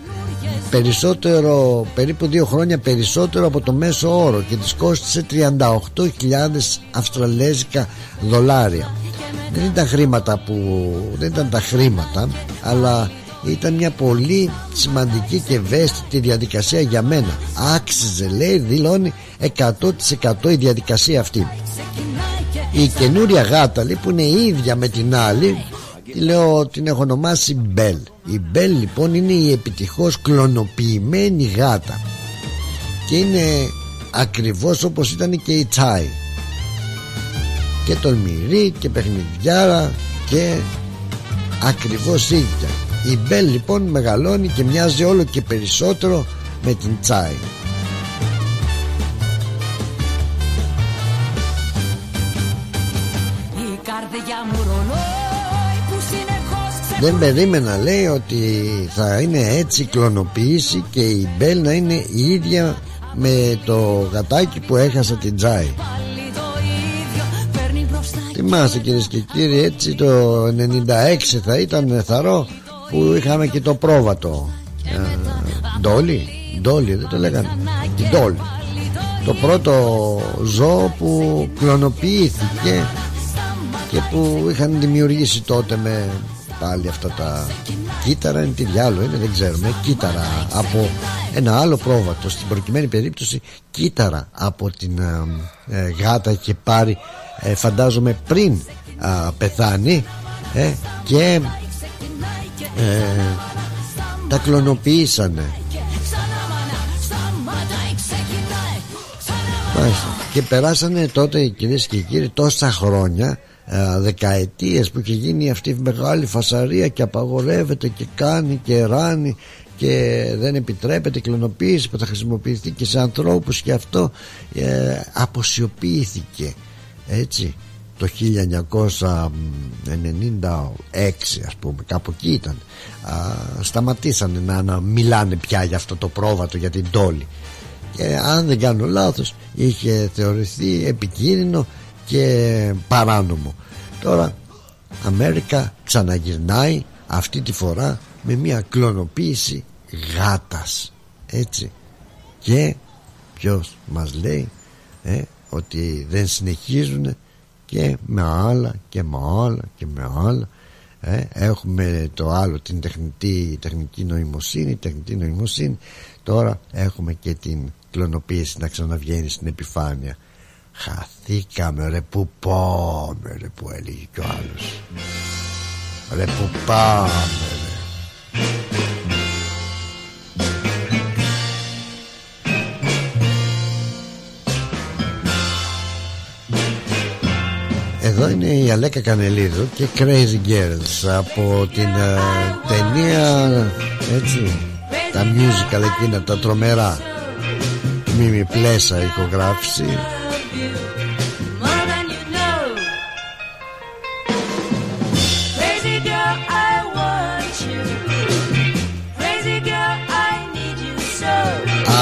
περισσότερο, περίπου 2 χρόνια περισσότερο από το μέσο όρο, και της κόστησε $38,000. Δεν ήταν τα χρήματα, αλλά ήταν μια πολύ σημαντική και ευαίσθητη διαδικασία για μένα. Άξιζε, λέει, δηλώνει 100% η διαδικασία αυτή. Η καινούρια γάτα που είναι η ίδια με την άλλη, λέω, την έχω ονομάσει Μπέλ. Η Μπέλ λοιπόν είναι η επιτυχώς κλωνοποιημένη γάτα και είναι ακριβώς όπως ήταν και η Τσάι, και τολμηρή και παιχνιδιάρα και ακριβώς ίδια. Η Μπέλ λοιπόν μεγαλώνει και μοιάζει όλο και περισσότερο με την Τσάι. Δεν περίμενα, λέει, ότι θα είναι έτσι κλωνοποίηση και η Μπέλ να είναι η ίδια με το γατάκι που έχασα, την Τσάι. Θυμάστε κυρίες και κύριοι, έτσι το 96 θα ήταν θαρό που είχαμε και το πρόβατο Ντόλι, δεν το λέγανε Ντόλι, το πρώτο ζώο που κλωνοποιήθηκε και που είχαν δημιουργήσει τότε με πάλι αυτά τα κύτταρα, είναι τι διάλογο είναι, δεν ξέρουμε, κύτταρα από ένα άλλο πρόβατο, στην προκειμένη περίπτωση κύτταρα από την γάτα και πάρει, φαντάζομαι πριν πεθάνει, και τα κλωνοποίησανε. Μάλιστα. Και περάσανε τότε, κυρίες και κύριοι, τόσα χρόνια, δεκαετίες, που είχε γίνει αυτή η μεγάλη φασαρία και απαγορεύεται και κάνει και ράνει και δεν επιτρέπεται κλωνοποίηση που θα χρησιμοποιηθεί και σε ανθρώπους, και αυτό αποσιοποιήθηκε έτσι το 1996, ας πούμε, κάπου εκεί ήταν. Σταματήσανε να μιλάνε πια για αυτό το πρόβατο, για την Ντόλι, και αν δεν κάνω λάθος είχε θεωρηθεί επικίνδυνο και παράνομο. Τώρα Αμέρικα ξαναγυρνάει, αυτή τη φορά με μια κλωνοποίηση γάτας. έτσι. Και ποιος μας λέει ότι δεν συνεχίζουν και με άλλα και με άλλα και με άλλα. Έχουμε το άλλο, την τεχνητή νοημοσύνη. Τώρα έχουμε και την κλωνοποίηση να ξαναβγαίνει στην επιφάνεια. Χαθήκαμε ρε που πάμε, ρε που έλεγε κι ο άλλος. Ρε που πάμε ρε. Εδώ είναι η Αλέκα Κανελίδου και Crazy Girls από την ταινία, έτσι, τα musical εκείνα τα τρομερά, Μίμη Πλέσσα ηχογράφηση.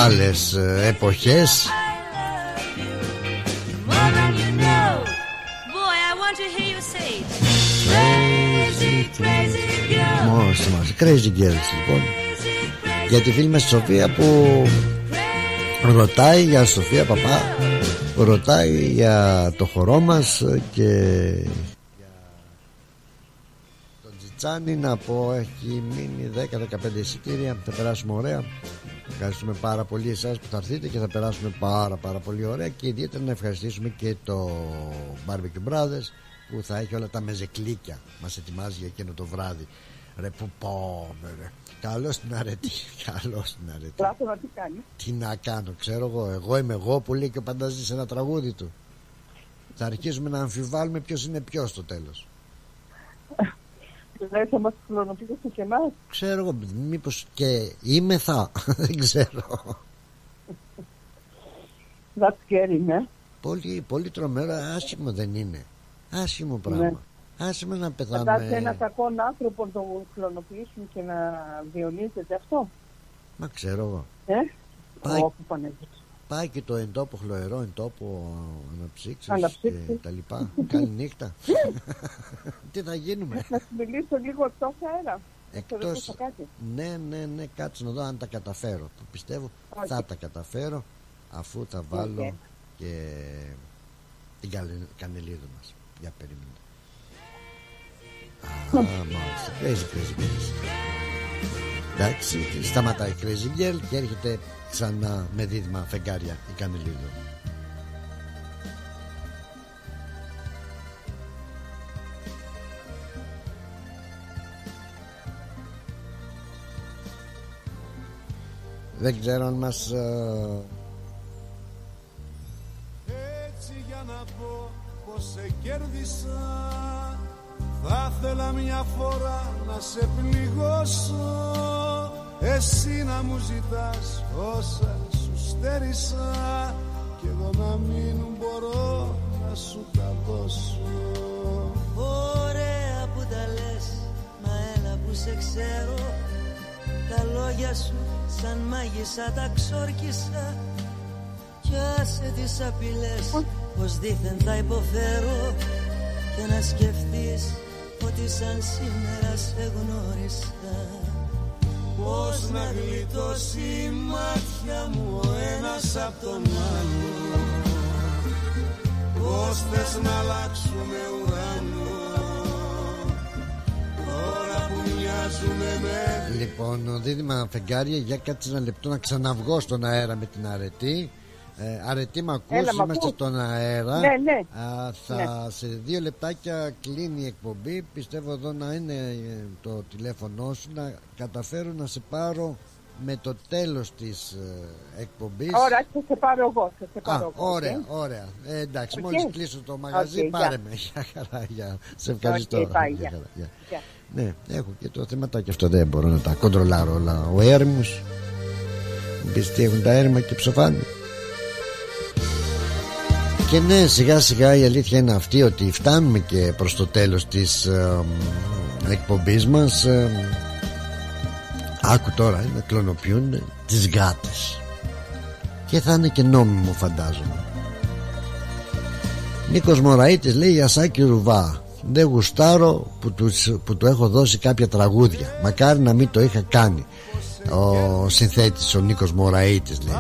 Άλλες εποχές. Μόνος μας Crazy Girls λοιπόν. Για τη φίλη μας Σοφία που ρωτάει για Σοφία Παπά, ρωτάει για το χορό μας και τον Τζιτσάνι, να πω έχει μείνει 10-15 εισιτήρια. Θα περάσουμε ωραία. Ευχαριστούμε πάρα πολύ εσάς που θα έρθετε και θα περάσουμε πάρα πολύ ωραία. Και ιδιαίτερα να ευχαριστήσουμε και το Barbecue Brothers που θα έχει όλα τα μεζεκλίκια. Μας ετοιμάζει για εκείνο το βράδυ. Ρε που πάμε ρε. Καλώς την αρετή. Λάθος, τι κάνει. Τι να κάνω, ξέρω εγώ. Εγώ είμαι εγώ που λέει και ο Πανταζής σε ένα τραγούδι του. Θα αρχίσουμε να αμφιβάλλουμε ποιος είναι ποιος στο τέλος. Δεν θα μας κλωνοποιήσετε και εμάς. Ξέρω εγώ, μήπως και είμαι θα. Δεν ξέρω. That's scary, ναι. Πολύ, πολύ τρομερά, άσχημο δεν είναι. Άσχημο πράγμα. Ναι. Άσχημα να πεθάμε. Φαντάζεσαι έναν κακό άνθρωπο να τον κλωνοποιήσουμε και να διονύζεται αυτό. Μα ξέρω εγώ. Πάει και το εντόπο χλωερό, εντόπο αναψύξεις και τα λοιπά. Καληνύχτα. Τι θα γίνουμε. Να σου μιλήσω λίγο εκτός αέρα. Εκτός. Ναι, κάτσε να δω αν τα καταφέρω. Πιστεύω θα τα καταφέρω αφού θα βάλω και την Κανελίδου μας. Για περίμενα. Α, μάλιστα. Crazy. Εντάξει, σταματάει Crazy Girl και έρχεται ξανά με δίδυμα φεγγάρια η Κανελίδου. Δεν ξέρω αν μας... Έτσι για να πω πως σε κέρδισα, θα ήθελα μια φορά να σε πληγώσω, εσύ να μου ζητάς όσα σου στέρισα κι εγώ να μην μπορώ να σου τα δώσω. Ωραία που τα λες, μα έλα που σε ξέρω, τα λόγια σου σαν μάγισσα τα ξόρκισα κι άσε τις απειλές πως δήθεν τα υποφέρω και να σκεφτείς ότι σαν σήμερα σε γνώρισα. Πώς να γλιτώσει η μάτια μου ο ένας απ' τον άλλο, πώς θες να αλλάξουμε ουρανό τώρα που μοιάζουμε με... Λοιπόν, δίδυμα φεγγάρια, για κάτσε ένα λεπτό να ξαναβγώ στον αέρα με την αρετή. Αρετή μ' ακούς, είμαστε στον αέρα. Ναι. Σε 2 λεπτάκια κλείνει η εκπομπή. Πιστεύω εδώ να είναι το τηλέφωνό σου, να καταφέρω να σε πάρω με το τέλος της εκπομπής. Ωραία, θα σε πάρω εγώ. Ωραία. Εντάξει, μόλις κλείσω το μαγαζί, πάρε με. Για χαρά, σε ευχαριστώ. Ναι, έχω και το θεματάκι αυτό, δεν μπορώ να τα κοντρολάρω όλα. Ο έρμος, μπεις τι έχουν τα έρμα και ψοφάνουν. Και ναι, σιγά σιγά η αλήθεια είναι αυτή ότι φτάνουμε και προς το τέλος της εκπομπής μας. Άκου τώρα να κλωνοποιούν τις γάτες και θα είναι και νόμιμο, φαντάζομαι. Νίκος Μωραήτης λέει για Σάκη Ρουβά, δεν γουστάρω που του έχω δώσει κάποια τραγούδια, μακάρι να μην το είχα κάνει. ο συνθέτης ο Νίκος Μωραήτης, λέει.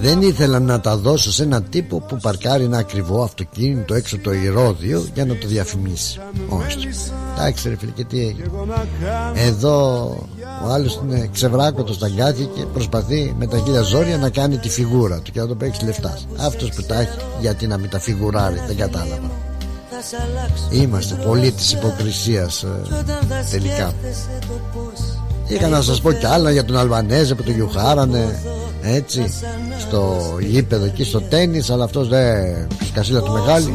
Δεν ήθελα να τα δώσω σε έναν τύπο που παρκάρει ένα ακριβό αυτοκίνητο έξω το Ηρώδειο για να το διαφημίσει. Όχι. Εντάξει ρε φίλε, και τι έγινε. Εδώ ο άλλος είναι ξεβράκωτος στα γκάθια και προσπαθεί με τα χίλια ζόρια να κάνει τη φιγούρα του και να το παίξει λεφτά. Αυτός που τα έχει, γιατί να μην τα φιγουράρει, δεν κατάλαβα. Είμαστε πολλοί της υποκρισίας τελικά. Είχα να σας πω κι άλλα για τον Αλβανέζε που τον γιουχάρανε έτσι στο γήπεδο εκεί στο τένις, αλλά αυτός δεν σκασίλα του μεγάλη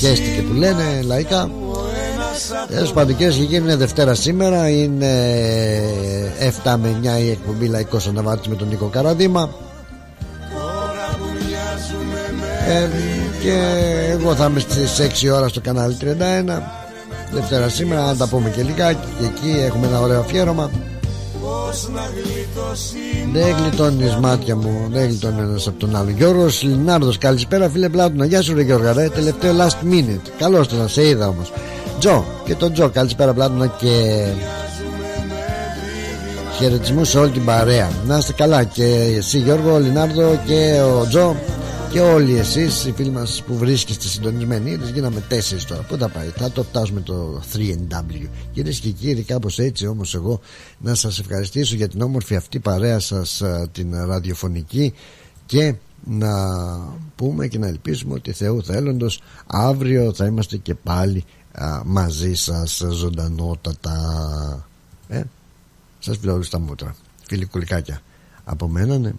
χέστηκε που λένε λαϊκά. Έως παντικές και γίνουν Δευτέρα σήμερα, είναι 7 με 9 η εκπομπή Λαϊκός Αναβάτης με τον Νίκο Καραδήμα. Και εγώ θα είμαι στις 6 ώρα στο κανάλι 31 Δευτέρα σήμερα, αν τα πούμε και λιγάκι. Και εκεί έχουμε ένα ωραίο αφιέρωμα. Δεν γλιτώνεις μάτια μου, δεν γλιτώνει ένας από τον άλλο. Γιώργος Λινάρδος, καλησπέρα φίλε Πλάτωνα. Γεια σου ρε Γιώργα ρε, τελευταίο last minute. Καλώς το να σε είδα όμως. Τζο, και τον Τζο, καλησπέρα Πλάτωνα και χαιρετισμούς σε όλη την παρέα. Να είστε καλά και εσύ Γιώργο Λινάρδο και ο Τζο. Και όλοι εσείς οι φίλοι μας που βρίσκεστε συντονισμένοι, γίναμε 4 τώρα. Πού τα πάει, θα το φτάσουμε το 3NW. Κυρίες και κύριοι, κάπως έτσι όμως εγώ να σας ευχαριστήσω για την όμορφη αυτή παρέα σας την ραδιοφωνική. Και να πούμε και να ελπίσουμε ότι Θεού θέλοντος αύριο θα είμαστε και πάλι μαζί σας ζωντανότατα. Σας φιλώ όλους τα μούτρα. Φίλοι κουλικάκια, από μένα ναι.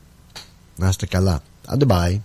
Να είστε καλά, άντε bye.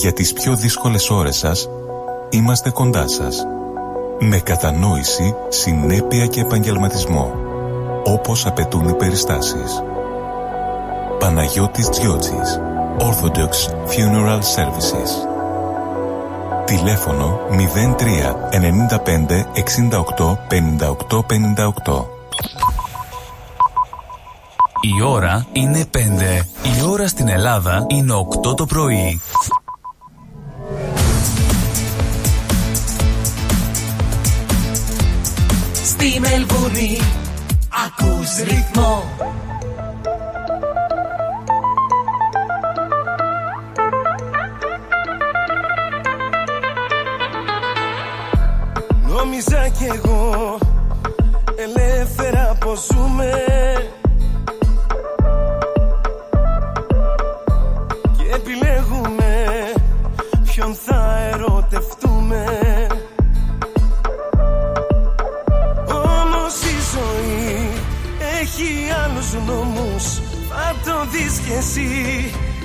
Για τις πιο δύσκολες ώρες σας, είμαστε κοντά σας. Με κατανόηση, συνέπεια και επαγγελματισμό, όπως απαιτούν οι περιστάσεις. Παναγιώτης Τζιότσης, Orthodox Funeral Services. Τηλέφωνο 03 95 68 58 58. Η ώρα είναι 5. Η ώρα στην Ελλάδα είναι 8 το πρωί. Στη Μελβούνι ακούς ρυθμό. Νόμιζα κι εγώ ελεύθερα πως ζούμε και επιλέγουμε ποιον θα ερωτευτούμε. Νόμους, απ' το δεις κι εσύ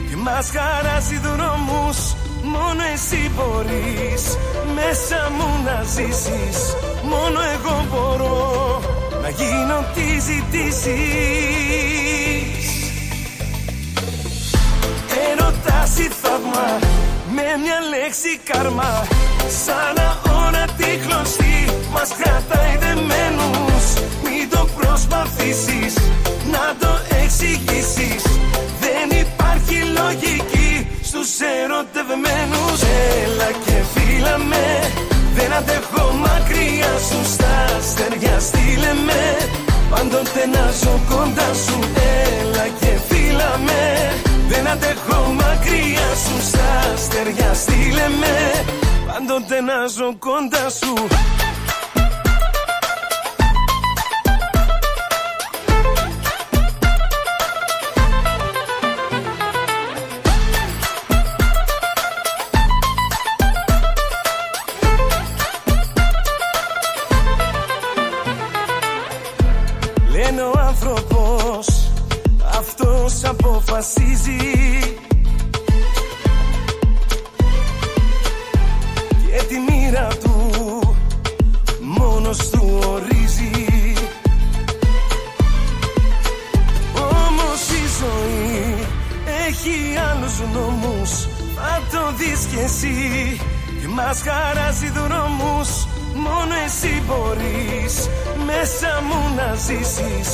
και μας χαράζει δρόμους. Μόνο εσύ μπορείς μέσα μου να ζήσεις. Μόνο εγώ μπορώ να γίνω τι ζητήσεις. Ερώτας ή θαύμα με μια λέξη καρμά. Σαν αόρατη τη χλωστή μας κρατάει δεμένους. Μην το προσπαθήσεις να το εξηγήσεις. Δεν υπάρχει λογική στους ερωτευμένους. Έλα και φίλα με, δεν αντέχω μακριά σου. Στα αστέρια στείλε με, πάντοτε να ζω κοντά σου. Έλα και φίλα με, δεν αντέχω μακριά σου. Στα αστέρια στείλε με, πάντοτε να ζω κοντά σου. είναι ο άνθρωπος, αυτός αποφασίζει. Και τη μοίρα του μόνος του ορίζει. Όμως η ζωή έχει άλλους νόμους, μα το δεις κι εσύ, και μας χαράζει δρόμους. Μόνο εσύ μπορείς μέσα μου να ζήσεις.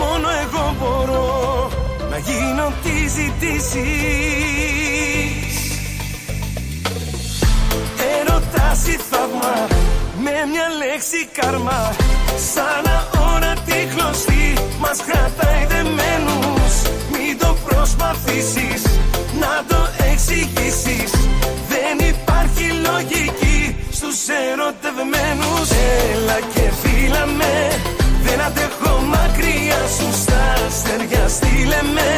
Μόνο εγώ μπορώ να γίνω τι ζητήσεις. Ερωτάς ή θαύμα, με μια λέξη κάρμα, σαν αόρατη κλωστή μας κρατάει δεμένους. Μην το προσπαθήσεις να το εξηγήσεις, δεν υπάρχει λογική στους ερωτευμένους. Έλα και φίλα με, δεν αντέχω μακριά σου, στα αστέρια στείλε με,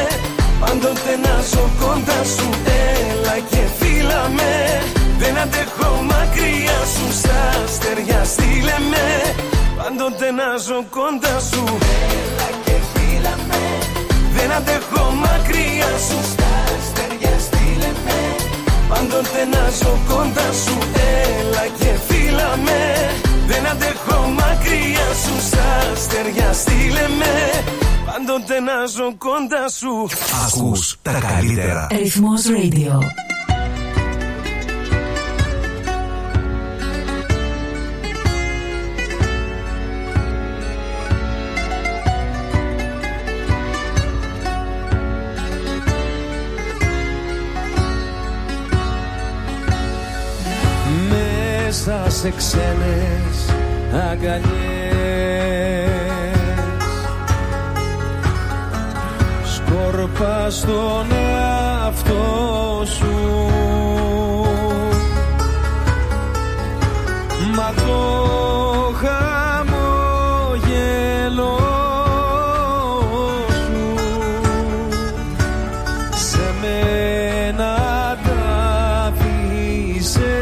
πάντοτε να ζω κοντά σου. Έλα και φίλα με, δεν αντέχω μακριά σου, στα αστέρια στείλε με, πάντοτε να ζω κοντά σου. Έλα και φίλα με, δεν αντέχω μακριά σου, στα αστέρια στείλε με, πάντοτε να ζω κοντά σου. Έλα και φίλα με, δεν αντέχω μακριά σου, στα αστέρια στείλε με, πάντοτε να ζω κοντά σου. Ακούς τα καλύτερα. Ρυθμός Radio. Μέσα σε ξένες αγκαλιές σκορπάς τον εαυτό σου, μα το χαμόγελο σου σε μένα ταπείσαι.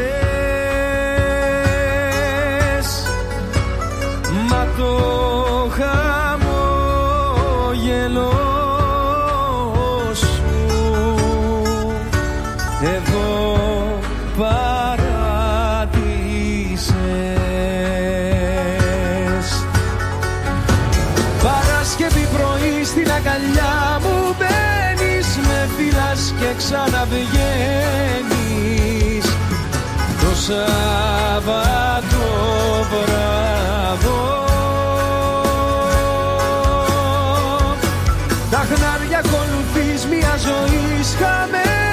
Ξαναβγαίνεις το Σάββατο βράδο, τα χνάρια ακολουθείς μια ζωής χαμένη.